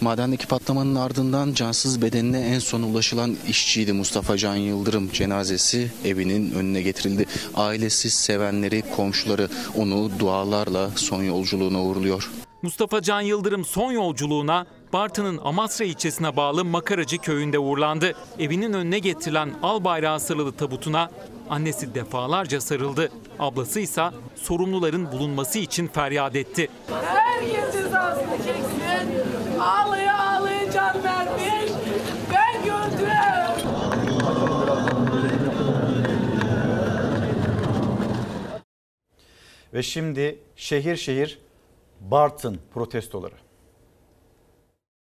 Madendeki patlamanın ardından cansız bedenine en son ulaşılan işçiydi Mustafa Can Yıldırım. Cenazesi evinin önüne getirildi. Ailesi, sevenleri, komşuları onu dualarla son yolculuğuna uğurluyor. Mustafa Can Yıldırım son yolculuğuna Bartın'ın Amasra ilçesine bağlı Makaracı köyünde uğurlandı. Evinin önüne getirilen al bayrağı sarılı tabutuna annesi defalarca sarıldı. Ablası ise sorumluların bulunması için feryat etti. Herkes cezasını çeksin, ağlaya ağlaya can vermiş, ben gördüm. Ve şimdi şehir şehir Bartın protestoları.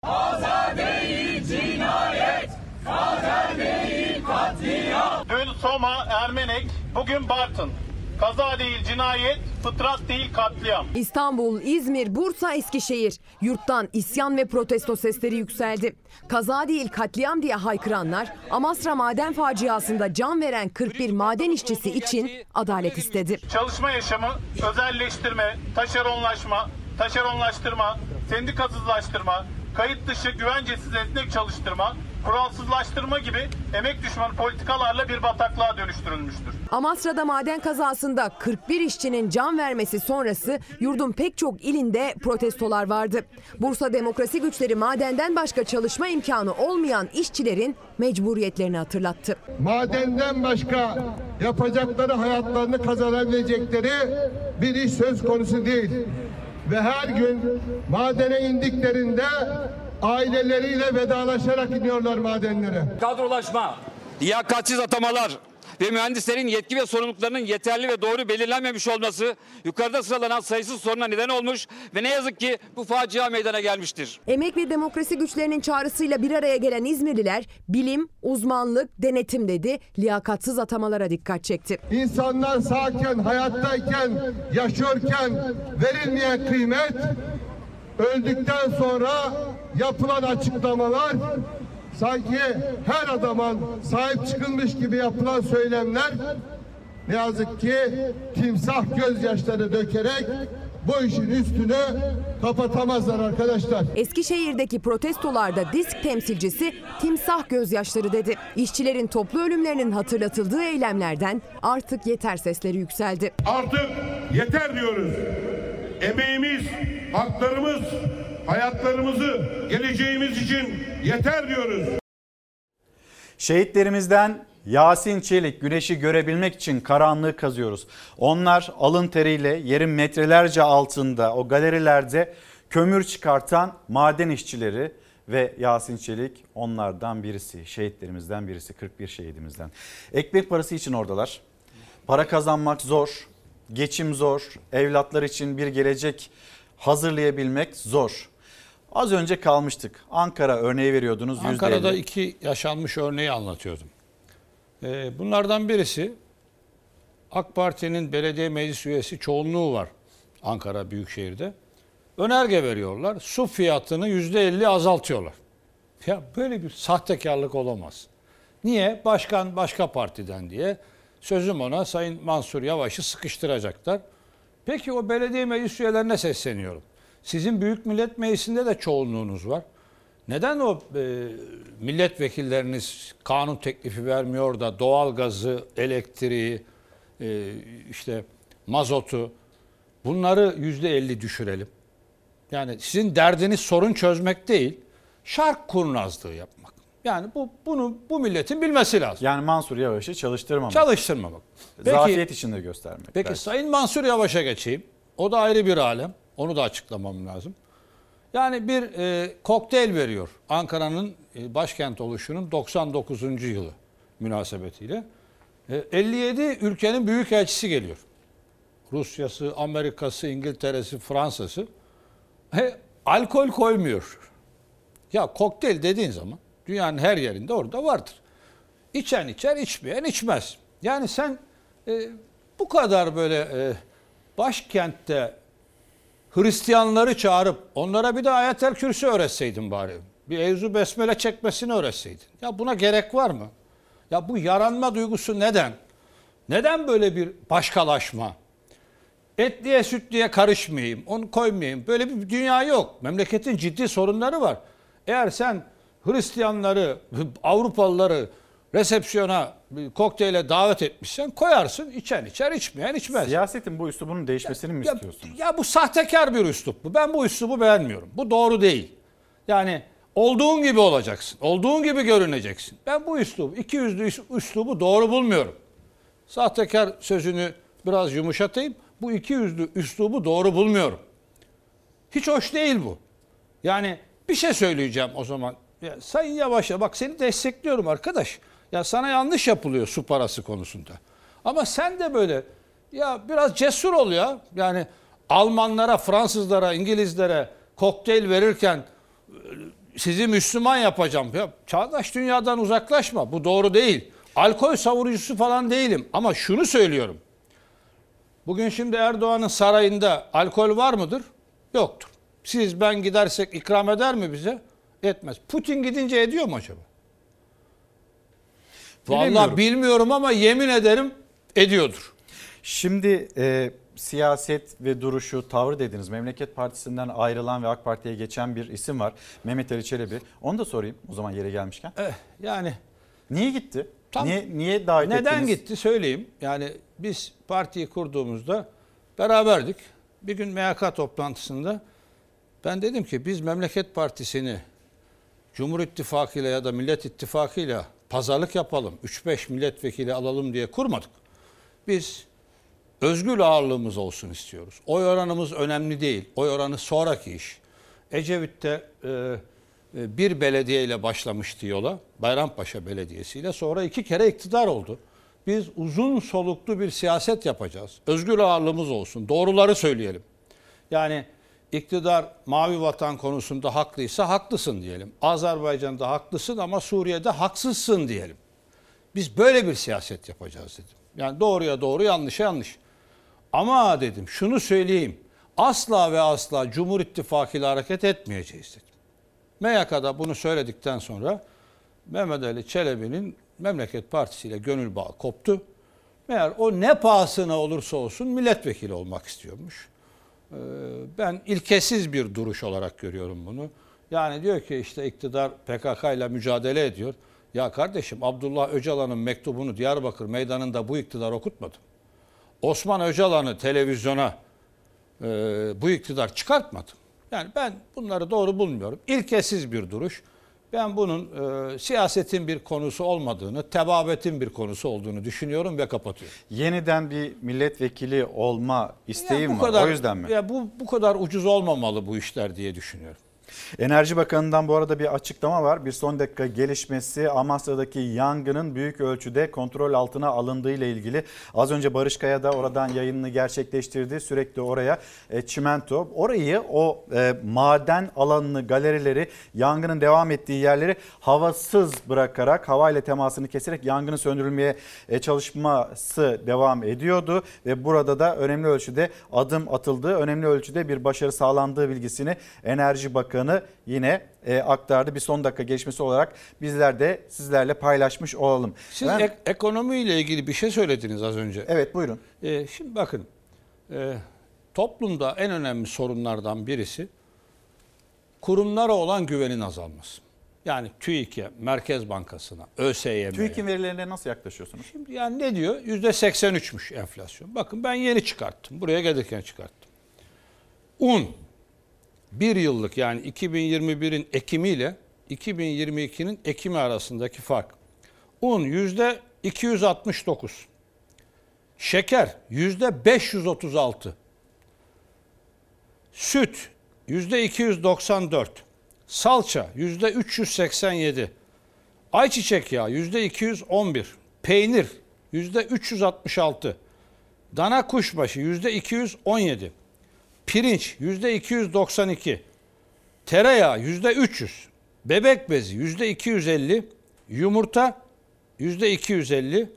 Kaza değil cinayet, kaza değil katliam. Dün Soma, Ermenek, bugün Bartın. Kaza değil cinayet, fıtrat değil katliam. İstanbul, İzmir, Bursa, Eskişehir. Yurttan isyan ve protesto sesleri yükseldi. Kaza değil katliam diye haykıranlar Amasra maden faciasında can veren kırk bir maden işçisi için adalet istedi. Çalışma yaşamı, özelleştirme, taşeronlaşma, taşeronlaştırma, sendikasızlaştırma, kayıt dışı güvencesiz esnek çalıştırma, kuralsızlaştırma gibi emek düşmanı politikalarla bir bataklığa dönüştürülmüştür. Amasra'da maden kazasında kırk bir işçinin can vermesi sonrası yurdun pek çok ilinde protestolar vardı. Bursa Demokrasi Güçleri madenden başka çalışma imkanı olmayan işçilerin mecburiyetlerini hatırlattı. Madenden başka yapacakları, hayatlarını kazanabilecekleri bir iş söz konusu değil. Ve her gün madene indiklerinde aileleriyle vedalaşarak gidiyorlar madenlere. Kadrolaşma, liyakatsiz atamalar ve mühendislerin yetki ve sorumluluklarının yeterli ve doğru belirlenmemiş olması yukarıda sıralanan sayısız soruna neden olmuş ve ne yazık ki bu facia meydana gelmiştir. Emek ve Demokrasi Güçlerinin çağrısıyla bir araya gelen İzmirliler bilim, uzmanlık, denetim dedi, liyakatsiz atamalara dikkat çekti. İnsanlar sağken, hayattayken, yaşıyorken verilmeyen kıymet, öldükten sonra yapılan açıklamalar, sanki her adama sahip çıkılmış gibi yapılan söylemler ne yazık ki timsah gözyaşları dökerek bu işin üstünü kapatamazlar arkadaşlar. Eskişehir'deki protestolarda disk temsilcisi timsah gözyaşları dedi. İşçilerin toplu ölümlerinin hatırlatıldığı eylemlerden artık yeter sesleri yükseldi. Artık yeter diyoruz. Emeğimiz, haklarımız, hayatlarımızı, geleceğimiz için yeter diyoruz. Şehitlerimizden Yasin Çelik, güneşi görebilmek için karanlığı kazıyoruz. Onlar alın teriyle yerin metrelerce altında o galerilerde kömür çıkartan maden işçileri ve Yasin Çelik onlardan birisi. Şehitlerimizden birisi, kırk bir şehidimizden. Ekmek parası için oradalar. Para kazanmak zor, geçim zor, evlatlar için bir gelecek hazırlayabilmek zor. Az önce kalmıştık. Ankara örneği veriyordunuz. Ankara'da yüzde elli. iki yaşanmış örneği anlatıyordum. Bunlardan birisi AK Parti'nin belediye meclis üyesi çoğunluğu var Ankara Büyükşehir'de. Önerge veriyorlar. Su fiyatını yüzde elli azaltıyorlar. Ya böyle bir sahtekarlık olamaz. Niye? Başkan başka partiden diye. Sözüm ona Sayın Mansur Yavaş'ı sıkıştıracaklar. Peki o belediye meclis üyelerine sesleniyorum. Sizin Büyük Millet Meclisi'nde de çoğunluğunuz var. Neden o e, milletvekilleriniz kanun teklifi vermiyor da doğalgazı, elektriği, e, işte mazotu bunları yüzde elli düşürelim? Yani sizin derdiniz sorun çözmek değil, şark kurnazlığı yapmak. Yani bu bunu bu milletin bilmesi lazım. Yani Mansur Yavaş'ı çalıştırmamak. Çalıştırmamak. Zafiyet içinde göstermek. Peki belki. Sayın Mansur Yavaş'a geçeyim. O da ayrı bir alem. Onu da açıklamam lazım. Yani bir e, kokteyl veriyor. Ankara'nın e, başkent oluşunun doksan dokuzuncu yılı münasebetiyle. E, elli yedi ülkenin büyükelçisi geliyor. Rusya'sı, Amerika'sı, İngiltere'si, Fransa'sı. E, alkol koymuyor. Ya kokteyl dediğin zaman dünyanın her yerinde orada vardır. İçen içer, içmeyen içmez. Yani sen e, bu kadar böyle e, başkentte Hristiyanları çağırıp onlara bir de Ayetel Kürsi öğretseydin bari. Bir Eyzu Besmele çekmesini öğretseydin. Ya buna gerek var mı? Ya bu yaranma duygusu neden? Neden böyle bir başkalaşma? Etliye sütliye karışmayayım, onu koymayayım. Böyle bir dünya yok. Memleketin ciddi sorunları var. Eğer sen Hristiyanları, Avrupalıları resepsiyona kokteyle davet etmişsen koyarsın, içen içer, içmeyen içmez. Siyasetin bu üslubunun değişmesini ya, mi istiyorsunuz? Ya, ya bu sahtekar bir üslup bu. Ben bu üslubu beğenmiyorum. Bu doğru değil. Yani olduğun gibi olacaksın, olduğun gibi görüneceksin. Ben bu üslubu, iki yüzlü üslubu doğru bulmuyorum. Sahtekar sözünü biraz yumuşatayım. Bu iki yüzlü üslubu doğru bulmuyorum. Hiç hoş değil bu. Yani bir şey söyleyeceğim o zaman. Ya Sayın Yavaş'a bak seni destekliyorum arkadaş. Ya sana yanlış yapılıyor su parası konusunda. Ama sen de böyle ya biraz cesur ol ya. Yani Almanlara, Fransızlara, İngilizlere kokteyl verirken sizi Müslüman yapacağım. Ya çağdaş dünyadan uzaklaşma. Bu doğru değil. Alkol savunucusu falan değilim. Ama şunu söylüyorum. Bugün şimdi Erdoğan'ın sarayında alkol var mıdır? Yoktur. Siz ben gidersek ikram eder mi bize? Etmez. Putin gidince ediyor mu acaba? Bilmiyorum. Vallahi bilmiyorum ama yemin ederim ediyordur. Şimdi e, siyaset ve duruşu, tavır dediniz. Memleket Partisi'nden ayrılan ve A K Parti'ye geçen bir isim var. Mehmet Ali Çelebi. Onu da sorayım o zaman yere gelmişken. Eh, yani. Niye gitti? Tam niye, niye davet ettiniz? Neden gitti söyleyeyim. Yani biz partiyi kurduğumuzda beraberdik. Bir gün M H K toplantısında ben dedim ki biz Memleket Partisi'ni Cumhur İttifakı ile ya da Millet İttifakı ile pazarlık yapalım, üç beş milletvekili alalım diye kurmadık. Biz özgür ağırlığımız olsun istiyoruz. Oy oranımız önemli değil. Oy oranı sonraki iş. Ecevit'te e, bir belediye ile başlamıştı yola. Bayrampaşa Belediyesi ile. Sonra iki kere iktidar oldu. Biz uzun soluklu bir siyaset yapacağız. Özgür ağırlığımız olsun. Doğruları söyleyelim. Yani iktidar mavi vatan konusunda haklıysa haklısın diyelim. Azerbaycan'da haklısın ama Suriye'de haksızsın diyelim. Biz böyle bir siyaset yapacağız dedim. Yani doğruya doğru, yanlışa yanlış. Ama dedim şunu söyleyeyim. Asla ve asla Cumhur İttifakı ile hareket etmeyeceğiz dedim. M Y K'da bunu söyledikten sonra Mehmet Ali Çelebi'nin Memleket Partisi ile gönül bağı koptu. Meğer o ne pahasına olursa olsun milletvekili olmak istiyormuş. Ben ilkesiz bir duruş olarak görüyorum bunu. Yani diyor ki işte iktidar P K K ile mücadele ediyor. Ya kardeşim Abdullah Öcalan'ın mektubunu Diyarbakır meydanında bu iktidar okutmadı. Osman Öcalan'ı televizyona e, bu iktidar çıkartmadı. Yani ben bunları doğru bulmuyorum. İlkesiz bir duruş. Ben bunun e, siyasetin bir konusu olmadığını, tebabetin bir konusu olduğunu düşünüyorum ve kapatıyorum. Yeniden bir milletvekili olma isteğim var. Kadar, o yüzden mi? Ya bu bu kadar ucuz olmamalı bu işler diye düşünüyorum. Enerji Bakanı'ndan bu arada bir açıklama var. Bir son dakika gelişmesi Amasra'daki yangının büyük ölçüde kontrol altına alındığı ile ilgili. Az önce Barış Kaya da oradan yayınını gerçekleştirdi. Sürekli oraya çimento, orayı o maden alanını, galerileri, yangının devam ettiği yerleri havasız bırakarak, havayla temasını keserek yangını söndürülmeye çalışması devam ediyordu. Ve burada da önemli ölçüde adım atıldığı, önemli ölçüde bir başarı sağlandığı bilgisini Enerji Bakanı yine e, aktardı. Bir son dakika gelişmesi olarak bizler de sizlerle paylaşmış olalım. Siz ben... ek- ekonomiyle ilgili bir şey söylediniz az önce. Evet buyurun. E, şimdi bakın e, toplumda en önemli sorunlardan birisi kurumlara olan güvenin azalması. Yani TÜİK'e, Merkez Bankası'na, ÖSYM'ye. TÜİK'in verilerine nasıl yaklaşıyorsunuz? Şimdi yani ne diyor? yüzde seksen üçmüş enflasyon. Bakın ben yeni çıkarttım. Buraya gelirken çıkarttım. Un. Bir yıllık yani iki bin yirmi bir'in Ekim'i ile iki bin yirmi iki'nin Ekim'i arasındaki fark. Un yüzde iki yüz altmış dokuz. Şeker yüzde beş yüz otuz altı. Süt yüzde iki yüz doksan dört. Salça yüzde üç yüz seksen yedi. Ayçiçek yağı yüzde iki yüz on bir. Peynir yüzde üç yüz altmış altı. Dana kuşbaşı yüzde iki yüz on yedi. Pirinç yüzde iki yüz doksan iki, tereyağı yüzde üç yüz, bebek bezi yüzde iki yüz elli, yumurta yüzde iki yüz elli,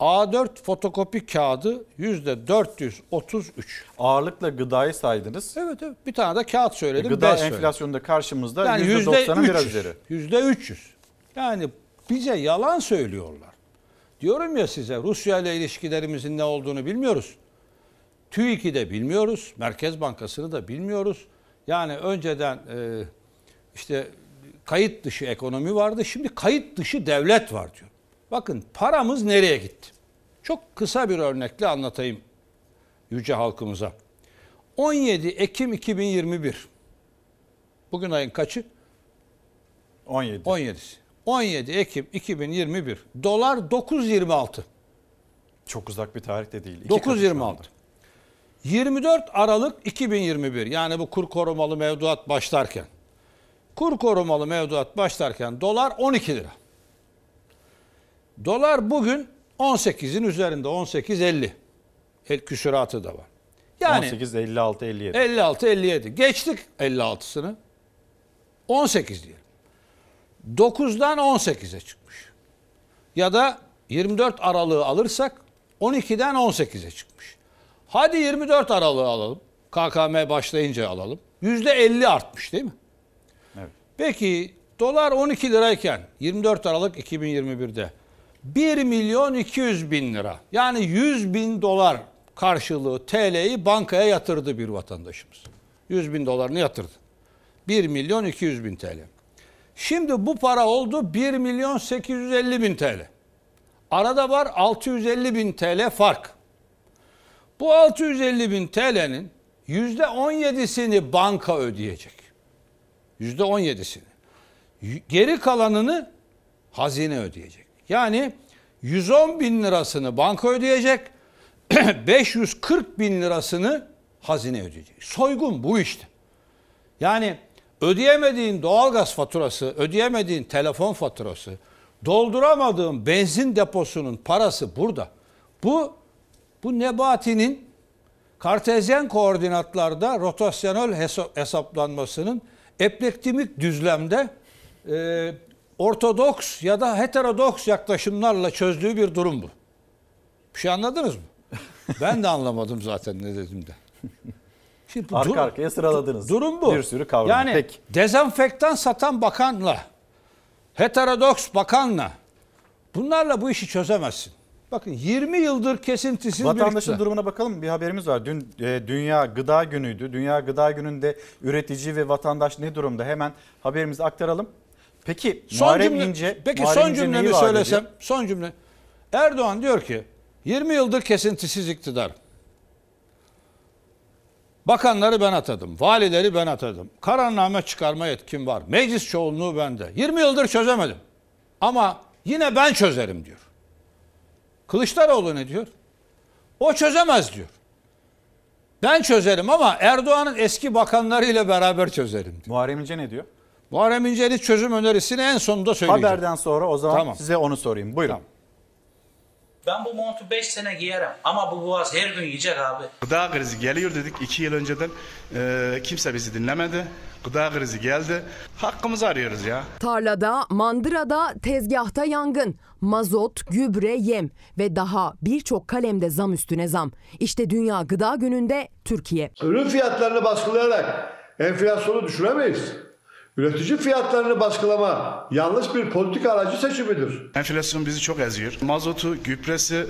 A dört fotokopi kağıdı yüzde dört yüz otuz üç. Ağırlıkla gıdayı saydınız. Evet evet bir tane de kağıt söyledim. Gıda enflasyonunda karşımızda yani yüzde doksanın biraz üzeri. yüzde üç yüz. Yani bize yalan söylüyorlar. Diyorum ya size Rusya ile ilişkilerimizin ne olduğunu bilmiyoruz. TÜİK'i de bilmiyoruz, Merkez Bankası'nı da bilmiyoruz. Yani önceden e, işte kayıt dışı ekonomi vardı, şimdi kayıt dışı devlet var diyor. Bakın paramız nereye gitti? Çok kısa bir örnekle anlatayım yüce halkımıza. on yedi Ekim iki bin yirmi bir. Bugün ayın kaçı? on yedi. on yedisi. on yedi Ekim iki bin yirmi bir. Dolar dokuz yirmi altı. Çok uzak bir tarih de değil. dokuz yirmi altı. yirmi dört Aralık iki bin yirmi bir yani bu kur korumalı mevduat başlarken kur korumalı mevduat başlarken dolar on iki lira. Dolar bugün on sekiz'in üzerinde on sekiz elli. El küsuratı da var. Yani on sekiz elli altı elli yedi. elli altı elli yedi. Geçtik elli altısını. on sekiz diyelim. dokuz'dan on sekize çıkmış. Ya da yirmi dört Aralık'ı alırsak on iki'den on sekize çıkmış. Hadi yirmi dört Aralık'ı alalım. K K M başlayınca alalım. yüzde elli artmış değil mi? Evet. Peki dolar on iki lirayken yirmi dört Aralık iki bin yirmi bir'de bir milyon iki yüz bin lira yani yüz bin dolar karşılığı T L'yi bankaya yatırdı bir vatandaşımız. yüz bin dolarını yatırdı. bir milyon iki yüz bin T L. Şimdi bu para oldu bir milyon sekiz yüz elli bin T L. Arada var altı yüz elli bin T L fark. Bu altı yüz elli bin T L'nin yüzde on yedi'sini banka ödeyecek. yüzde on yedi'sini. Geri kalanını hazine ödeyecek. Yani yüz on bin lirasını banka ödeyecek, beş yüz kırk bin lirasını hazine ödeyecek. Soygun bu işte. Yani ödeyemediğin doğalgaz faturası, ödeyemediğin telefon faturası, dolduramadığın benzin deposunun parası burada. Bu, bu Nebati'nin kartezyen koordinatlarda rotasyonel hesaplanmasının eklektik düzlemde e, ortodoks ya da heterodoks yaklaşımlarla çözdüğü bir durum bu. Bir şey anladınız mı? Ben de anlamadım zaten ne dedim de. Şimdi arka durum, arkaya sıraladınız. Durum bu. Bir sürü kavram. Yani peki, dezenfektan satan bakanla, heterodoks bakanla, bunlarla bu işi çözemezsin. Bakın yirmi yıldır kesintisiz bir vatandaşın birlikte durumuna bakalım. Bir haberimiz var. Dün e, Dünya Gıda Günü'ydü. Dünya Gıda Günü'nde üretici ve vatandaş ne durumda? Hemen haberimizi aktaralım. Peki son Muharrem cümle, İnce, peki Muharrem son cümlemi söylesem. Diyor. Son cümle. Erdoğan diyor ki yirmi yıldır kesintisiz iktidar. Bakanları ben atadım. Valileri ben atadım. Kararname çıkarma yetkim var. Meclis çoğunluğu bende. yirmi yıldır çözemedim. Ama yine ben çözerim diyor. Kılıçdaroğlu ne diyor? O çözemez diyor. Ben çözerim ama Erdoğan'ın eski bakanlarıyla beraber çözerim diyor. Muharrem İnce ne diyor? Muharrem İnce'nin çözüm önerisini en sonunda söyleyeceğim. Haberden sonra o zaman tamam, size onu sorayım. Buyurun. Tamam. Ben bu montu beş sene giyerim ama bu boğaz her gün yiyecek abi. Gıda krizi geliyor dedik iki yıl önceden. E, kimse bizi dinlemedi. Gıda krizi geldi. Hakkımızı arıyoruz ya. Tarlada, mandırada, tezgahta yangın. Mazot, gübre, yem ve daha birçok kalemde zam üstüne zam. İşte Dünya Gıda Günü'nde Türkiye. Ürün fiyatlarını baskılayarak enflasyonu düşüremeyiz. Üretici fiyatlarını baskılama yanlış bir politika aracı seçimidir. Enflasyon bizi çok eziyor. Mazotu, gübresi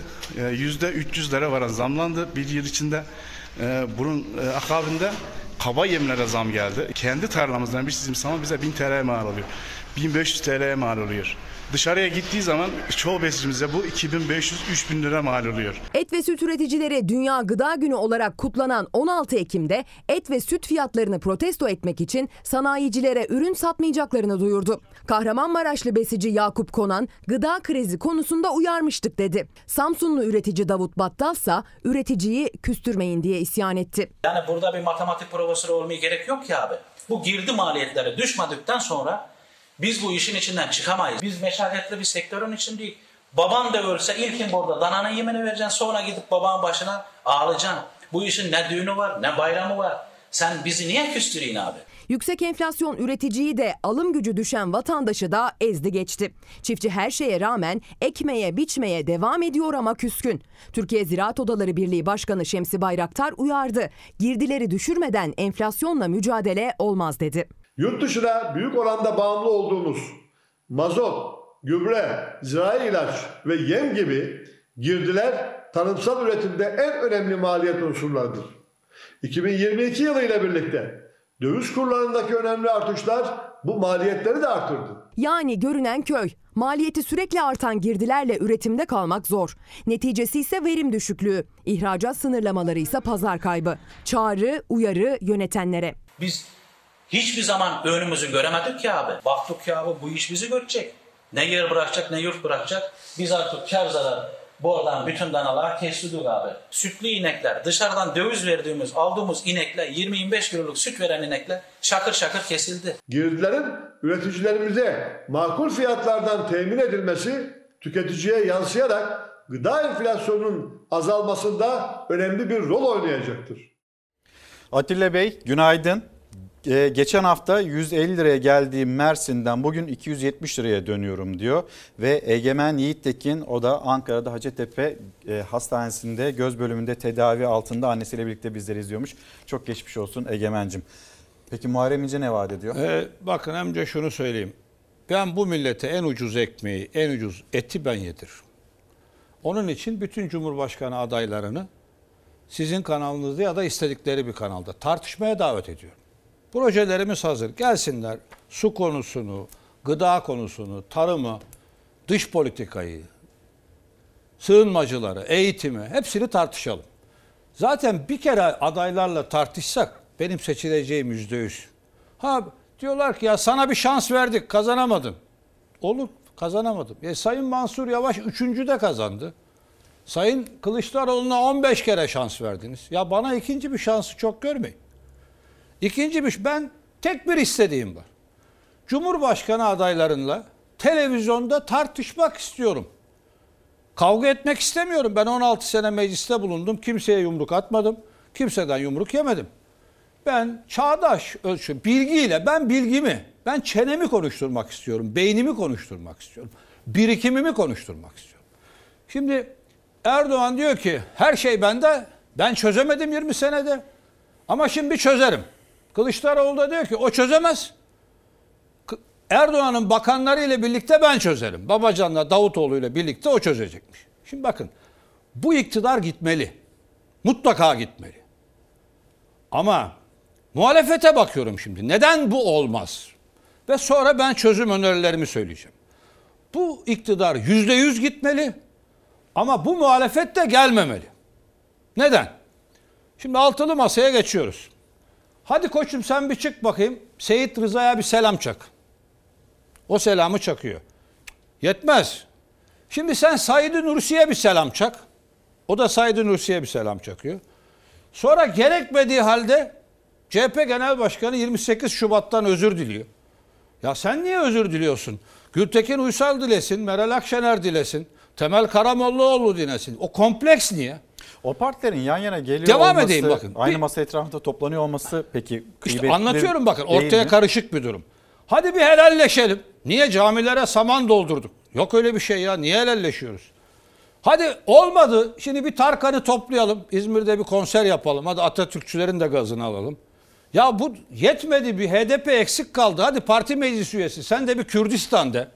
yüzde üç yüz'lere varan zamlandı bir yıl içinde. Bunun akabinde kaba yemlere zam geldi. Kendi tarlamızdan bir çizim saman bize bin T L'ye mal oluyor. bin beş yüz T L'ye mal oluyor. Dışarıya gittiği zaman çoğu besicimize bu iki bin beş yüz üç bin lira mal oluyor. Et ve süt üreticileri Dünya Gıda Günü olarak kutlanan on altı Ekim'de et ve süt fiyatlarını protesto etmek için sanayicilere ürün satmayacaklarını duyurdu. Kahramanmaraşlı besici Yakup Konan gıda krizi konusunda uyarmıştık dedi. Samsunlu üretici Davut Battalsa üreticiyi küstürmeyin diye isyan etti. Yani burada bir matematik profesörü olmaya gerek yok ki abi. Bu girdi maliyetleri düşmedikten sonra biz bu işin içinden çıkamayız. Biz meşakkatli bir sektörün için değil. Babam da ölse ilkin burada dananın yemini vereceksin. Sonra gidip babanın başına ağlayacaksın. Bu işin ne düğünü var ne bayramı var. Sen bizi niye küstüreyim abi? Yüksek enflasyon üreticiyi de alım gücü düşen vatandaşı da ezdi geçti. Çiftçi her şeye rağmen ekmeye biçmeye devam ediyor ama küskün. Türkiye Ziraat Odaları Birliği Başkanı Şemsi Bayraktar uyardı. Girdileri düşürmeden enflasyonla mücadele olmaz dedi. Yurt dışına büyük oranda bağımlı olduğumuz mazot, gübre, zirai ilaç ve yem gibi girdiler tarımsal üretimde en önemli maliyet unsurlarıdır. iki bin yirmi iki yılıyla birlikte döviz kurlarındaki önemli artışlar bu maliyetleri de artırdı. Yani görünen köy. Maliyeti sürekli artan girdilerle üretimde kalmak zor. Neticesi ise verim düşüklüğü, ihracat sınırlamaları ise pazar kaybı. Çağrı, uyarı yönetenlere. Biz hiçbir zaman önümüzü göremedik ki abi. Baktık ki abi bu iş bizi görecek. Ne yer bırakacak ne yurt bırakacak. Biz artık kar zararı bordan bütün danalar kestirdik abi. Sütlü inekler dışarıdan döviz verdiğimiz aldığımız inekler yirmi yirmi beş kiloluk süt veren inekler şakır şakır kesildi. Girdilerin üreticilerimize makul fiyatlardan temin edilmesi tüketiciye yansıyarak gıda enflasyonunun azalmasında önemli bir rol oynayacaktır. Atilla Bey günaydın. Ee, geçen hafta yüz elli liraya geldiği Mersin'den bugün iki yüz yetmiş liraya dönüyorum diyor. Ve Egemen Yiğit Tekin, o da Ankara'da Hacettepe e, Hastanesi'nde göz bölümünde tedavi altında, annesiyle birlikte bizleri izliyormuş. Çok geçmiş olsun Egemen'cim. Peki Muharrem İnce ne vaat ediyor? Ee, bakın amca şunu söyleyeyim. Ben bu millete en ucuz ekmeği, en ucuz eti ben yediririm. Onun için bütün Cumhurbaşkanı adaylarını sizin kanalınızda ya da istedikleri bir kanalda tartışmaya davet ediyorum. Projelerimiz hazır. Gelsinler su konusunu, gıda konusunu, tarımı, dış politikayı, sığınmacıları, eğitimi hepsini tartışalım. Zaten bir kere adaylarla tartışsak benim seçileceğim yüzde yüz. Ha diyorlar ki ya sana bir şans verdik, kazanamadın. Olur, kazanamadım. E, Sayın Mansur Yavaş üçüncü de kazandı. Sayın Kılıçdaroğlu'na on beş kere şans verdiniz. Ya bana ikinci bir şansı çok görmeyin. İkinci bir, ben tek bir istediğim var. Cumhurbaşkanı adaylarınla televizyonda tartışmak istiyorum. Kavga etmek istemiyorum. Ben on altı sene mecliste bulundum. Kimseye yumruk atmadım. Kimseden yumruk yemedim. Ben çağdaş ölçü, bilgiyle, ben bilgimi, ben çenemi konuşturmak istiyorum. Beynimi konuşturmak istiyorum. Birikimimi konuşturmak istiyorum. Şimdi Erdoğan diyor ki her şey bende. Ben çözemedim yirmi senede. Ama şimdi çözerim. Kılıçdaroğlu da diyor ki o çözemez. Erdoğan'ın bakanları ile birlikte ben çözerim. Babacan'la Davutoğlu ile birlikte o çözecekmiş. Şimdi bakın, bu iktidar gitmeli. Mutlaka gitmeli. Ama muhalefete bakıyorum şimdi. Neden bu olmaz? Ve sonra ben çözüm önerilerimi söyleyeceğim. Bu iktidar yüzde yüz gitmeli. Ama bu muhalefet de gelmemeli. Neden? Şimdi altılı masaya geçiyoruz. Hadi koçum sen bir çık bakayım. Seyit Rıza'ya bir selam çak. O selamı çakıyor. Yetmez. Şimdi sen Said Nursi'ye bir selam çak. O da Said Nursi'ye bir selam çakıyor. Sonra gerekmediği halde C H P Genel Başkanı yirmi sekiz Şubat'tan özür diliyor. Ya sen niye özür diliyorsun? Gültekin Uysal dilesin, Meral Akşener dilesin, Temel Karamollaoğlu dilesin. O kompleks niye? O partilerin yan yana geliyor Devam olması, edeyim bakın. aynı bir, masa etrafında toplanıyor olması peki kıymetli işte anlatıyorum bakın, ortaya mi? karışık bir durum. Hadi bir helalleşelim. Niye camilere saman doldurduk? Yok öyle bir şey ya. Niye helalleşiyoruz? Hadi olmadı. Şimdi bir Tarkan'ı toplayalım. İzmir'de bir konser yapalım. Hadi Atatürkçülerin de gazını alalım. Ya bu yetmedi, bir H D P eksik kaldı. Hadi parti meclis üyesi. Sen de bir Kürdistan de.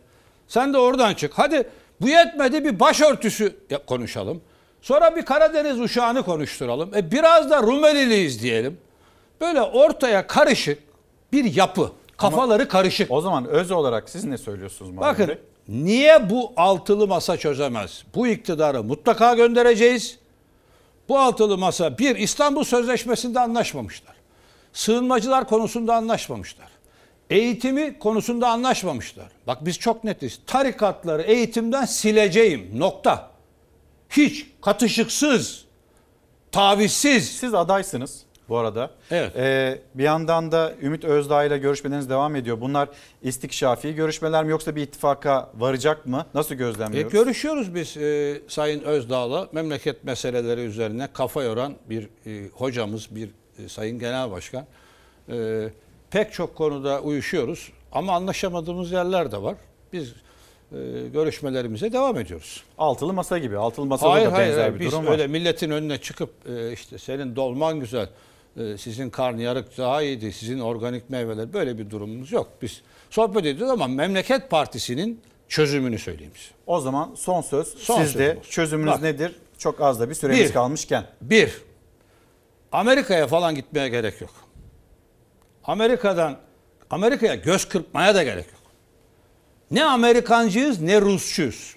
Sen de oradan çık. Hadi bu yetmedi, bir başörtüsü konuşalım. Sonra bir Karadeniz uşağını konuşturalım. E biraz da Rumeliliyiz diyelim. Böyle ortaya karışık bir yapı. Kafaları Ama karışık. O zaman öz olarak siz ne söylüyorsunuz Muharrem Bey? Bakın niye bu altılı masa çözemez? Bu iktidarı mutlaka göndereceğiz. Bu altılı masa bir, İstanbul Sözleşmesi'nde anlaşmamışlar. Sığınmacılar konusunda anlaşmamışlar. Eğitimi konusunda anlaşmamışlar. Bak biz çok netiz. Tarikatları eğitimden sileceğim. Nokta. Hiç, katışıksız, tavizsiz. Siz adaysınız bu arada. Evet. Ee, bir yandan da Ümit Özdağ ile görüşmeleriniz devam ediyor. Bunlar istikşafi görüşmeler mi, yoksa bir ittifaka varacak mı? Nasıl gözlemliyoruz? E, görüşüyoruz biz e, Sayın Özdağ'la. Memleket meseleleri üzerine kafa yoran bir e, hocamız, bir e, Sayın Genel Başkan. E, pek çok konuda uyuşuyoruz ama anlaşamadığımız yerler de var. Biz... görüşmelerimize devam ediyoruz. Altılı masa gibi. Altılı masada hayır, da hayır, benzer hayır. bir durum var. Biz öyle milletin önüne çıkıp işte senin dolman güzel, sizin karnıyarık daha iyiydi, sizin organik meyveler, böyle bir durumumuz yok. Biz sohbet ediyoruz ama Memleket Partisi'nin çözümünü söyleyeyim size. O zaman son söz son sizde. Çözümünüz Bak, nedir? Çok az da bir süremiz bir, kalmışken. Bir, Amerika'ya falan gitmeye gerek yok. Amerika'dan Amerika'ya göz kırpmaya da gerek yok. Ne Amerikancıyız ne Rusçuyuz.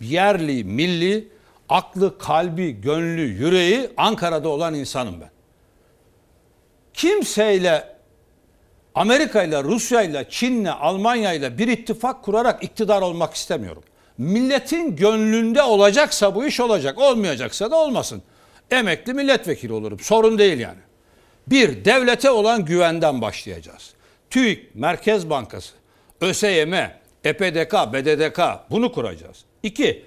Yerli, milli, aklı, kalbi, gönlü, yüreği Ankara'da olan insanım ben. Kimseyle, Amerika'yla, Rusya'yla, Çin'le, Almanya'yla bir ittifak kurarak iktidar olmak istemiyorum. Milletin gönlünde olacaksa bu iş olacak, olmayacaksa da olmasın. Emekli milletvekili olurum, sorun değil yani. Bir, devlete olan güvenden başlayacağız. TÜİK, Merkez Bankası, ÖSYM, E P D K, B D D K, bunu kuracağız. İki,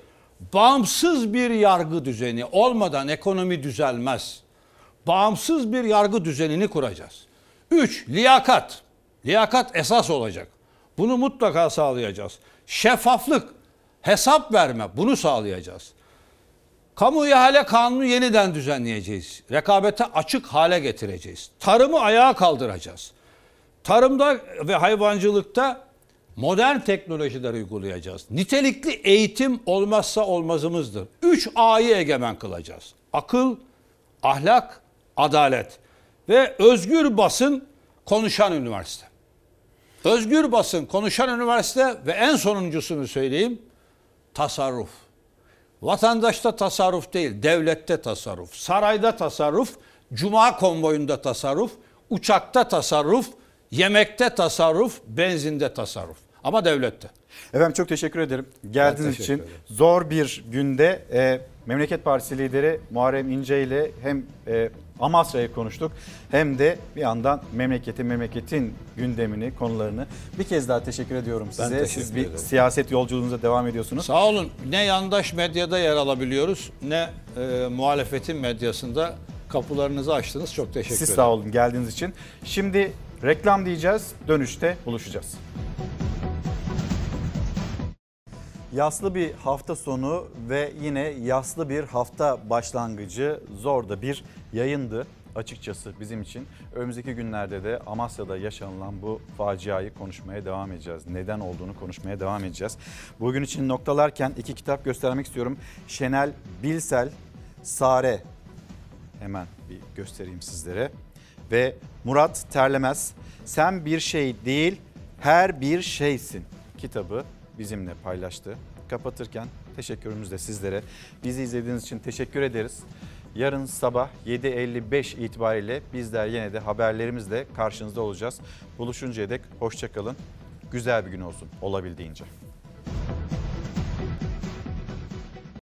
bağımsız bir yargı düzeni olmadan ekonomi düzelmez. Bağımsız bir yargı düzenini kuracağız. Üç, liyakat. Liyakat esas olacak. Bunu mutlaka sağlayacağız. Şeffaflık, hesap verme, bunu sağlayacağız. Kamu ihale kanunu yeniden düzenleyeceğiz. Rekabete açık hale getireceğiz. Tarımı ayağa kaldıracağız. Tarımda ve hayvancılıkta modern teknolojiler uygulayacağız. Nitelikli eğitim olmazsa olmazımızdır. Üç A'yı egemen kılacağız. Akıl, ahlak, adalet ve özgür basın, konuşan üniversite. Özgür basın, konuşan üniversite ve en sonuncusunu söyleyeyim, tasarruf. Vatandaşta tasarruf değil, devlette tasarruf, sarayda tasarruf, cuma konvoyunda tasarruf, uçakta tasarruf, yemekte tasarruf, benzinde tasarruf. Ama devlette. Efendim çok teşekkür ederim geldiğiniz için. Ederim. Zor bir günde e, Memleket Partisi lideri Muharrem İnce ile hem e, Amasra'yı konuştuk hem de bir yandan memleketin memleketin gündemini, konularını. Bir kez daha teşekkür ediyorum size. Teşekkür Siz bir ederim. Siyaset yolculuğunuza devam ediyorsunuz. Sağ olun. Ne yandaş medyada yer alabiliyoruz ne e, muhalefetin medyasında kapılarınızı açtınız. Çok teşekkür Siz ederim. Siz sağ olun geldiğiniz için. Şimdi reklam diyeceğiz. Dönüşte buluşacağız. Yaslı bir hafta sonu ve yine yaslı bir hafta başlangıcı, zor da bir yayındı açıkçası bizim için. Önümüzdeki günlerde de Amasya'da yaşanılan bu faciayı konuşmaya devam edeceğiz. Neden olduğunu konuşmaya devam edeceğiz. Bugün için noktalarken iki kitap göstermek istiyorum. Şenel Bilsel, Sare, hemen bir göstereyim sizlere. Ve Murat Terlemez, Sen Bir Şey Değil, Her Bir Şeysin kitabı bizimle paylaştı. Kapatırken teşekkürümüz de sizlere. Bizi izlediğiniz için teşekkür ederiz. Yarın sabah yedi elli beş itibariyle bizler yine de haberlerimizle karşınızda olacağız. Buluşuncaya dek hoşça kalın. Güzel bir gün olsun olabildiğince.